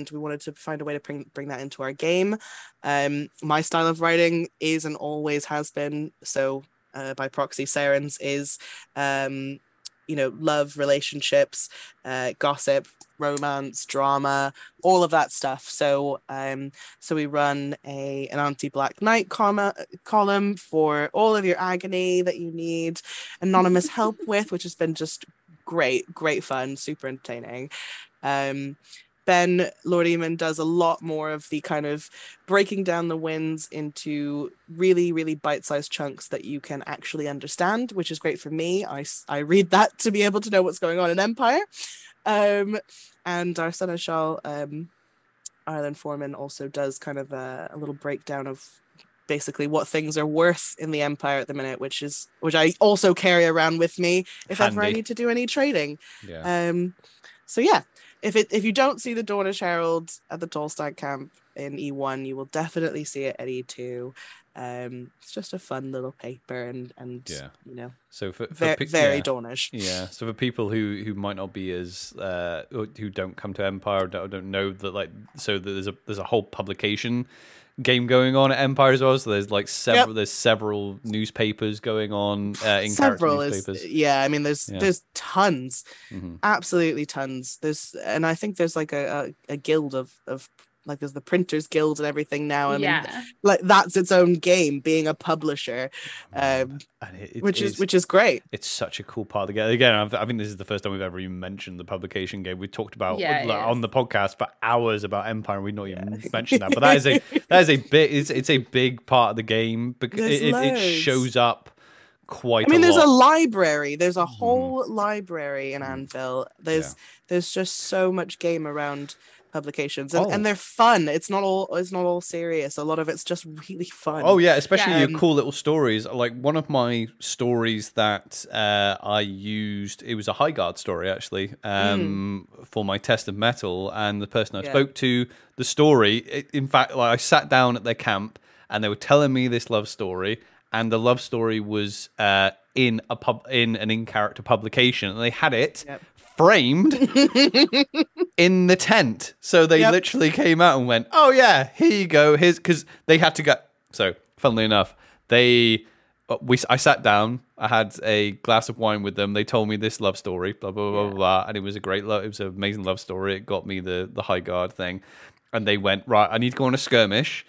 we wanted to find a way to bring that into our game. My style of writing is and always has been, so by proxy Saren's is, you know, love, relationships, gossip, romance, drama, all of that stuff. So so we run an anti-Black Knight column for all of your agony that you need anonymous help with, which has been just great fun, super entertaining. Ben Lord Eamon does a lot more of the kind of breaking down the wins into really, really bite-sized chunks that you can actually understand, which is great for me. I read that to be able to know what's going on in Empire. And our Seneschal, Ireland Foreman, also does kind of a little breakdown of basically what things are worth in the Empire at the minute, which I also carry around with me if ever I need to do any trading. Yeah. So yeah, if you don't see the Dawnish Herald at the Tolstag camp in E1, you will definitely see it at E2. It's just a fun little paper, and you know, so very Dawnish. Yeah, so for people who might not be as who don't come to Empire or don't know that, like, so there's a whole publication game going on at Empire as well. So there's like several, there's several newspapers going on in character newspapers. I mean, there's tons, absolutely tons. There's, and I think there's like a guild of. Like, there's the Printers Guild and everything now. I mean, like, that's its own game, being a publisher, which is great. It's such a cool part of the game. Again, I think this is the first time we've ever even mentioned the publication game. We talked about on the podcast for hours about Empire, and we've not even mentioned that. But that is a bit. It's a big part of the game because it shows up. There's a library. There's a whole library in Anvil. There's just so much game around publications, and they're fun. It's not all serious. A lot of it's just really fun. Especially your cool little stories. Like, one of my stories that I used, it was a High Guard story actually, for my test of metal, and the person I spoke to, the story, in fact, I sat down at their camp and they were telling me this love story. And the love story was in an in-character publication, and they had it framed in the tent. So they literally came out and went, "Oh yeah, here you go." Because they had to go. So, funnily enough, I sat down. I had a glass of wine with them. They told me this love story, blah blah blah blah, and it was a great love. It was an amazing love story. It got me the High Guard thing, and they went, "Right, I need to go on a skirmish."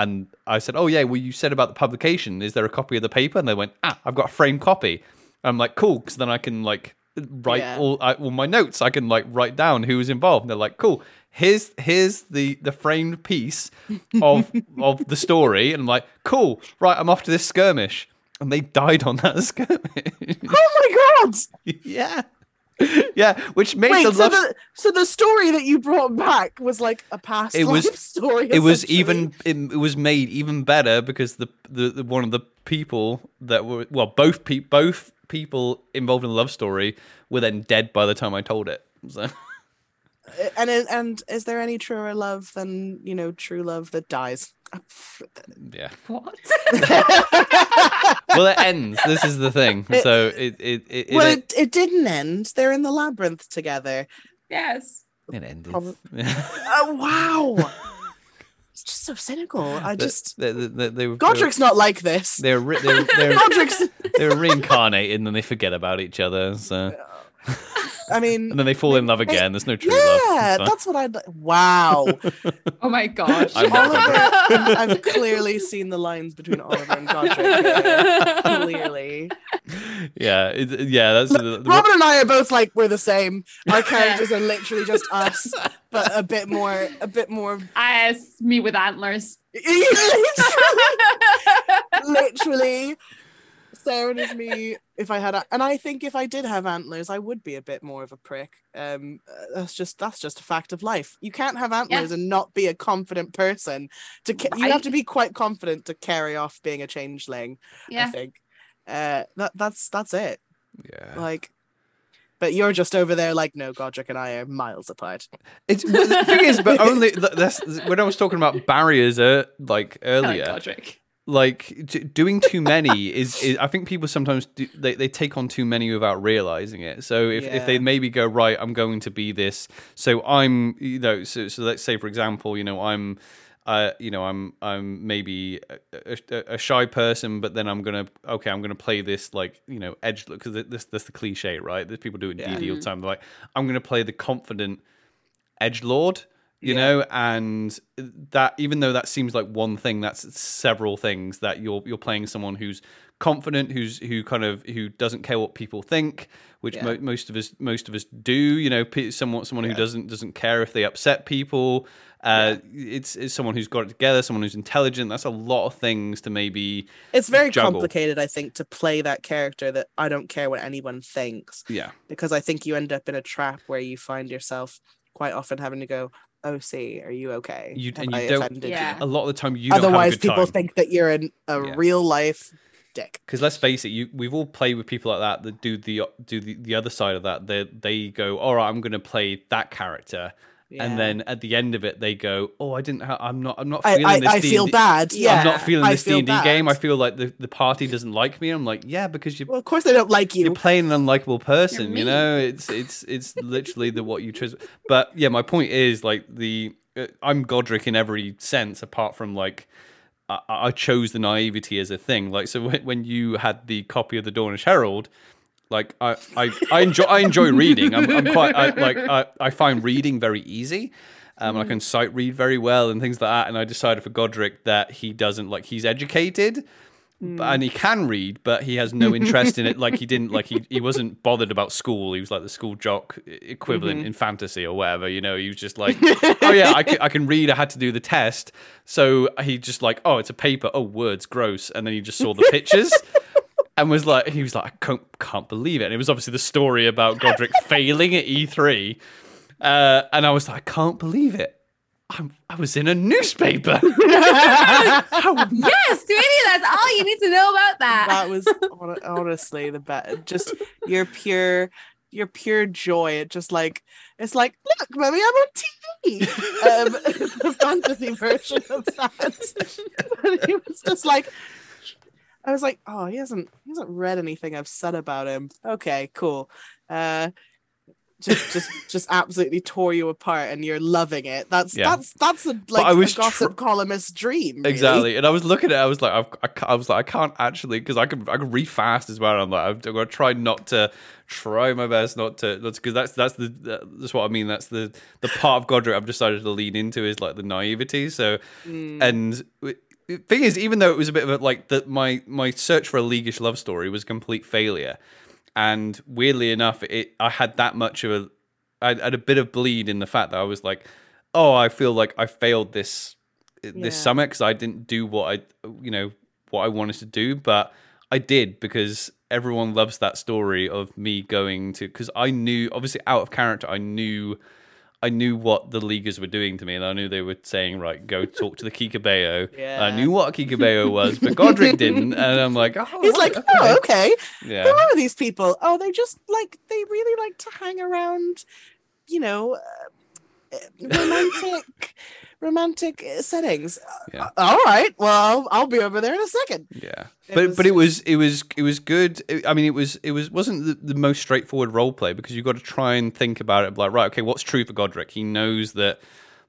And I said, "Oh yeah, well, you said about the publication. Is there a copy of the paper?" And they went, "I've got a framed copy." I'm like, "Cool," because then I can like write all my notes. I can like write down who was involved. And they're like, "Cool. Here's the framed piece of the story." And I'm like, "Cool. Right, I'm off to this skirmish." And they died on that skirmish. Oh my god! Yeah, which made the story that you brought back was like a past life story. It was it was made even better because the one of the people that were both people involved in the love story were then dead by the time I told it. So. And is there any truer love than, you know, true love that dies? Yeah. What? Well, it ends. This is the thing. So it didn't end. They're in the labyrinth together. Yes. It ended. Oh, wow. It's just so cynical. I just Godric's not like this. They're reincarnated and then they forget about each other. So. I mean, and then they fall in love again. There's no true love. Yeah, that's what I'd like. Wow. Oh my gosh. Oliver, I've clearly seen the lines between Oliver and Godric. Clearly. Yeah. That's Robin and I are both like, we're the same. Our characters are literally just us, but a bit more. Me with antlers. Literally. Saren is me if I had, and I think if I did have antlers, I would be a bit more of a prick. That's just a fact of life. You can't have antlers and not be a confident person. You have to be quite confident to carry off being a changeling. Yeah. I think that's it. Yeah. Like, but you're just over there like, no, Godric and I are miles apart. The thing is, but only when I was talking about barriers, like earlier. Oh, Godric. Like doing too many is I think people sometimes they take on too many without realizing it. So if they maybe go, right, I'm going to be this. So I'm, you know, so let's say, for example, you know, I'm maybe a shy person, but then I'm gonna play this, like, you know, edge, because that's the cliche, right? That people do it DD all the time. They're like, I'm gonna play the confident edgelord. You know, and that, even though that seems like one thing, that's several things that you're playing someone who's confident, who doesn't care what people think, which most of us do. You know, someone who doesn't care if they upset people. It's someone who's got it together, someone who's intelligent. That's a lot of things to maybe. It's very complicated, I think, to play that character that I don't care what anyone thinks. Yeah, because I think you end up in a trap where you find yourself quite often having to go, OC, are you okay? You don't. A lot of the time, you otherwise don't have a good people time. Think that you're in a real life dick. Because let's face it, we've all played with people like that do the other side of that. They go, all right, I'm going to play that character, and then at the end of it, they go, oh, I'm not feeling this. I feel bad. Yeah, I'm not feeling this D&D game. I feel like the party doesn't like me. I'm like, yeah, because you. Well, of course they don't like you. You're playing an unlikable person. You know, it's literally what you chose. But yeah, my point is, like, I'm Godric in every sense, apart from, like, I chose the naivety as a thing. Like, so when you had the copy of the Dawnish Herald. Like I enjoy reading. I find reading very easy. And I can sight read very well and things like that. And I decided for Godric that he doesn't, like, he's educated and he can read, but he has no interest in it. Like, he wasn't bothered about school. He was like the school jock equivalent in fantasy or whatever. You know, he was just like, oh yeah, I can read. I had to do the test, so he just like, oh, it's a paper. Oh, words, gross. And then he just saw the pictures. And he was like, I can't believe it. And it was obviously the story about Godric failing at E3. And I was like, I can't believe it. I was in a newspaper. Yes, really, that's all you need to know about that. That was honestly the best. Just your pure joy. It just like, it's like, look, mommy, I'm on TV. The fantasy version of that. But it was just like. I was like, oh, he hasn't read anything I've said about him. Okay, cool. Just absolutely tore you apart, and you're loving it. That's a gossip columnist dream. Really. Exactly. And I was looking at it, I was like, I can't actually, because I can read fast as well. And I'm like, I'm gonna try my best not to, because that's what I mean. That's the part of Godric I've decided to lean into is like the naivety. So thing is, even though it was a bit of a, like, that my search for a leaguish love story was a complete failure, and weirdly enough, I had a bit of bleed in the fact that I was like, oh, I feel like I failed this summer because I didn't do what I wanted to do, but I did, because everyone loves that story of me going to, because I knew, obviously out of character, I knew I knew what the Leaguers were doing to me, and I knew they were saying, right, go talk to the Kikabeo. Yeah. I knew what Kikabeo was, but Godric didn't. And I'm like, oh. He's like, okay. Oh, okay. Yeah. Who are these people? Oh, they just, like, they really like to hang around, you know, romantic settings. Yeah. All right. Well, I'll be over there in a second. Yeah. But it was good. I mean, it wasn't the most straightforward role play, because you've got to try and think about it. Like, right, okay, what's true for Godric? He knows that,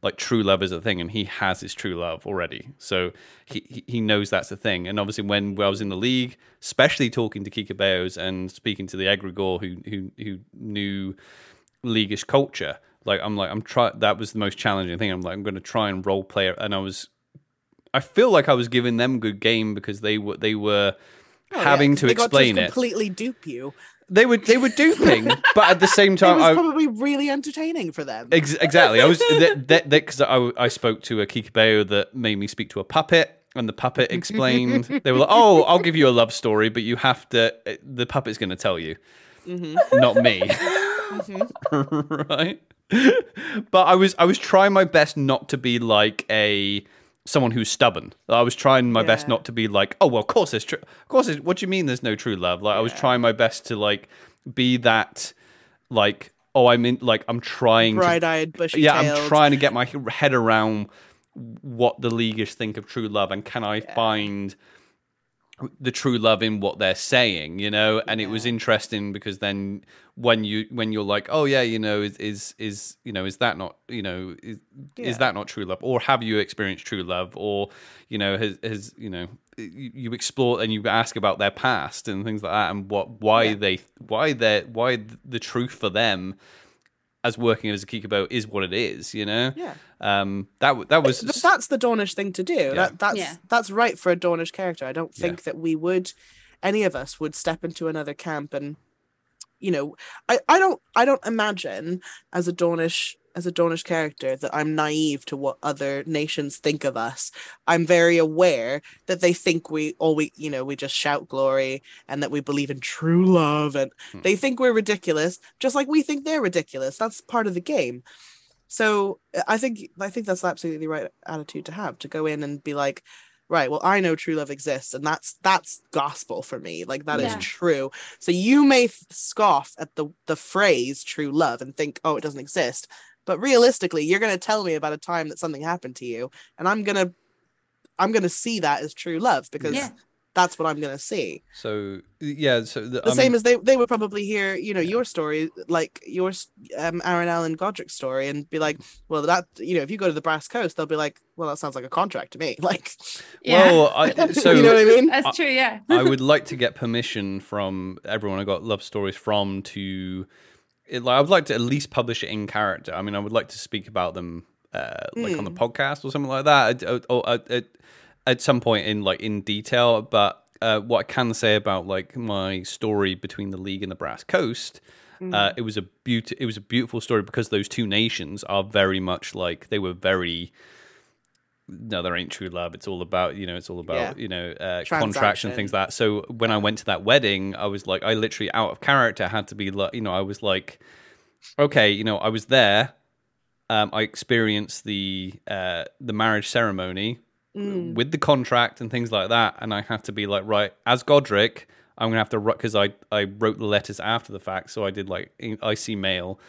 like, true love is a thing, and he has his true love already. So he knows that's a thing. And obviously, when I was in the League, especially talking to Kikabeos and speaking to the Egregore who knew Leaguish culture, that was the most challenging thing. I'm going to try and role play it, and I feel like I was giving them good game, because they were having to explain it. Completely dupe you. They were duping, but at the same time, it was probably really entertaining for them. Exactly. I was because I spoke to a Kikabeo that made me speak to a puppet, and the puppet explained. They were like, "Oh, I'll give you a love story, but you have to. The puppet's going to tell you, not me." Mm-hmm. Right. But I was trying my best not to be like someone who's stubborn. I was trying my best not to be like, oh well, of course, what do you mean there's no true love? Like I was trying my best to like be that, like, oh, I mean, like I'm trying bright-eyed, bushy-tailed. Yeah, I'm trying to get my head around what the Leaguers think of true love, and can I find the true love in what they're saying, you know? And it was interesting, because then when you're like, oh yeah, you know, is you know, is that not, you know, is that not true love, or have you experienced true love, or, you know, has you know, you explore and you ask about their past and things like that, and why the truth for them as working as a Kikabeo is what it is, you know? Yeah. That was... That's the Dawnish thing to do. Yeah. That's right for a Dawnish character. I don't think that we would... Any of us would step into another camp and, you know... I don't imagine as a Dawnish character that I'm naive to what other nations think of us. I'm very aware that they think we just shout glory, and that we believe in true love, and they think we're ridiculous, just like we think they're ridiculous. That's part of the game. So I think that's absolutely the right attitude to have, to go in and be like, right, well, I know true love exists, and that's gospel for me. Like, that is true. So you may scoff at the phrase true love and think, oh, it doesn't exist. But realistically, you're going to tell me about a time that something happened to you, and I'm going to see that as true love, because that's what I'm going to see. So, yeah. So same as they would probably hear, you know, your story, like your Aranel and Godric's story, and be like, well, that, you know, if you go to the Brass Coast, they'll be like, well, that sounds like a contract to me. Like, well, you know what I mean? That's true, yeah. I would like to get permission from everyone I got love stories from to... I would like to at least publish it in character. I mean, I would like to speak about them on the podcast or something like that, at some point in detail. But what I can say about like my story between the League and the Brass Coast, it was a beautiful story, because those two nations are very much like, they were very, no, there ain't true love. It's all about, you know, contracts and things like that. So when I went to that wedding, I was like, I literally out of character had to be like, you know, I was like, okay, you know, I was there. I experienced the marriage ceremony with the contract and things like that. And I had to be like, right, as Godric, I'm going to have to, because I wrote the letters after the fact. So I did like icy mail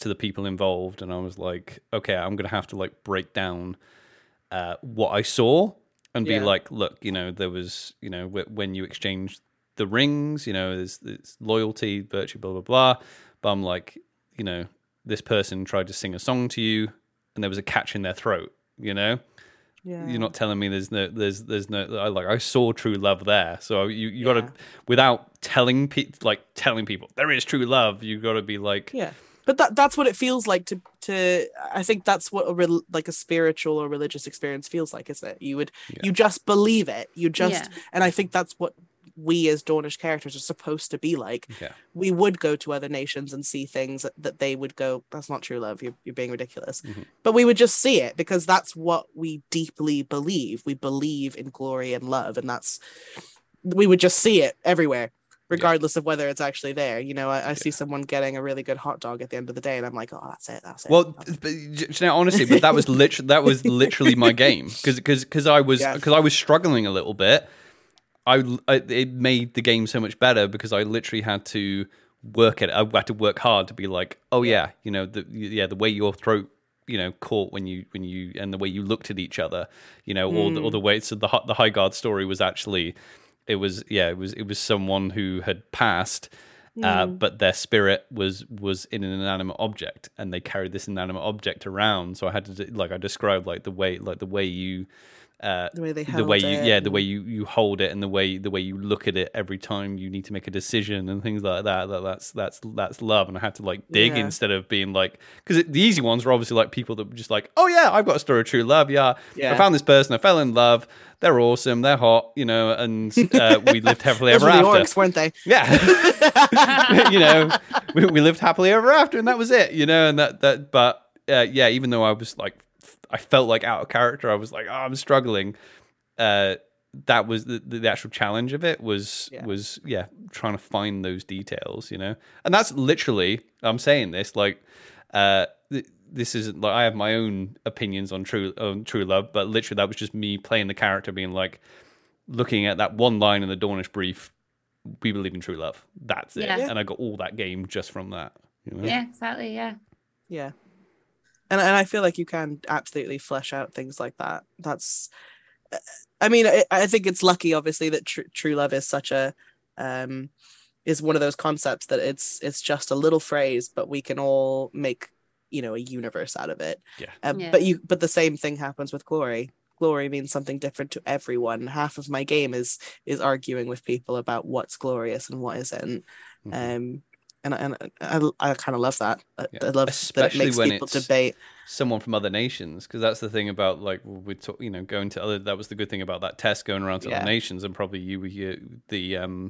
to the people involved. And I was like, okay, I'm going to have to like break down what I saw and be like, look, you know, there was, you know, when you exchange the rings, you know, there's loyalty, virtue, blah, blah, blah. But I'm like, you know, this person tried to sing a song to you and there was a catch in their throat, you know? Yeah. You're not telling me I saw true love there. So you got to, without telling people there is true love, you got to be like... Yeah. But that's what it feels like to I think that's what a spiritual or religious experience feels like, isn't it? You just believe it. You just, and I think that's what we as Dawnish characters are supposed to be like. Yeah. We would go to other nations and see things that they would go, that's not true love, you're being ridiculous. Mm-hmm. But we would just see it, because that's what we deeply believe. We believe in glory and love, and we would just see it everywhere. regardless of whether it's actually there. You know, I see someone getting a really good hot dog at the end of the day, and I'm like, oh, that's it, that's it. Well, you know, honestly, but that was literally my game, because I was struggling a little bit. It made the game so much better because I literally had to work at it. I had to work hard to be like, oh yeah, you know, the way your throat, you know, caught when you and the way you looked at each other, you know, or the way. So the High Guard story was actually, it was someone who had passed, but their spirit was in an inanimate object, and they carried this inanimate object around. So I had to, like I described, like the way you. The way you hold it, and the way you look at it every time you need to make a decision and things like that. That's love. And I had to like dig instead of being like, because the easy ones were obviously like people that were just like, oh yeah, I've got a story of true love. Yeah, I found this person, I fell in love, they're awesome, they're hot, you know, and we lived happily ever after. Those were the orcs, weren't they? Yeah, you know, we lived happily ever after, and that was it, you know, and that. But yeah, even though I was like, I felt like out of character, I was like, oh, I'm struggling. That was the actual challenge of it was trying to find those details, you know. And that's literally, I'm saying this like, this isn't like I have my own opinions on true love, but literally that was just me playing the character, being like, looking at that one line in the Dawnish brief, we believe in true love. That's it, and I got all that game just from that. You know? Yeah, exactly. Yeah. And I feel like you can absolutely flesh out things like that. That's, I mean, I think it's lucky, obviously, that true love is such a, is one of those concepts that it's just a little phrase, but we can all make, you know, a universe out of it. Yeah. But the same thing happens with glory. Glory means something different to everyone. Half of my game is arguing with people about what's glorious and what isn't. And I kind of love that. I love especially that it makes when people debate someone from other nations, because that's the thing about like we talk, you know, going to other. That was the good thing about that test going around to other nations, and probably you were here, the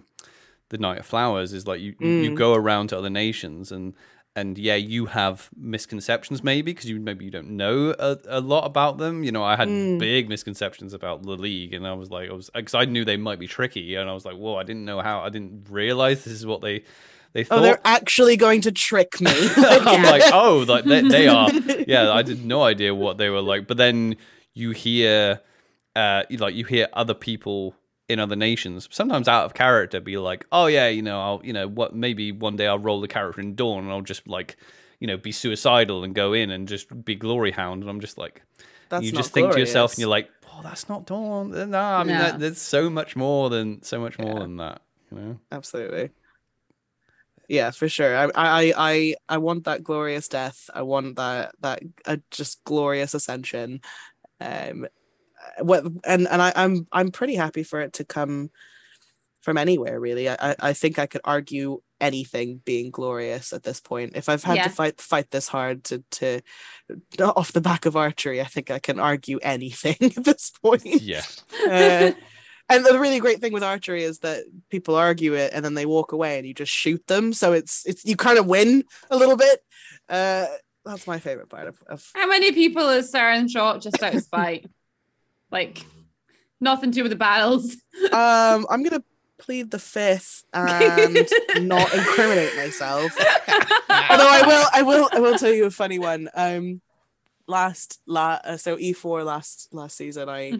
Knight of Flowers is like you go around to other nations and you have misconceptions maybe because you don't know a lot about them. You know, I had big misconceptions about the League, and I was like, because I knew they might be tricky, and I was like, whoa, I didn't realize this is what they. They thought, they're actually going to trick me. I'm like, oh, like they are. Yeah, I had no idea what they were like. But then you hear, you hear other people in other nations, sometimes out of character, be like, oh yeah, you know, maybe one day I'll roll the character in Dawn and I'll just like, you know, be suicidal and go in and just be glory hound. And I'm just like, that's you just think glorious. To yourself and you're like, oh, that's not Dawn. No, I mean, there's so much more than that. You know, absolutely. Yeah, for sure. I want that glorious death. I want that just glorious ascension. I'm pretty happy for it to come from anywhere, really. I think I could argue anything being glorious at this point. If I've had to fight this hard to off the back of archery, I think I can argue anything at this point. Yeah. And the really great thing with archery is that people argue it and then they walk away and you just shoot them. So it's you kind of win a little bit. That's my favorite part of... How many people is Saren shot just out of spite? Like, nothing to do with the battles. I'm going to plead the fifth and not incriminate myself. Although I will tell you a funny one. So E4 last season, I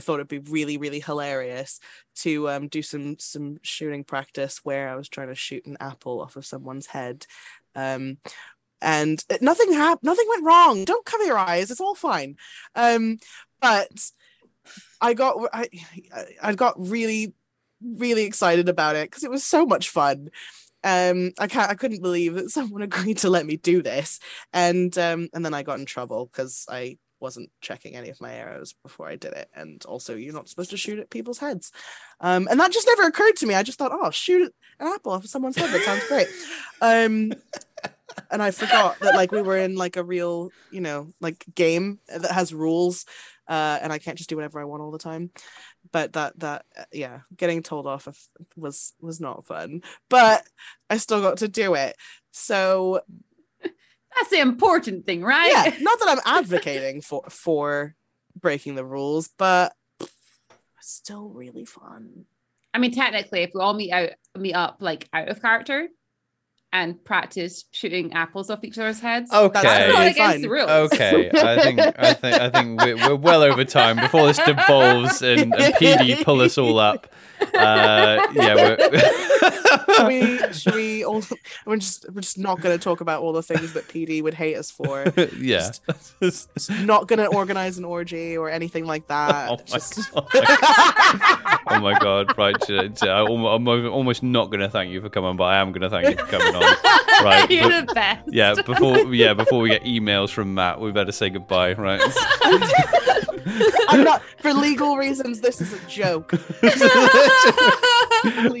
thought it'd be really, really hilarious to do some shooting practice where I was trying to shoot an apple off of someone's head, and nothing went wrong. Don't cover your eyes; it's all fine. But I got really, really excited about it because it was so much fun. I couldn't believe that someone agreed to let me do this, and then I got in trouble because I wasn't checking any of my arrows before I did it, and also you're not supposed to shoot at people's heads, and that just never occurred to me. I just thought, oh, shoot an apple off of someone's head, that sounds great, and I forgot that like we were in like a real, you know, like game that has rules, and I can't just do whatever I want all the time. But that getting told off was not fun, but I still got to do it. So that's the important thing, right? Yeah, not that I'm advocating for breaking the rules, but it's still really fun. I mean, technically, if we all meet up like out of character and practice shooting apples off each other's heads, okay, that's not against the rules. Okay, I think we're well over time before this devolves and PD pull us all up. We're just not going to talk about all the things that PD would hate us for. Yeah, just not going to organize an orgy or anything like that. Oh my god! Right, I'm almost not going to thank you for coming, but I am going to thank you for coming on. Right, you're the best. Yeah, before we get emails from Matt, we better say goodbye. Right. I'm not, for legal reasons, this is a joke.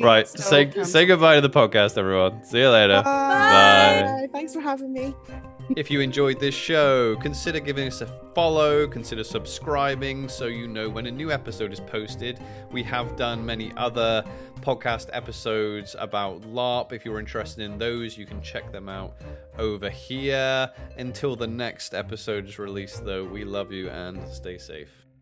Right, say goodbye to the podcast, everyone. See you later. Bye. Thanks for having me. If you enjoyed this show, consider giving us a follow, consider subscribing so you know when a new episode is posted. We have done many other podcast episodes about LARP. If you're interested in those, you can check them out over here. Until the next episode is released, though, we love you and stay safe.